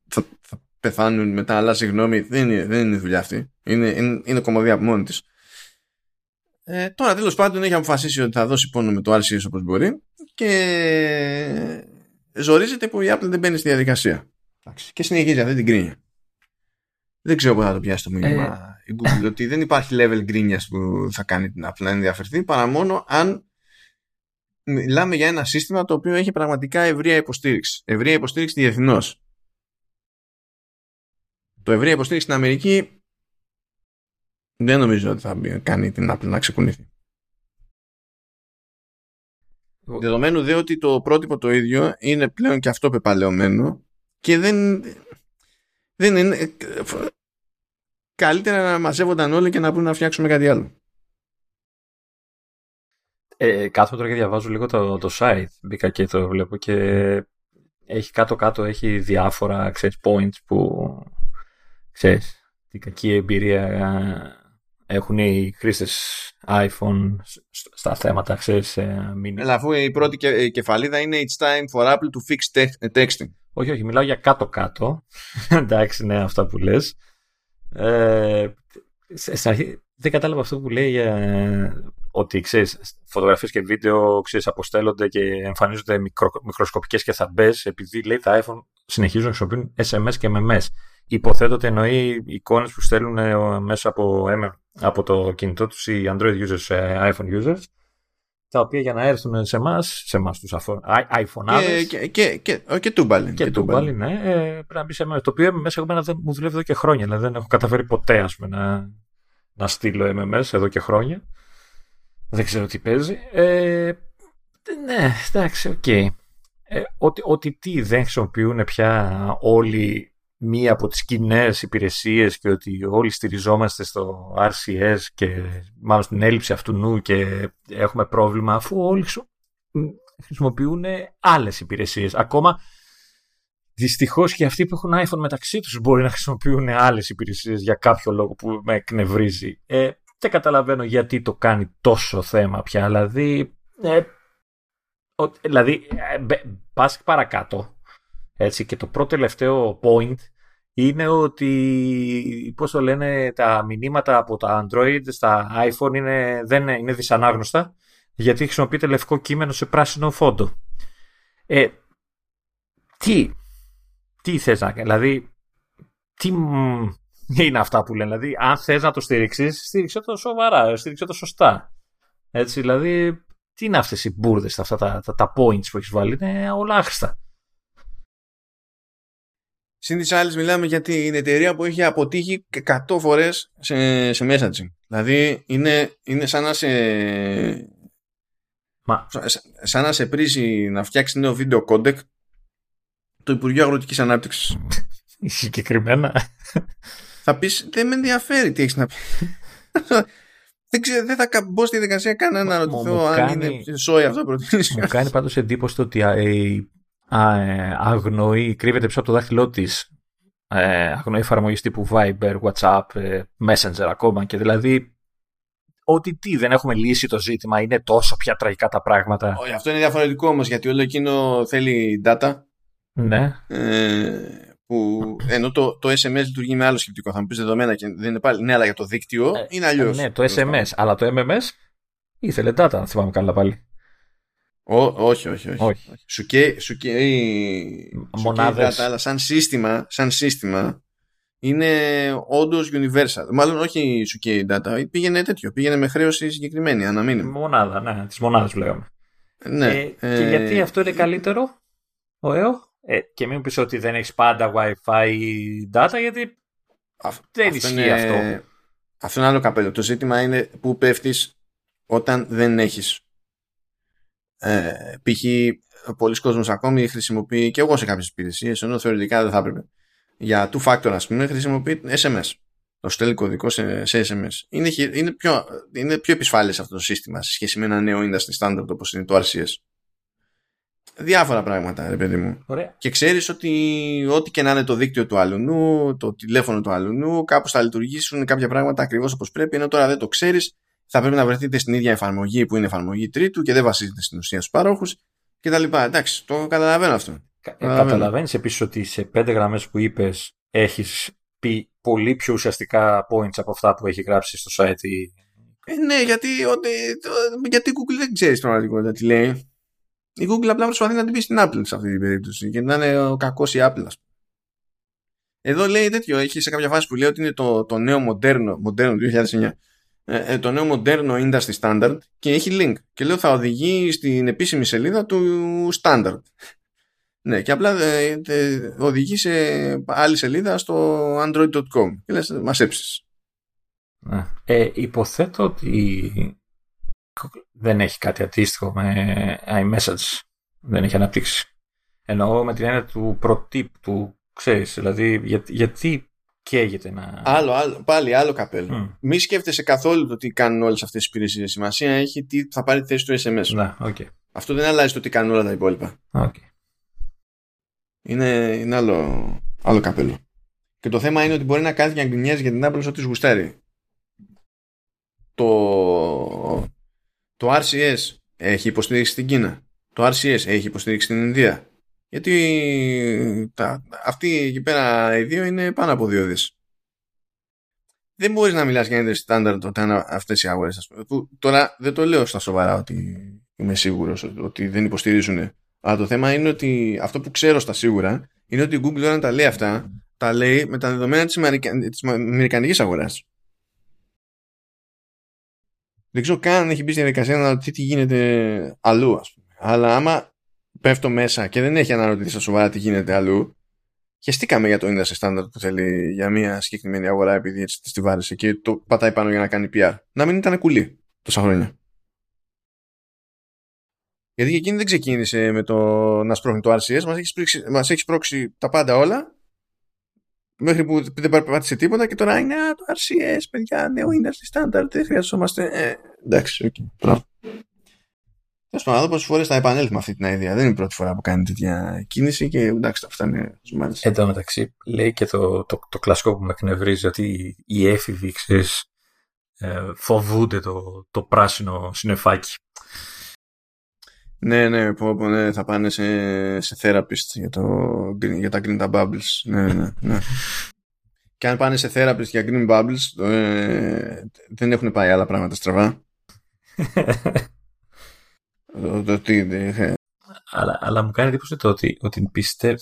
πεθάνουν μετά, αλλά συγγνώμη, δεν είναι δουλειά αυτή, είναι κομμωδία από μόνη της. Τώρα τέλος πάντων έχει αποφασίσει ότι θα δώσει πόνο με το RCS όπως μπορεί και ζορίζεται που η Apple δεν μπαίνει στη διαδικασία και συνεχίζει αυτή την κρίνια. Δεν ξέρω πού θα το πιάσει το μήνυμα η Google, ότι δεν υπάρχει level γκρίνιας που θα κάνει την Apple να ενδιαφερθεί, παρά μόνο αν μιλάμε για ένα σύστημα το οποίο έχει πραγματικά ευρεία υποστήριξη. Ευρεία υποστήριξη διεθνώς. Το ευρεία υποστήριξη στην Αμερική δεν νομίζω ότι θα κάνει την Apple να ξεκουνηθεί. Δεδομένου δε ότι το πρότυπο το ίδιο είναι πλέον και αυτό πεπαλαιωμένο και δεν είναι... Καλύτερα να μαζεύονταν όλοι και να πούνε να φτιάξουμε κάτι άλλο. Κάθομαι τώρα και διαβάζω λίγο το site. Μπήκα και το βλέπω και έχει κάτω-κάτω, έχει διάφορα, ξέρεις, points που, ξέρεις, την κακή εμπειρία έχουν οι χρήστες iPhone στα θέματα, ξέρεις, μήνυμα. Αλλά αφού η πρώτη κεφαλίδα είναι It's time for Apple to fix texting. Όχι, μιλάω για κάτω-κάτω. Εντάξει, ναι, αυτά που λες. Δεν κατάλαβα αυτό που λέει ότι, ξέρεις, φωτογραφίες και βίντεο, ξέρεις, αποστέλλονται και εμφανίζονται μικροσκοπικές και θαμπές, επειδή λέει τα iPhone συνεχίζουν να χρησιμοποιούν SMS και MMS. Υποθέτω ότι εννοεί εικόνες που στέλνουν μέσα από το κινητό τους οι Android users, iPhone users, τα οποία για να έρθουν σε εμάς τους iPhone-άδες. Και τούμπαλιν. Και τούμπαλιν, ναι. Πρέπει να μπει σε εμάς. Το οποίο MMS εγώ δεν μου δουλεύει εδώ και χρόνια. Δηλαδή δεν έχω καταφέρει ποτέ, ας πούμε, να στείλω MMS εδώ και χρόνια. Δεν ξέρω τι παίζει. Ναι, εντάξει, οκ. Ότι τι δεν χρησιμοποιούν πια όλοι μία από τις κοινές υπηρεσίες και ότι όλοι στηριζόμαστε στο RCS και μάλλον στην έλλειψη αυτού νου και έχουμε πρόβλημα, αφού όλοι χρησιμοποιούν άλλες υπηρεσίες. Ακόμα δυστυχώς και αυτοί που έχουν iPhone μεταξύ τους μπορεί να χρησιμοποιούν άλλες υπηρεσίες για κάποιο λόγο που με εκνευρίζει. Δεν καταλαβαίνω γιατί το κάνει τόσο θέμα πια. Δηλαδή, πας παρακάτω. Έτσι, και το πρώτο τελευταίο point είναι ότι, πώς το λένε, τα μηνύματα από τα Android στα iPhone είναι δυσανάγνωστα, γιατί χρησιμοποιείται λευκό κείμενο σε πράσινο φόντο. Τι θες να κάνεις, δηλαδή τι είναι αυτά που λένε, δηλαδή αν θες να το στηρίξεις, στήριξε το σοβαρά, στήριξε το σωστά. Έτσι, δηλαδή τι είναι αυτές οι μπούρδες, αυτά τα points που έχεις βάλει, είναι όλα άχρηστα. Συν τις άλλες μιλάμε για την εταιρεία που έχει αποτύχει 100 φορές σε messaging. Δηλαδή είναι σαν να σε... σαν να σε πρίζει να φτιάξει νέο βίντεο κόντεκ το Υπουργείο Αγροτικής Ανάπτυξης. Συγκεκριμένα. Θα πεις δεν με ενδιαφέρει τι έχεις να πει. Δεν θα μπω στη δικασία καν να αναρωτηθώ αν είναι σόι αυτό προτείνεις. Μου κάνει πάντως εντύπωση ότι αγνοεί, κρύβεται πίσω από το δάχτυλό της, αγνοεί εφαρμογές τύπου Viber, WhatsApp, Messenger ακόμα, και δηλαδή ότι τι, δεν έχουμε λύσει το ζήτημα, είναι τόσο πια τραγικά τα πράγματα. Όχι, αυτό είναι διαφορετικό όμως, γιατί όλο εκείνο θέλει data. Ναι. Που, ενώ το SMS λειτουργεί με άλλο σκεπτικό. Θα μου πεις δεδομένα και δεν είναι πάλι. Ναι, αλλά για το δίκτυο είναι αλλιώς. Ναι, το SMS. Αλλά το MMS ήθελε data, αν θυμάμαι καλά πάλι. Όχι. Σου καίει data, αλλά σαν σύστημα είναι όντως universal. Μάλλον όχι σου καίει data. Πήγαινε τέτοιο. Πήγαινε με χρέωση συγκεκριμένη, αναμήνυμα. Μονάδα, ναι. Τις μονάδες που λέγαμε. Ναι. Και γιατί αυτό είναι καλύτερο, ωραίο. Και μην πεις ότι δεν έχεις πάντα Wi-Fi ή data, γιατί δεν ισχύει αυτό. Αυτό είναι άλλο καπέλο. Το ζήτημα είναι που πέφτεις όταν δεν έχεις. Π.χ. πολλοί κόσμος ακόμη χρησιμοποιεί, και εγώ σε κάποιες υπηρεσίες, ενώ θεωρητικά δεν θα έπρεπε, για two-factor ας πούμε, χρησιμοποιεί SMS. Το στέλνει κωδικό σε SMS. Είναι πιο επισφαλές αυτό το σύστημα σε σχέση με ένα νέο industry standard όπως είναι το RCS. Διάφορα πράγματα, ρε παιδί μου. Ωραία. Και ξέρεις ότι ό,τι και να είναι το δίκτυο του αλουνού, το τηλέφωνο του αλουνού, κάπως θα λειτουργήσουν κάποια πράγματα ακριβώς όπως πρέπει, ενώ τώρα δεν το ξέρεις. Θα πρέπει να βρεθείτε στην ίδια εφαρμογή που είναι εφαρμογή τρίτου και δεν βασίζεται στην ουσία στους παρόχους κτλ. Εντάξει, το καταλαβαίνω αυτό. Καταλαβαίνεις επίσης ότι σε 5 γραμμές που είπες έχεις πει πολύ πιο ουσιαστικά points από αυτά που έχει γράψει στο site. Ναι, γιατί Google δεν ξέρεις πραγματικότητα τι λέει. Η Google απλά προσπαθεί να την πει στην Apple σε αυτή την περίπτωση και να είναι ο κακός η Apple. Εδώ λέει τέτοιο, έχει σε κάποια φάση που λέει ότι είναι το νέο μοντέρνο 2009, το νέο μοντέρνο industry standard, και έχει link και λέω θα οδηγεί στην επίσημη σελίδα του standard. Ναι, και απλά οδηγεί σε άλλη σελίδα στο android.com και λες μας έψεις. Υποθέτω ότι δεν έχει κάτι αντίστοιχο με iMessage, δεν έχει αναπτύξει. Εννοώ με την έννοια του προτύπου, ξέρεις, δηλαδή γιατί καίγεται να... Άλλο καπέλο. Μη σκέφτεσαι καθόλου το τι κάνουν όλες αυτές τις υπηρεσίες. Σημασία έχει τι θα πάρει τη θέση του SMS. Να, okay. Αυτό δεν αλλάζει το τι κάνουν όλα τα υπόλοιπα. Okay. Είναι άλλο καπέλο. Και το θέμα είναι ότι μπορεί να κάνει και αγκληνιάζει για την Apple ό,τι σγουστάρει. Το RCS έχει υποστήριξη στην Κίνα. Το RCS έχει υποστήριξη στην Ινδία. Γιατί αυτοί εκεί πέρα οι δύο είναι πάνω από 2 δις. Δεν μπορείς να μιλάς για industry standard όταν αυτές οι αγορές, ας πούμε, που τώρα δεν το λέω στα σοβαρά ότι είμαι σίγουρος ότι δεν υποστηρίζουν. Αλλά το θέμα είναι ότι αυτό που ξέρω στα σίγουρα είναι ότι η Google όταν τα λέει αυτά, τα λέει με τα δεδομένα της αμερικανικής αγοράς. Δεν ξέρω καν αν έχει μπει στη διαδικασία να ρωτήσει τι γίνεται αλλού, ας πούμε. Αλλά άμα πέφτω μέσα και δεν έχει αναρωτηθεί στα σοβαρά τι γίνεται αλλού, χεστήκαμε για το industry standard που θέλει για μια συγκεκριμένη αγορά επειδή έτσι τη βάρεσε και το πατάει πάνω για να κάνει PR. Να μην ήταν κουλή τόσα χρόνια. Γιατί εκείνη δεν ξεκίνησε με το να σπρώχνει το RCS, μας έχει σπρώξει τα πάντα όλα, μέχρι που δεν παραπάτησε τίποτα και τώρα είναι το RCS, παιδιά, νέο industry standard, δεν χρειαζόμαστε. Εντάξει, οκ. Μπράβο. Θέλω να δω πόσες φορές θα επανέλθουμε αυτή την ιδέα. Δεν είναι η πρώτη φορά που κάνει τέτοια κίνηση και εντάξει, αυτά είναι σημαντικά. Εν τω μεταξύ, λέει και το κλασικό που με εκνευρίζει, ότι οι έφηβοι, ξέρεις, φοβούνται το πράσινο συννεφάκι. Ναι, θα πάνε σε therapist για τα green bubbles. Ναι. Και αν πάνε σε therapist για green bubbles, δεν έχουν πάει άλλα πράγματα στραβά. Αλλά μου κάνει εντύπωση το ότι πιστεύει,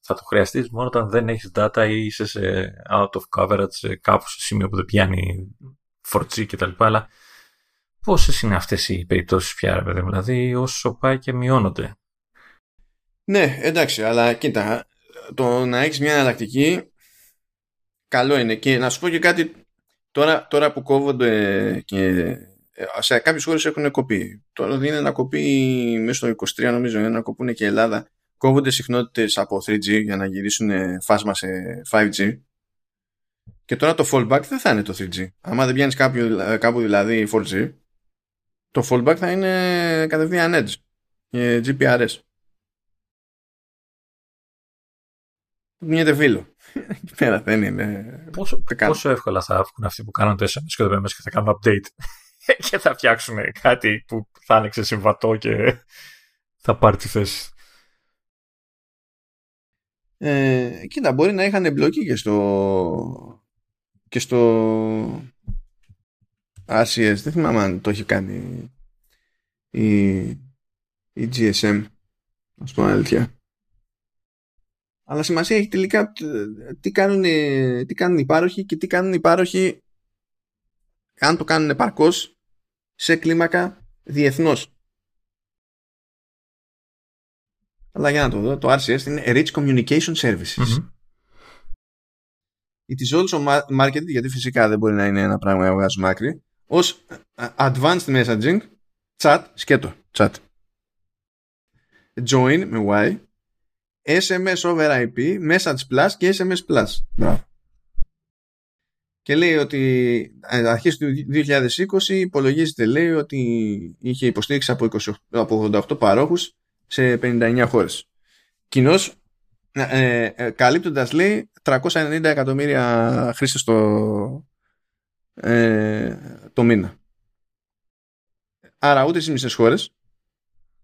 θα το χρειαστείς μόνο όταν δεν έχεις data ή είσαι σε out of coverage, κάπου σε σημείο που δεν πιάνει φορτσί κτλ. Αλλά πόσες είναι αυτές οι περιπτώσεις πια, βέβαια, δηλαδή όσο πάει και μειώνονται. Ναι, εντάξει, αλλά κοίτα, το να έχεις μια εναλλακτική, καλό είναι. Και να σου πω και κάτι, τώρα που κόβονται και σε κάποιες χώρες έχουν κοπεί. Τώρα είναι να κοπεί μέσα στο 23, νομίζω, να κοπούν και η Ελλάδα. Κόβονται συχνότητες από 3G για να γυρίσουν φάσμα σε 5G. Και τώρα το fallback δεν θα είναι το 3G. Άμα δεν πιάνεις κάπου δηλαδή 4G, το fallback θα είναι κατευθείαν edge. GPRS. Μοιέται φίλο. Εκεί πέρα δεν είναι. Πόσο εύκολα θα βγουν αυτοί που κάνουν το SMS και το MMS και θα κάνουν update και θα φτιάξουν κάτι που θα άνοιξε συμβατό και θα πάρει τη θέση. Κοίτα, μπορεί να είχαν εμπλοκή και στο RCS. Δεν θυμάμαι αν το έχει κάνει η GSM, ας πούμε αλήθεια. Αλλά σημασία έχει τελικά τι κάνουν οι πάροχοι και τι κάνουν οι πάροχοι, αν το κάνουν επαρκώς, σε κλίμακα διεθνώς. Αλλά για να το δω, το RCS είναι Rich Communication Services. Mm-hmm. It is also marketed, γιατί φυσικά δεν μπορεί να είναι ένα πράγμα να βγάζουμε άκρη, ως Advanced Messaging, Chat, σκέτο, Chat. Join, με Y, SMS over IP, Message Plus και SMS Plus. Μπράβο. Και λέει ότι αρχές του 2020 υπολογίζεται, λέει, ότι είχε υποστήριξη από 88 παρόχους σε 59 χώρες. Κοινώς, καλύπτοντας, λέει, 390 εκατομμύρια χρήστες το μήνα. Άρα ούτε στις μισές χώρες.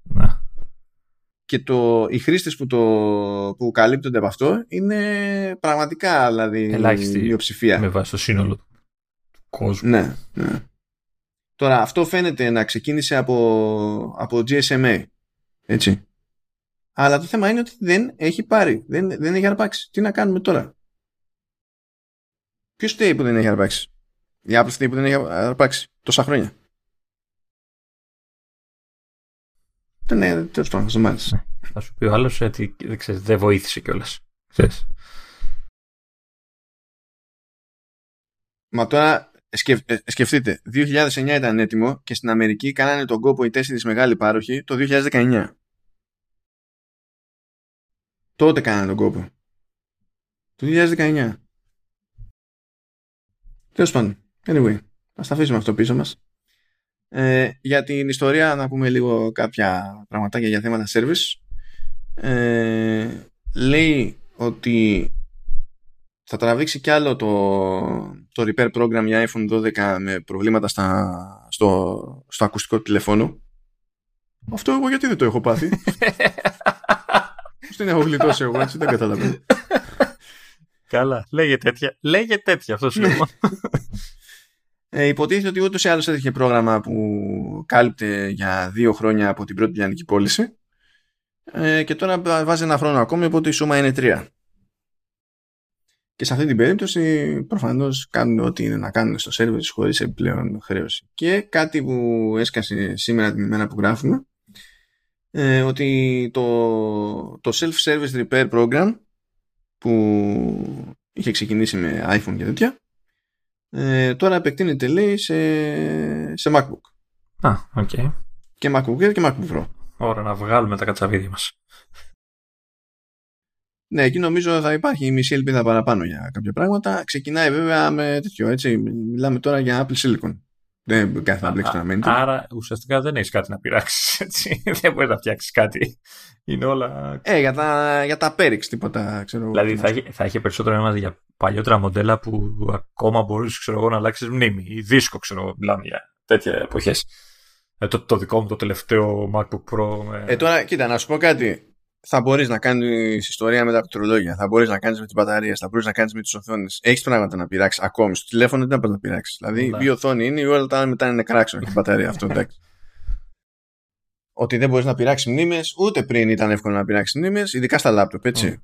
Να. Και οι χρήστες που καλύπτονται από αυτό είναι πραγματικά, δηλαδή, ελάχιστη μειοψηφία. Με βάση το σύνολο του κόσμου. Ναι, ναι. Τώρα, αυτό φαίνεται να ξεκίνησε από GSMA. Έτσι. Αλλά το θέμα είναι ότι δεν έχει πάρει. Δεν έχει αρπάξει. Τι να κάνουμε τώρα? Ποιος θέλει που δεν έχει αρπάξει? Η Apple θέλει που δεν έχει αρπάξει τόσα χρόνια. Ναι, τέλος πάντων, θα το μάθεις. Θα σου πει ο άλλος ότι δεν βοήθησε κιόλας. Μα τώρα σκεφτείτε, 2009 ήταν έτοιμο και στην Αμερική κάνανε τον κόπο οι 4 μεγάλοι πάροχοι το 2019. Τότε κάνανε τον κόπο. Το 2019. Τέλος πάντων. Anyway, ας τα αφήσουμε αυτό πίσω μας. Για την ιστορία να πούμε λίγο κάποια πραγματάκια για θέματα service. Λέει ότι θα τραβήξει κι άλλο το repair program για iPhone 12 με προβλήματα στο ακουστικό τηλεφώνου. Αυτό εγώ γιατί δεν το έχω πάθει? Στην έχω γλιτώσει εγώ, έτσι δεν καταλαβαίνω. Καλά, λέγε τέτοια αυτό σου λέω. Υποτίθεται ότι ούτως ή άλλως έτυχε πρόγραμμα που κάλυπτε για 2 χρόνια από την πρώτη πιλιανική πώληση, και τώρα βάζει 1 χρόνο ακόμη, οπότε η σούμα είναι 3. Και σε αυτή την περίπτωση προφανώς κάνουν ό,τι είναι να κάνουν στο σερβερ χωρίς επιπλέον χρέωση. Και κάτι που έσκασε σήμερα την ημέρα που γράφουμε, ότι το self-service repair program που είχε ξεκινήσει με iPhone και τέτοια, τώρα επεκτείνεται, λέει, σε MacBook. Α, οκ. Okay. Και MacBook Air και MacBook Pro. Ωραία, να βγάλουμε τα κατσαβίδια μας. Ναι, εκεί νομίζω θα υπάρχει η μισή ελπίδα παραπάνω για κάποια πράγματα. Ξεκινάει βέβαια με τέτοιο, έτσι. Μιλάμε τώρα για Apple Silicon. Δεν κάθεται να μπλέξει το να μένει. Άρα ουσιαστικά δεν έχεις κάτι να πειράξεις, έτσι. Δεν μπορείς να φτιάξεις κάτι. Είναι όλα. Για τα Perix τίποτα, ξέρω. Δηλαδή θα είχε περισσότερο νόημα για παλιότερα μοντέλα που ακόμα μπορείς, ξέρω εγώ, να αλλάξεις μνήμη ή δίσκο, ξέρω εγώ. Μιλάμε για τέτοια εποχές. Το δικό μου το τελευταίο MacBook Pro. Τώρα κοίτα, να σου πω κάτι. Θα μπορείς να κάνεις ιστορία με τα πληκτρολόγια, θα μπορείς να κάνεις με τις μπαταρίες, θα μπορείς να κάνεις με τις οθόνες. Έχεις πράγματα να πειράξεις ακόμη. Στο τηλέφωνο δεν μπορεί να πειράξεις. Δηλαδή, η οθόνη είναι, η όλα τα άλλα μετά είναι κράξον και η μπαταρία. Αυτό εντάξει. Ότι δεν μπορείς να πειράξεις μνήμες, ούτε πριν ήταν εύκολο να πειράξεις μνήμες, ειδικά στα λάπτοπ, έτσι.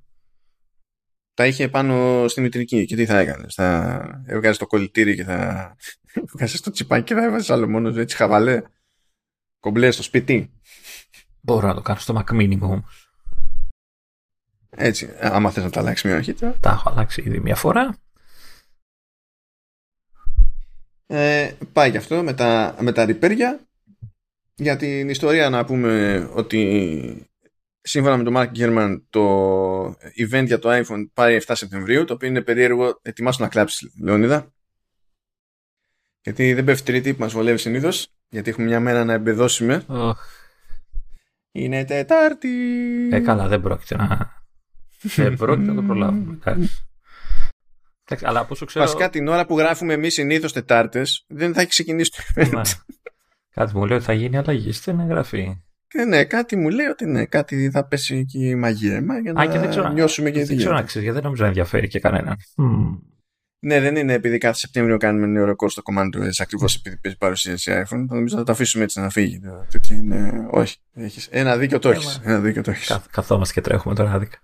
Τα είχε πάνω στη μητρική. Και τι θα έκανες? Θα έβγαζες το κολλητήρι και θα έβγαζες το τσιπάκι και θα έβαζες άλλο μόνος, έτσι, χαβαλέ. Κομπλέ στο σπίτι. Μπορώ να το κάνω στο Mac mini όμως. Έτσι, άμα θες να τα αλλάξεις μια αρχήτερα. Τα έχω αλλάξει ήδη μια φορά. Πάει και αυτό με τα ριπέρια. Για την ιστορία να πούμε ότι σύμφωνα με τον Mark Gurman, το event για το iPhone πάει 7 Σεπτεμβρίου, το οποίο είναι περίεργο. Ετοιμάσου να κλάψεις, Λεωνίδα. Γιατί δεν πέφτει Τρίτη που μας βολεύει συνήθως, γιατί έχουμε μια μέρα να εμπεδώσουμε. Oh. Είναι Τετάρτη. Καλά, δεν πρόκειται να. Δεν πρόκειται να το προλάβουμε. Αλλά πόσο ξέρω. Βασικά την ώρα που γράφουμε εμείς συνήθως Τετάρτες, δεν θα έχει ξεκινήσει το event. Κάτι μου λέει ότι θα γίνει αλλαγή στην εγγραφή. Ναι, κάτι μου λέει ότι ναι, κάτι θα πέσει εκεί η μαγεία. Για να νιώσουμε και τη γη. Δεν ξέρω να ξέρει, γιατί δεν νομίζω να ενδιαφέρει και κανέναν. Ναι, δεν είναι επειδή κάθε Σεπτέμβριο κάνουμε νέο ρεκόρ στο Command OS ακριβώς επειδή παίζει παρουσίαση iPhone. Νομίζω θα το αφήσουμε έτσι να φύγει. Όχι. Ένα δίκιο το έχει. Καθόμαστε και τρέχουμε τώρα άδικα.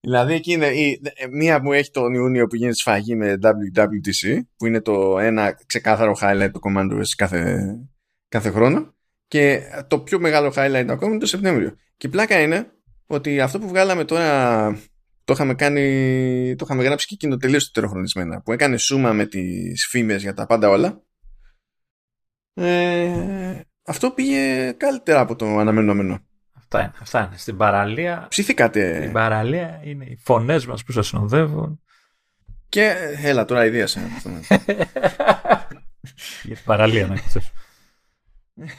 Δηλαδή εκεί είναι μία που έχει τον Ιούνιο που γίνεται σφαγή με WWDC, που είναι το ένα ξεκάθαρο highlight του Command OS κάθε χρόνο, και το πιο μεγάλο highlight ακόμα είναι το Σεπτέμβριο. Και η πλάκα είναι ότι αυτό που βγάλαμε τώρα το είχαμε γράψει και εκείνο τελείως τετεροχρονισμένα, που έκανε σούμα με τις φήμες για τα πάντα όλα. Αυτό πήγε καλύτερα από το αναμενόμενο. Αυτά είναι. Στην παραλία. Ψηθήκατε. Στην παραλία είναι οι φωνές μας που σας συνοδεύουν. Και έλα τώρα ιδίασα. Για την παραλία να ξέρω.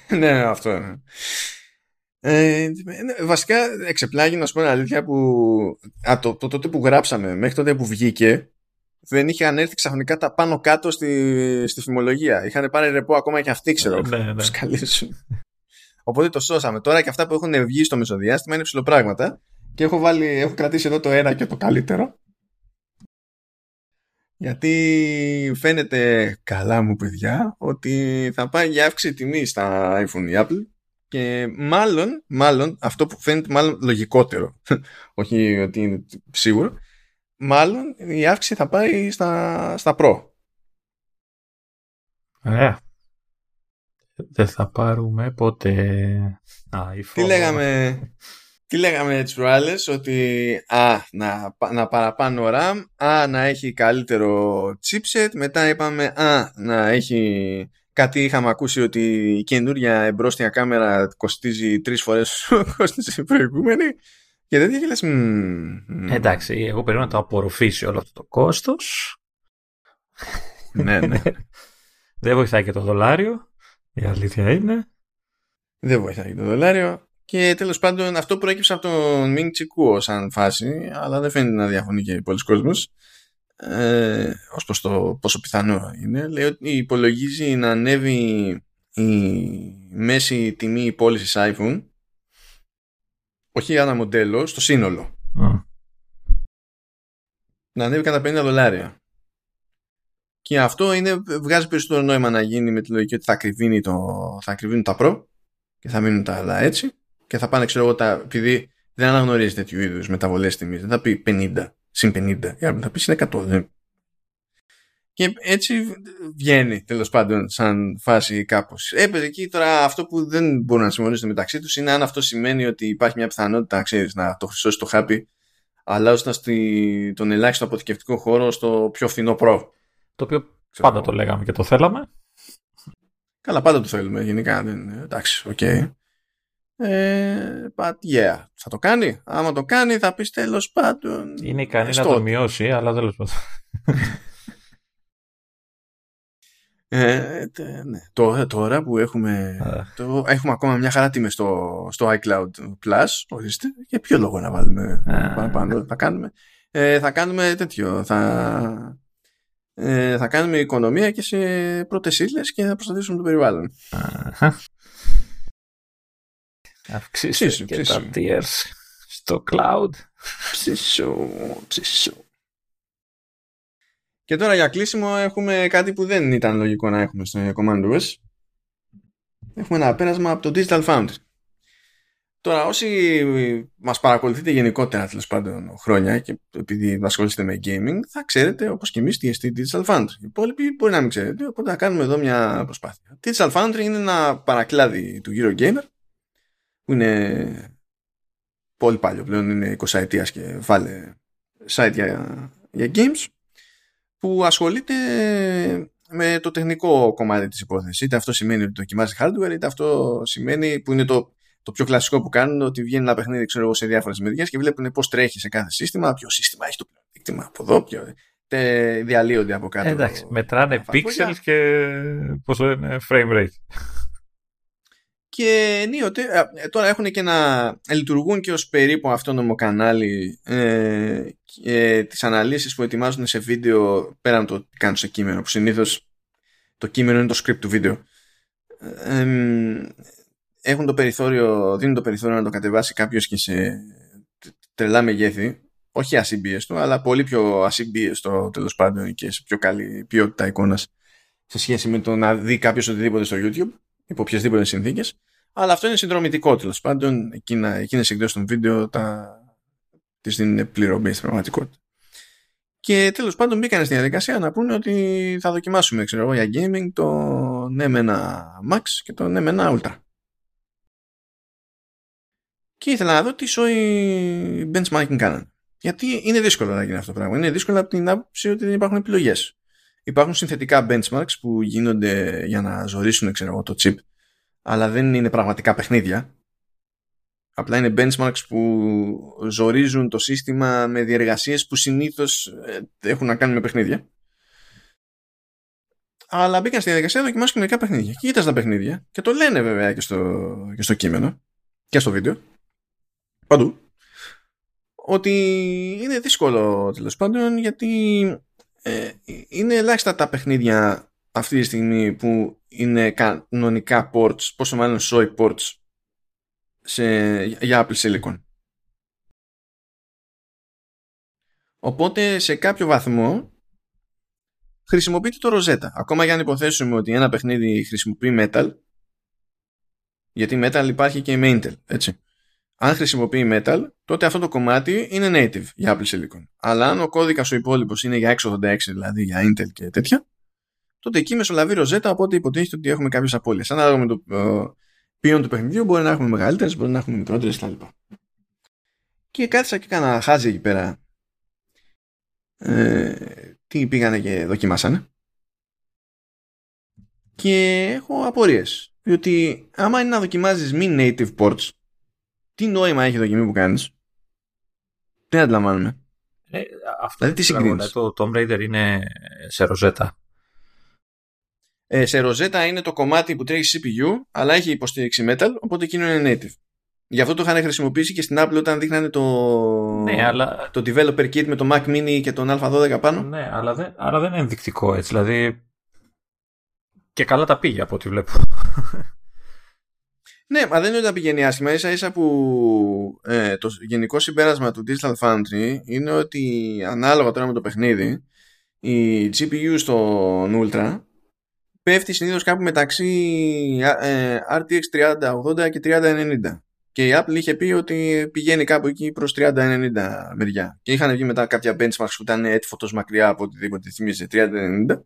Ναι, αυτό είναι. Βασικά εξεπλάγει να σου πω την αλήθεια που το τότε που γράψαμε μέχρι τότε που βγήκε δεν είχαν έρθει ξαφνικά τα πάνω κάτω στη φημολογία. Είχαν πάρει ρεπό ακόμα και αυτοί, ξέρω. Τους καλέσουν. Οπότε το σώσαμε. Τώρα και αυτά που έχουν βγει στο μεσοδιάστημα είναι ψηλοπράγματα και έχω κρατήσει εδώ το ένα και το καλύτερο. Γιατί φαίνεται, καλά μου παιδιά, ότι θα πάει για αύξηση τιμή στα iPhone η Apple και μάλλον αυτό που φαίνεται μάλλον λογικότερο, όχι ότι είναι σίγουρο, μάλλον η αύξηση θα πάει στα Pro. Ωραία. Δεν θα πάρουμε ποτέ iPhone. Τι λέγαμε τις προάλλες? Ότι να παραπάνω RAM, να έχει καλύτερο chipset. Μετά είπαμε να έχει κάτι, είχαμε ακούσει ότι η καινούρια εμπρόστια κάμερα κοστίζει 3 φορές όσο κόστιζε η προηγούμενη. Και δεν διέγελες. Εντάξει, εγώ περίμενα να το απορροφήσει όλο αυτό το κόστος. Ναι. Δεν βοηθάει και το δολάριο. Η αλήθεια είναι. Δεν βοηθάει το δολάριο. Και τέλος πάντων αυτό προέκυψε από τον Μινγκ Τσικούο σαν φάση, αλλά δεν φαίνεται να διαφωνεί και πολλοί κόσμος ως προς το πόσο πιθανό είναι. Λέει ότι υπολογίζει να ανέβει η μέση τιμή πώλησης iPhone, όχι ένα μοντέλο, στο σύνολο. Να ανέβει κατά $50. Και αυτό βγάζει περισσότερο νόημα να γίνει με τη λογική ότι θα κρυβίνουν τα Pro και θα μείνουν τα άλλα έτσι. Και θα πάνε, ξέρω εγώ, επειδή δεν αναγνωρίζει τέτοιου είδους μεταβολές τιμής. Δεν θα πει 50, συν 50. Θα πει συν 100. Και έτσι βγαίνει τέλος πάντων σαν φάση κάπως. Έπαιζε εκεί τώρα αυτό που δεν μπορούν να συμφωνήσουν μεταξύ τους είναι αν αυτό σημαίνει ότι υπάρχει μια πιθανότητα, ξέρεις, να το χρυσώσει το χάπι, αλλάζοντας τον ελάχιστο αποθηκευτικό χώρο στο πιο φθηνό Pro. Το οποίο πάντα το λέγαμε και το θέλαμε. Καλά, πάντα το θέλουμε γενικά. Εντάξει, οκ. But yeah. Θα το κάνει. Άμα το κάνει θα πεις τέλος πάντων. Είναι ικανή να το μειώσει, αλλά τέλος πάντων. Ναι. Τώρα που έχουμε ακόμα μια χαρά τιμή στο iCloud Plus, ορίστε, για ποιο λόγο να βάλουμε παραπάνω. Θα κάνουμε τέτοιο. Θα κάνουμε οικονομία και σε πρώτες ύλες και θα προστατεύσουμε το περιβάλλον. Αυξήσου και τα tiers στο cloud. Ψήσου. Και τώρα για κλείσιμο έχουμε κάτι που δεν ήταν λογικό να έχουμε στο Command OS. Έχουμε ένα πέρασμα από το Digital Foundry. Τώρα όσοι μας παρακολουθείτε γενικότερα τέλος πάντων χρόνια και επειδή ασχολείστε με gaming θα ξέρετε όπως και εμείς TST Digital Foundry. Οι υπόλοιποι μπορεί να μην ξέρετε, οπότε θα κάνουμε εδώ μια προσπάθεια. Digital Foundry είναι ένα παρακλάδι του Eurogamer που είναι πολύ παλιό πλέον, είναι 20 ετίας και βάλε site για games που ασχολείται με το τεχνικό κομμάτι της υπόθεσης. Είτε αυτό σημαίνει ότι δοκιμάζει hardware, είτε αυτό σημαίνει που είναι το το πιο κλασικό που κάνουν, ότι βγαίνει ένα παιχνίδι, ξέρω εγώ, σε διάφορες μεριές και βλέπουν πώς τρέχει σε κάθε σύστημα, ποιο σύστημα έχει το πλεονέκτημα από εδώ, ποιο. Διαλύονται από κάτω. Εντάξει, μετράνε pixels και πώς το λένε, frame rate. Και ενίοτε, τώρα έχουν και λειτουργούν και ως περίπου αυτόνομο κανάλι τις αναλύσεις που ετοιμάζουν σε βίντεο, πέραν το τι κάνουν σε κείμενο, που συνήθως το κείμενο είναι το script του βίντεο. Έχουν το περιθώριο, δίνουν το περιθώριο να το κατεβάσει κάποιος και σε τρελά μεγέθη, όχι ασυμπίεστο, αλλά πολύ πιο ασυμπίεστο τέλος πάντων και σε πιο καλή ποιότητα εικόνας σε σχέση με το να δει κάποιος οτιδήποτε στο YouTube, υπό οποιασδήποτε συνθήκες. Αλλά αυτό είναι συνδρομητικό τέλος πάντων. Εκείνες οι εκδόσεις των βίντεο τις δίνουν πληρωμή στην πραγματικότητα. Και τέλος πάντων μπήκαν στη διαδικασία να πούνε ότι θα δοκιμάσουμε, ξέρω εγώ, για gaming τον M1 Max και τον M1 Ultra. Και ήθελα να δω τι σοϊ benchmarking κάνανε. Γιατί είναι δύσκολο να γίνει αυτό το πράγμα. Είναι δύσκολο από την άποψη ότι δεν υπάρχουν επιλογές. Υπάρχουν συνθετικά benchmarks που γίνονται για να ζορίσουν, ξέρω εγώ, το chip, αλλά δεν είναι πραγματικά παιχνίδια. Απλά είναι benchmarks που ζορίζουν το σύστημα με διεργασίες που συνήθως έχουν να κάνουν με παιχνίδια. Αλλά μπήκαν στη διαδικασία να δοκιμάσουν μερικά παιχνίδια. Και κοίταζαν τα παιχνίδια και το λένε βέβαια και στο κείμενο και στο βίντεο. Παντού. Ότι είναι δύσκολο τέλος πάντων, γιατί είναι ελάχιστα τα παιχνίδια αυτή τη στιγμή που είναι κανονικά ports, πόσο μάλλον soy ports για Apple Silicon. Οπότε σε κάποιο βαθμό χρησιμοποιείται το Rosetta. Ακόμα και αν υποθέσουμε ότι ένα παιχνίδι χρησιμοποιεί Metal, γιατί Metal υπάρχει και με Intel, έτσι. Αν χρησιμοποιεί Metal, τότε αυτό το κομμάτι είναι native για Apple Silicon. Αλλά αν ο κώδικας ο υπόλοιπος είναι για 686, δηλαδή για Intel και τέτοια, τότε εκεί μεσολαβεί Rosetta, οπότε υποτίθεται ότι έχουμε κάποιες απώλειες. Ανάλογα με το ποιόν του παιχνιδιού, μπορεί να έχουμε μεγαλύτερες, μπορεί να έχουμε μικρότερες κτλ. Και κάθισα και κάνα χάζι εκεί πέρα. Τι πήγανε και δοκιμάσανε. Και έχω απορίες. Διότι άμα είναι να δοκιμάζεις μη native ports, τι νόημα έχει η δοκιμή που κάνεις? Δεν αντιλαμβάνομαι. Αυτό δηλαδή, τι συγκρίνεις? Το Tomb Raider είναι σε ροζέτα. Σε ροζέτα είναι το κομμάτι που τρέχει CPU, αλλά έχει υποστήριξη Metal, οπότε εκείνο είναι native. Γι' αυτό το είχαν χρησιμοποιήσει και στην Apple όταν δείχνανε το developer kit με το Mac mini και τον α12 πάνω. Ναι, αλλά δεν είναι ενδεικτικό έτσι. Δηλαδή... Και καλά τα πήγε από ό,τι βλέπω. Ναι, μα δεν είναι όταν πηγαίνει άσχημα. Ίσα-ίσα που το γενικό συμπέρασμα του Digital Foundry είναι ότι ανάλογα τώρα με το παιχνίδι, η GPU στον Ultra πέφτει συνήθως κάπου μεταξύ RTX 3080 και 3090. Και η Apple είχε πει ότι πηγαίνει κάπου εκεί προς 3090 μεριά. Και είχαν βγει μετά κάποια benchmarks που ήταν έτφωτος μακριά από οτιδήποτε θυμίζει 3090.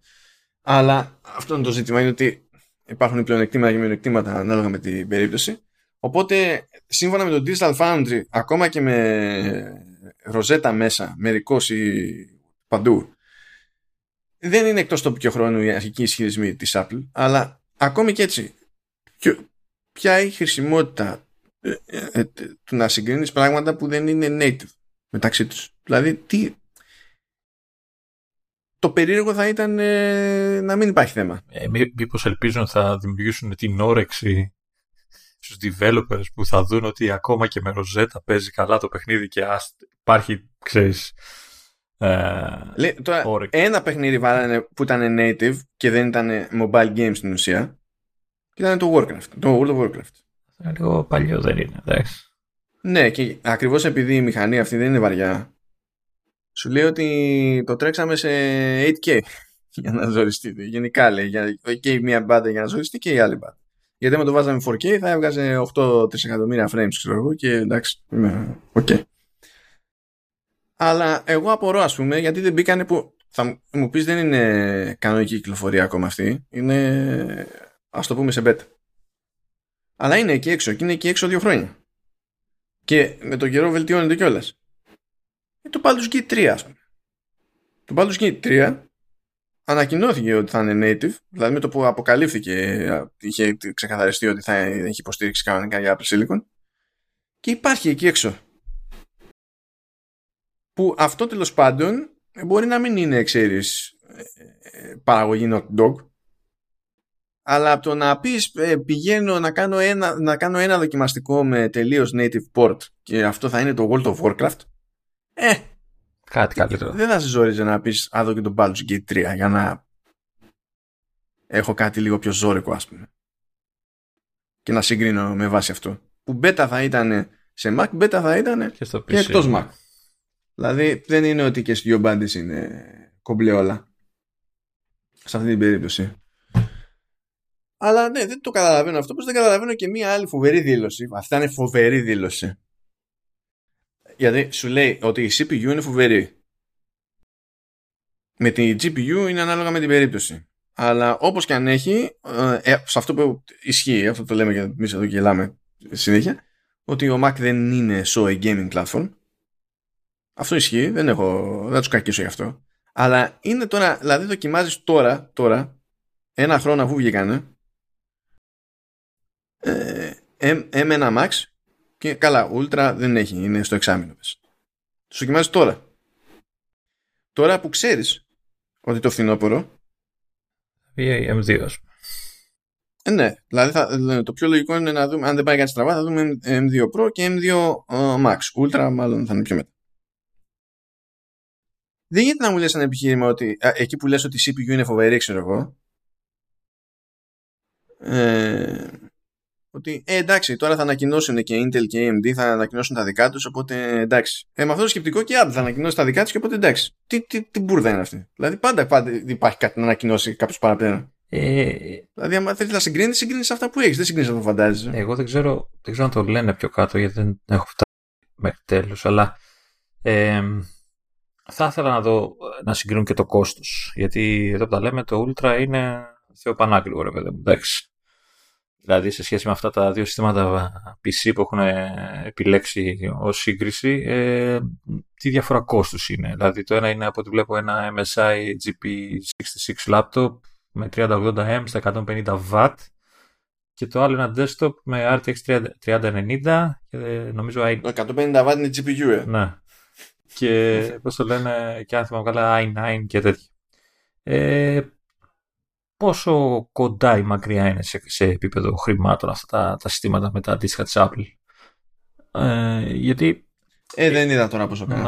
Αλλά αυτό είναι το ζήτημα, είναι ότι υπάρχουν πλεονεκτήματα και μειονεκτήματα ανάλογα με την περίπτωση. Οπότε, σύμφωνα με το Digital Foundry, ακόμα και με ροζέτα μέσα, μερικώς ή παντού, δεν είναι εκτός τοπικού χρόνου οι αρχικοί ισχυρισμοί της Apple. Αλλά ακόμη και έτσι, ποια η χρησιμότητα του να συγκρίνεις πράγματα που δεν είναι native μεταξύ τους? Δηλαδή, τι... Το περίεργο θα ήταν να μην υπάρχει θέμα. Μήπως ελπίζουν θα δημιουργήσουν την όρεξη στους developers που θα δουν ότι ακόμα και με ροζέτα παίζει καλά το παιχνίδι και υπάρχει, ξέρεις, τώρα, όρεξη. Ένα παιχνίδι βάλανε που ήταν native και δεν ήταν mobile game στην ουσία και ήταν το Warcraft, το World of Warcraft. Λίγο παλιό δεν είναι, εντάξει. Ναι, και ακριβώς επειδή η μηχανή αυτή δεν είναι βαριά, σου λέει ότι το τρέξαμε σε 8K για να ζωριστεί. Γενικά λέει, και η μία μπάντα για να ζωριστεί και η άλλη μπάντα. Γιατί άμα το βάζαμε 4K θα έβγαζε 8 τρισεκατομμύρια frames, ξέρω εγώ, και εντάξει, οκ. Okay. Αλλά εγώ απορώ, ας πούμε, γιατί δεν μπήκανε που... Θα μου πεις δεν είναι κανονική κυκλοφορία ακόμα αυτή. Είναι, ας το πούμε, σε beta. Αλλά είναι εκεί έξω, και είναι εκεί έξω 2 χρόνια. Και με τον καιρό βελτιώνεται κιόλας. Το Baldur's Gate 3, ας πούμε. Το Baldur's Gate 3 ανακοινώθηκε ότι θα είναι native, δηλαδή με το που αποκαλύφθηκε είχε ξεκαθαριστεί ότι θα έχει υποστήριξη κανονικά για Apple Silicon, και υπάρχει εκεί έξω. Που αυτό τέλος πάντων μπορεί να μην είναι, ξέρεις, παραγωγή Not Dog, αλλά από το να πεις πηγαίνω να κάνω ένα δοκιμαστικό με τελείως native port και αυτό θα είναι το World of Warcraft, κάτι καλύτερο. Δεν θα σε ζόριζε να πεις άδω και τον Baldur's Gate 3 για να έχω κάτι λίγο πιο ζόρικο, ας πούμε, και να συγκρίνω με βάση αυτό που beta θα ήταν σε Mac, beta θα ήταν και εκτός Mac. Δηλαδή δεν είναι ότι και στις δύο μπάντες είναι κομπλέ όλα σε αυτή την περίπτωση. Αλλά ναι, δεν το καταλαβαίνω αυτό, πως δεν καταλαβαίνω και μία άλλη φοβερή δήλωση. Αυτή είναι φοβερή δήλωση. Γιατί σου λέει ότι η CPU είναι φοβερή. Με τη GPU είναι ανάλογα με την περίπτωση. Αλλά όπως και αν έχει, σε αυτό που ισχύει, αυτό το λέμε και εμείς εδώ γελάμε συνέχεια, ότι ο Mac δεν είναι a gaming platform. Αυτό ισχύει, δεν τους κακίσω γι' αυτό. Αλλά είναι τώρα, δηλαδή δοκιμάζεις τώρα, ένα χρόνο αφού βγήκανε, M1 Max, και καλά, Ultra δεν έχει, είναι στο εξάμηνο. Τους δοκιμάζεις τώρα. Τώρα που ξέρεις ότι το φθινόπωρο... M2. Ναι, δηλαδή το πιο λογικό είναι να δούμε, αν δεν πάει κάτι στραβά, θα δούμε M2 Pro και M2 Max. Ultra μάλλον θα είναι πιο μετά. Δεν γίνεται να μου λες ένα επιχείρημα ότι εκεί που λες ότι η CPU είναι φοβερή, ξέρω εγώ, ότι εντάξει, τώρα θα ανακοινώσουν και Intel και AMD, θα ανακοινώσουν τα δικά τους, οπότε εντάξει. Με αυτό το σκεπτικό και Apple θα ανακοινώσει τα δικά τους, και οπότε εντάξει. Τι μπουρδα είναι αυτή. Δηλαδή πάντα υπάρχει κάτι να ανακοινώσει κάποιος παραπέρα. Δηλαδή, άμα θέλεις να συγκρίνεις, συγκρίνεις αυτά που έχεις. Δεν συγκρίνεις αυτά που φαντάζεσαι. Εγώ δεν ξέρω αν το λένε πιο κάτω, γιατί δεν έχω φτάσει μέχρι τέλους, αλλά. Θα ήθελα να δω να συγκρίνουν και το κόστος. Γιατί εδώ που τα λέμε, το Ultra είναι θεοπανάκλειο, ρε παιδί μου. Εντάξει. Δηλαδή σε σχέση με αυτά τα δύο συστήματα PC που έχουν επιλέξει ως σύγκριση, τι διαφορά κόστους είναι. Δηλαδή το ένα είναι, από ό,τι βλέπω, ένα MSI GP66 laptop με 3080M στα 150W, και το άλλο ένα desktop με RTX 3090 και νομίζω... Το 150W είναι GPU, Ναι. Και πώς το λένε, και αν θυμάμαι καλά, i9 και τέτοια. Πόσο κοντά ή μακριά είναι σε επίπεδο χρημάτων αυτά τα συστήματα με τα αντίστοιχα της Apple? Γιατί... δεν είδα τώρα πόσο κάνει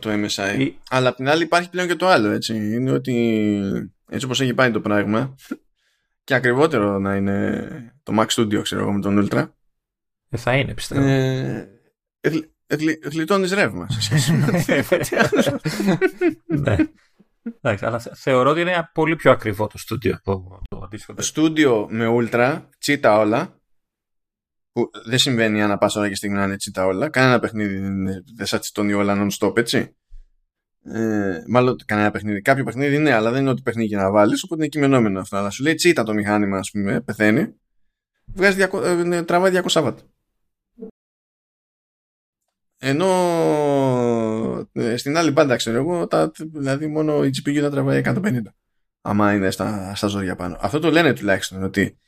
το MSI. Αλλά απ' την άλλη υπάρχει πλέον και το άλλο, έτσι. Είναι ότι έτσι όπως έχει πάει το πράγμα, και ακριβότερο να είναι το Mac Studio, ξέρω εγώ, με τον Ultra. Θα είναι, πιστεύω. Γλιτώνεις ρεύμα σε σχέση με ναι. Εντάξει, αλλά θεωρώ ότι είναι πολύ πιο ακριβό το στούντιο. Το στούντιο με ούλτρα, τσίτα όλα. Που δεν συμβαίνει ανά πάσα ώρα και στιγμή να είναι τσίτα όλα. Κανένα παιχνίδι δεν σα τσιτώνει όλα non-stop, έτσι. Μάλλον κανένα παιχνίδι. Κάποιο παιχνίδι ναι, αλλά δεν είναι ό,τι παιχνίδι να βάλει. Οπότε είναι κειμενόμενο αυτό. Αλλά σου λέει τσίτα το μηχάνημα, ας πούμε, πεθαίνει. Τραβάει 200W. Ενώ στην άλλη πάντα, ξέρω εγώ, δηλαδή μόνο η GPU θα τραβάει 150, άμα είναι στα ζώρια πάνω. Αυτό το λένε τουλάχιστον, ότι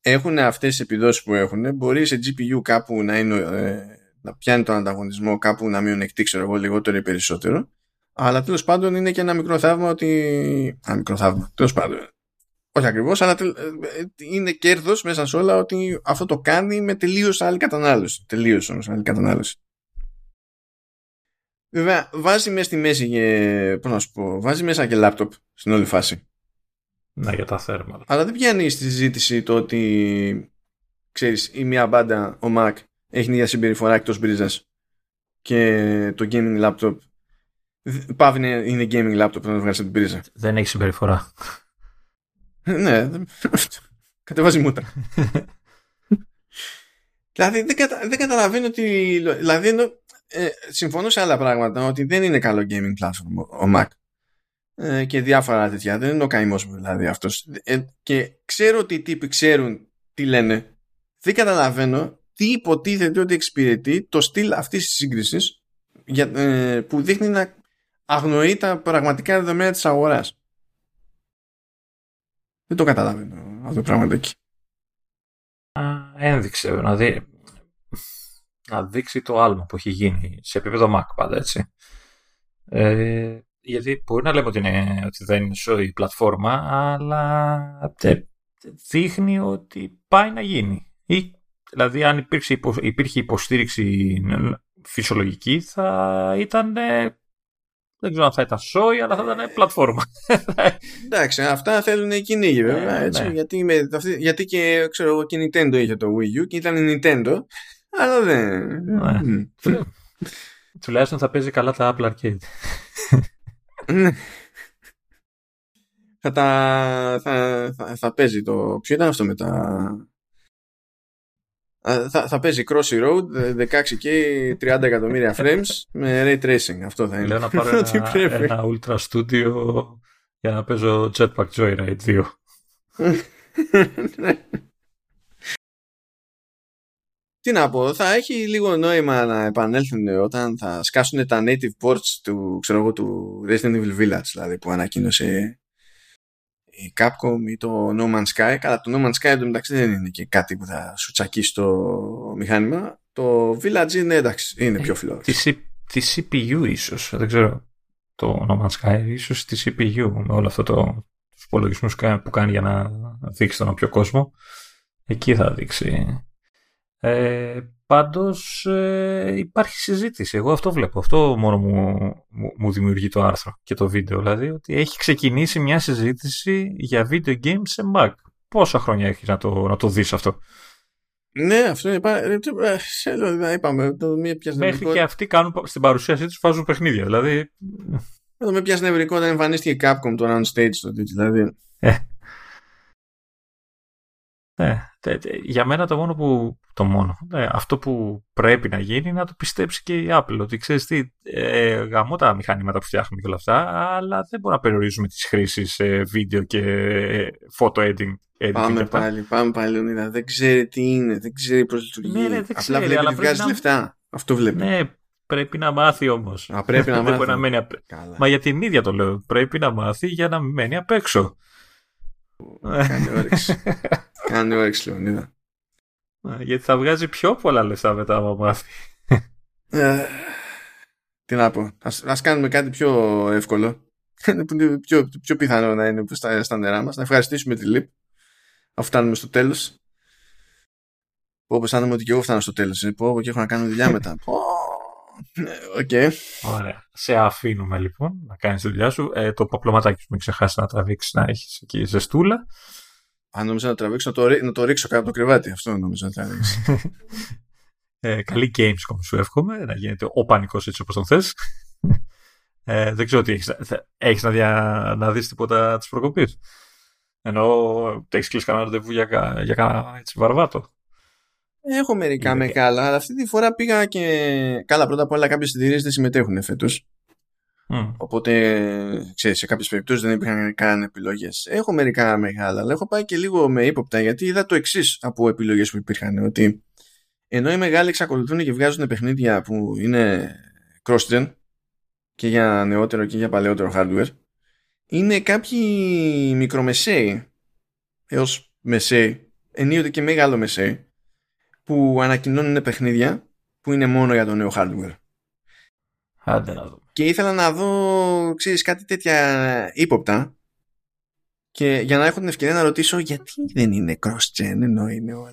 έχουν αυτές τις επιδόσεις που έχουν. Μπορεί σε GPU κάπου να πιάνει τον ανταγωνισμό, κάπου να μειονεκτεί, ξέρω εγώ, λιγότερο ή περισσότερο. Αλλά τέλος πάντων είναι και ένα μικρό θαύμα ότι... μικρό θαύμα, τέλος πάντων. Όχι ακριβώς, αλλά είναι κέρδος μέσα σε όλα ότι αυτό το κάνει με τελείως άλλη κατανάλωση. Τελείως όμως άλλη κατανάλωση. Βέβαια, βάζει μέσα στη μέση και, πώς να σου πω, βάζει μέσα και λάπτοπ στην όλη φάση. Να, για τα θέρματα. Αλλά δεν πιάνει στη συζήτηση το ότι, ξέρεις, η μία μπάντα, ο Mac, έχει την ίδια συμπεριφορά εκτός μπρίζας, και το gaming laptop πάβει να είναι gaming laptop να το βγάλεις από την μπρίζα. Δεν έχει συμπεριφορά. Ναι, κατεβάζει μούτρα. Δηλαδή δεν καταλαβαίνω ότι... Δηλαδή, συμφωνώ σε άλλα πράγματα ότι δεν είναι καλό gaming platform ο Mac, και διάφορα τέτοια. Δεν είναι ο καημός μου δηλαδή αυτός, και ξέρω ότι οι τύποι ξέρουν τι λένε. Δεν καταλαβαίνω τι υποτίθεται ότι εξυπηρετεί το στυλ αυτής της σύγκρισης, που δείχνει να αγνοεί τα πραγματικά δεδομένα της αγοράς. Δεν το καταλαβαίνω αυτό το πράγμα εκεί. Ένδειξε, να δείξει το άλμα που έχει γίνει σε επίπεδο Mac πάντα, έτσι. Γιατί μπορεί να λέμε ότι δεν είναι σωστή η πλατφόρμα, αλλά δείχνει ότι πάει να γίνει. Δηλαδή, αν υπήρχε υποστήριξη φυσιολογική, θα ήταν. Δεν ξέρω αν θα ήταν σόι, αλλά θα ήταν πλατφόρμα. Εντάξει, αυτά θέλουν οι κυνήγοι βέβαια. Έτσι, ναι. Γιατί και ξέρω εγώ, και Nintendo είχε το Wii U και ήταν η Nintendo, αλλά δεν. Ναι. Τουλάχιστον θα παίζει καλά τα Apple Arcade. Θα παίζει το. Ποιο ήταν αυτό μετά. Θα παίζει Crossy Road 16K 30 εκατομμύρια frames με Ray Tracing. Αυτό θα είναι. Λέω να πάρω ένα Ultra Studio για να παίζω Jetpack Joyride 2. Τι να πω, θα έχει λίγο νόημα να επανέλθουν όταν θα σκάσουν τα native ports του Resident Evil Village, δηλαδή που ανακοίνωσε η Capcom ή το No Man's Sky. Καλά, το No Man's Sky εντωμεταξύ δεν είναι και κάτι που θα σου τσακίσει το μηχάνημα. Το Village είναι, εντάξει, είναι πιο φιλόδοξο. Τη CPU ίσως, δεν ξέρω. Το No Man's Sky ίσως τη CPU με όλο αυτό τους υπολογισμούς που κάνει για να δείξει τον όποιο κόσμο. Εκεί θα δείξει. Πάντως υπάρχει συζήτηση. Εγώ αυτό βλέπω. Αυτό μόνο μου δημιουργεί το άρθρο και το βίντεο. Δηλαδή ότι έχει ξεκινήσει μια συζήτηση για video games σε Mac. Πόσα χρόνια έχει να το δεις αυτό? Ναι, αυτό είναι. Είπαμε. Μέχρι και αυτοί κάνουν στην παρουσίασή τους, βάζουν παιχνίδια. Δηλαδή. Εδώ με πιάσε νευρικό όταν εμφανίστηκε η Capcom το Roundstage στο Twitch. Δηλαδή. Για μένα αυτό που πρέπει να γίνει είναι να το πιστέψει και η Apple, ότι ξέρεις τι, γαμώ τα μηχανήματα που φτιάχνουμε και όλα αυτά, αλλά δεν μπορούμε να περιορίζουμε τις χρήσεις σε βίντεο και photo editing. Πάμε πάλι Λεωνίδα, δεν ξέρει τι είναι, δεν ξέρει πώς λειτουργεί. Απλά βλέπει ότι βγάζει λεφτά, αυτό βλέπει. Ναι, πρέπει να μάθει όμως. Πρέπει να μάθει. Μα για την ίδια το λέω, πρέπει να μάθει για να μένει απ' έξω. Κάνει όρεξη. Κάνει όρεξη, Λεωνίδα. Γιατί θα βγάζει πιο πολλά λεφτά μετά από μάθη. Τι να πω. Ας κάνουμε κάτι πιο εύκολο. Πιο πιθανό να είναι στα νερά μας. Να ευχαριστήσουμε τη LEAP. Αφού φτάνουμε στο τέλος. Όπως αισθάνομαι ότι και εγώ φτάνω στο τέλος. Πω και έχω να κάνω δουλειά μετά. Okay. Ωραία. Σε αφήνουμε λοιπόν να κάνεις τη δουλειά σου. Το παπλωματάκι σου μην ξεχάσει να τραβήξεις, να έχεις εκεί ζεστούλα. Αν νόμιζα να τραβήξω, να το ρίξω κάτω από το κρεβάτι. Αυτό νόμιζα να τραβήξω. Καλή Gamescom σου εύχομαι. Να γίνεται ο πανικός έτσι όπως τον θες. Δεν ξέρω τι έχεις να δεις τίποτα της προκοπής. Ενώ έχεις κλείσει κανένα ραντεβού για κανένα έτσι βαρβάτο. Έχω μερικά μεγάλα, αλλά αυτή τη φορά πήγα και. Καλά, πρώτα απ' όλα κάποιες εταιρείες δεν συμμετέχουν φέτος. Οπότε, ξέρεις, σε κάποιες περιπτώσεις δεν υπήρχαν καν επιλογές. Έχω μερικά μεγάλα, αλλά έχω πάει και λίγο με ύποπτα, γιατί είδα το εξής από επιλογές που υπήρχαν. Ότι ενώ οι μεγάλοι εξακολουθούν και βγάζουν παιχνίδια που είναι cross-gen και για νεότερο και για παλαιότερο hardware, είναι κάποιοι μικρομεσαίοι έως μεσαίοι, ενίοτε και μεγάλο μεσαίοι, που ανακοινώνουν παιχνίδια που είναι μόνο για το νέο hardware. Άντε να δω. Και ήθελα να δω, ξέρεις, κάτι τέτοια ύποπτα, και για να έχω την ευκαιρία να ρωτήσω γιατί δεν είναι cross-gen, ενώ είναι όλοι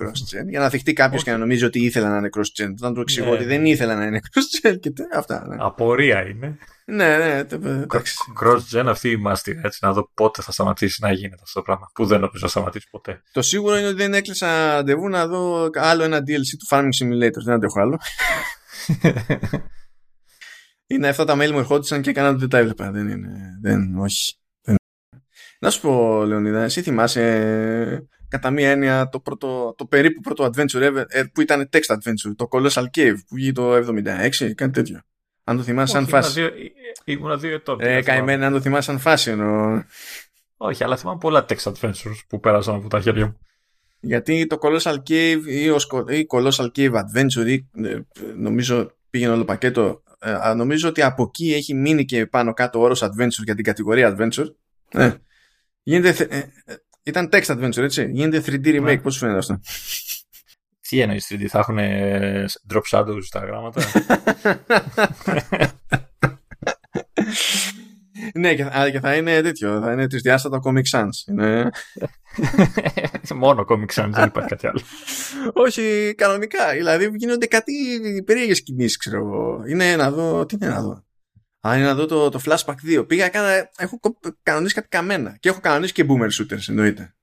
cross-gen, για να θυχτεί κάποιος και να νομίζει ότι ήθελα να είναι cross-gen. Θα του εξηγώ ότι δεν ήθελα να είναι cross-gen και αυτά. Ναι. Απορία είναι. Ναι. Cross-gen αυτή η μάστη, έτσι, να δω πότε θα σταματήσει να γίνεται αυτό το πράγμα, που δεν νομίζω να σταματήσει ποτέ. Το σίγουρο είναι ότι δεν έκλεισα ραντεβού να δω άλλο ένα DLC του Farming Simulator, δεν αντέχω άλλο. Είναι αυτά τα μέλη μου ερχόντουσαν και έκαναν ότι δεν τα έβλεπα. Δεν είναι, όχι. Να σου πω, Λεωνίδα, εσύ θυμάσαι κατά μία έννοια το περίπου πρώτο adventure ever, που ήταν text adventure, το Colossal Cave που βγήκε το 76, κάτι τέτοιο. Αν το θυμάσαι σαν φάση. Ήμουνα 2 ετών. Καημένα, αν το θυμάσαι σαν φάση εννοώ. Όχι, αλλά θυμάμαι πολλά text adventures που πέρασαν από τα χέρια μου. Γιατί το Colossal Cave ή Colossal Cave Adventure, νομίζω πήγαινε όλο πακέτο. Νομίζω ότι από εκεί έχει μείνει και πάνω κάτω ο όρος adventure για την κατηγορία adventure. Γίνεται... Ήταν text adventure, έτσι. Γίνεται 3D remake. Yeah. Πώς σου φαίνεται αυτό? Τι εννοείς 3D, θα έχουν drop shadows στα γράμματα. Ναι, και θα είναι τέτοιο. Θα είναι τρισδιάστατο Comic Sans. Είναι... Μόνο Comic Sans, δεν υπάρχει κάτι άλλο. Όχι, κανονικά. Δηλαδή γίνονται κάτι περίεργες κινήσεις, ξέρω εγώ. Είναι να δω. Τι είναι να δω. Αν είναι να δω το Flashback 2. Πήγα, έχω κανονίσει κάτι καμένα. Και έχω κανονίσει και Boomer Shooters, εννοείται.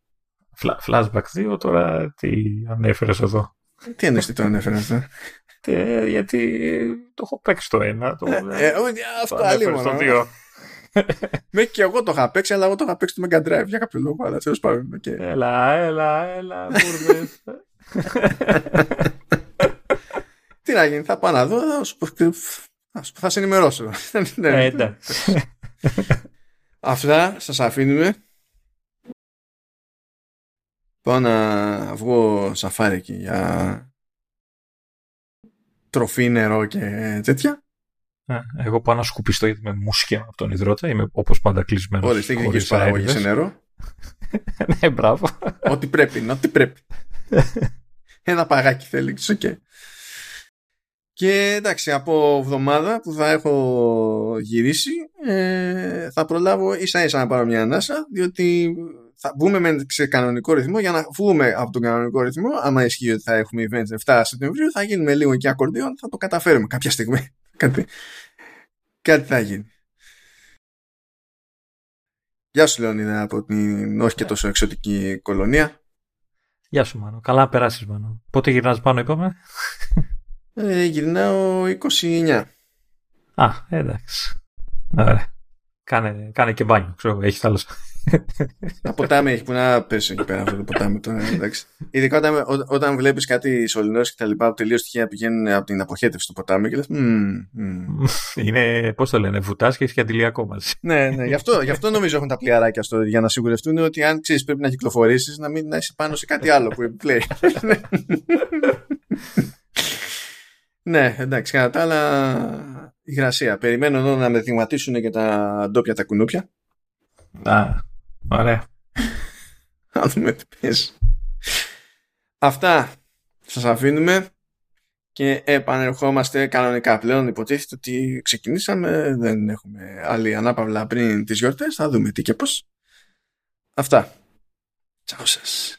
Flashback 2, τώρα τι ανέφερες εδώ? Τι εννοείς τι το ανέφερα αυτό? Γιατί το έχω παίξει το 1. Αυτό ανέφερες το 2. Μέχρι και εγώ το είχα παίξει, αλλά εγώ το είχα παίξει το Mega Drive για κάποιο λόγο, αλλά τέλος πάντων. Έλα, μπούρδες. Τι να γίνει, θα πάω να δω, θα σε ενημερώσω. Εντάξει. Αυτά σας αφήνουμε. Πάω να βγω σαφάρι εκεί για τροφή, νερό και τέτοια. Εγώ πάω να σκουπιστώ γιατί με μουσκιά από τον υδρότα. Είμαι όπως πάντα κλεισμένος. Όλες τεχνικές παραγωγές σε νερό. Ναι, μπράβο. Ό,τι πρέπει είναι, ό,τι πρέπει. Ένα παγάκι θέλει. Okay. Και εντάξει, από εβδομάδα που θα έχω γυρίσει, θα προλάβω ίσα ίσα να πάρω μια ανάσα, διότι θα μπούμε σε κανονικό ρυθμό. Για να βγούμε από τον κανονικό ρυθμό, άμα ισχύει ότι θα έχουμε events 7 Σεπτεμβρίου, θα γίνουμε λίγο και ακορντεόν, θα το καταφέρουμε κάποια στιγμή. Κάτι θα γίνει. Γεια σου, Λεωνίδα, από την όχι και τόσο εξωτική κολονία. Γεια σου, Μάνο. Καλά να περάσεις, Μάνο. Πότε γυρνάς, Μάνο, είπαμε? Γυρνάω 29. Α, εντάξει. Ωραία. Κάνε και μπάνιο, ξέρω, έχει θάλασσα. Τα ποτάμι έχει που να πέσει εκεί πέρα αυτό το ποτάμι. Ειδικά όταν βλέπεις κάτι σωληνός και τα λοιπά, τελείως τυχαία πηγαίνουν από την αποχέτευση του ποτάμι και λες. Είναι, πώς το λένε, βουτάς και έχει και αντιλιακό μαζί. Ναι, γι' αυτό νομίζω έχουν τα πλοιαράκια στο, για να σιγουρευτούν ότι αν ξέρεις πρέπει να κυκλοφορήσεις, να μην είσαι πάνω σε κάτι άλλο που πλέει. Ναι, εντάξει, κατά τα άλλα υγρασία. Περιμένω εδώ να με δειγματίσουν και τα ντόπια τα κουνούπια. Ωραία. Να δούμε τι πες. Αυτά σας αφήνουμε και επανερχόμαστε κανονικά πλέον. Υποτίθεται ότι ξεκινήσαμε, δεν έχουμε άλλη ανάπαυλα πριν τις γιορτές. Θα δούμε τι και πώς. Αυτά. Τσάου σας.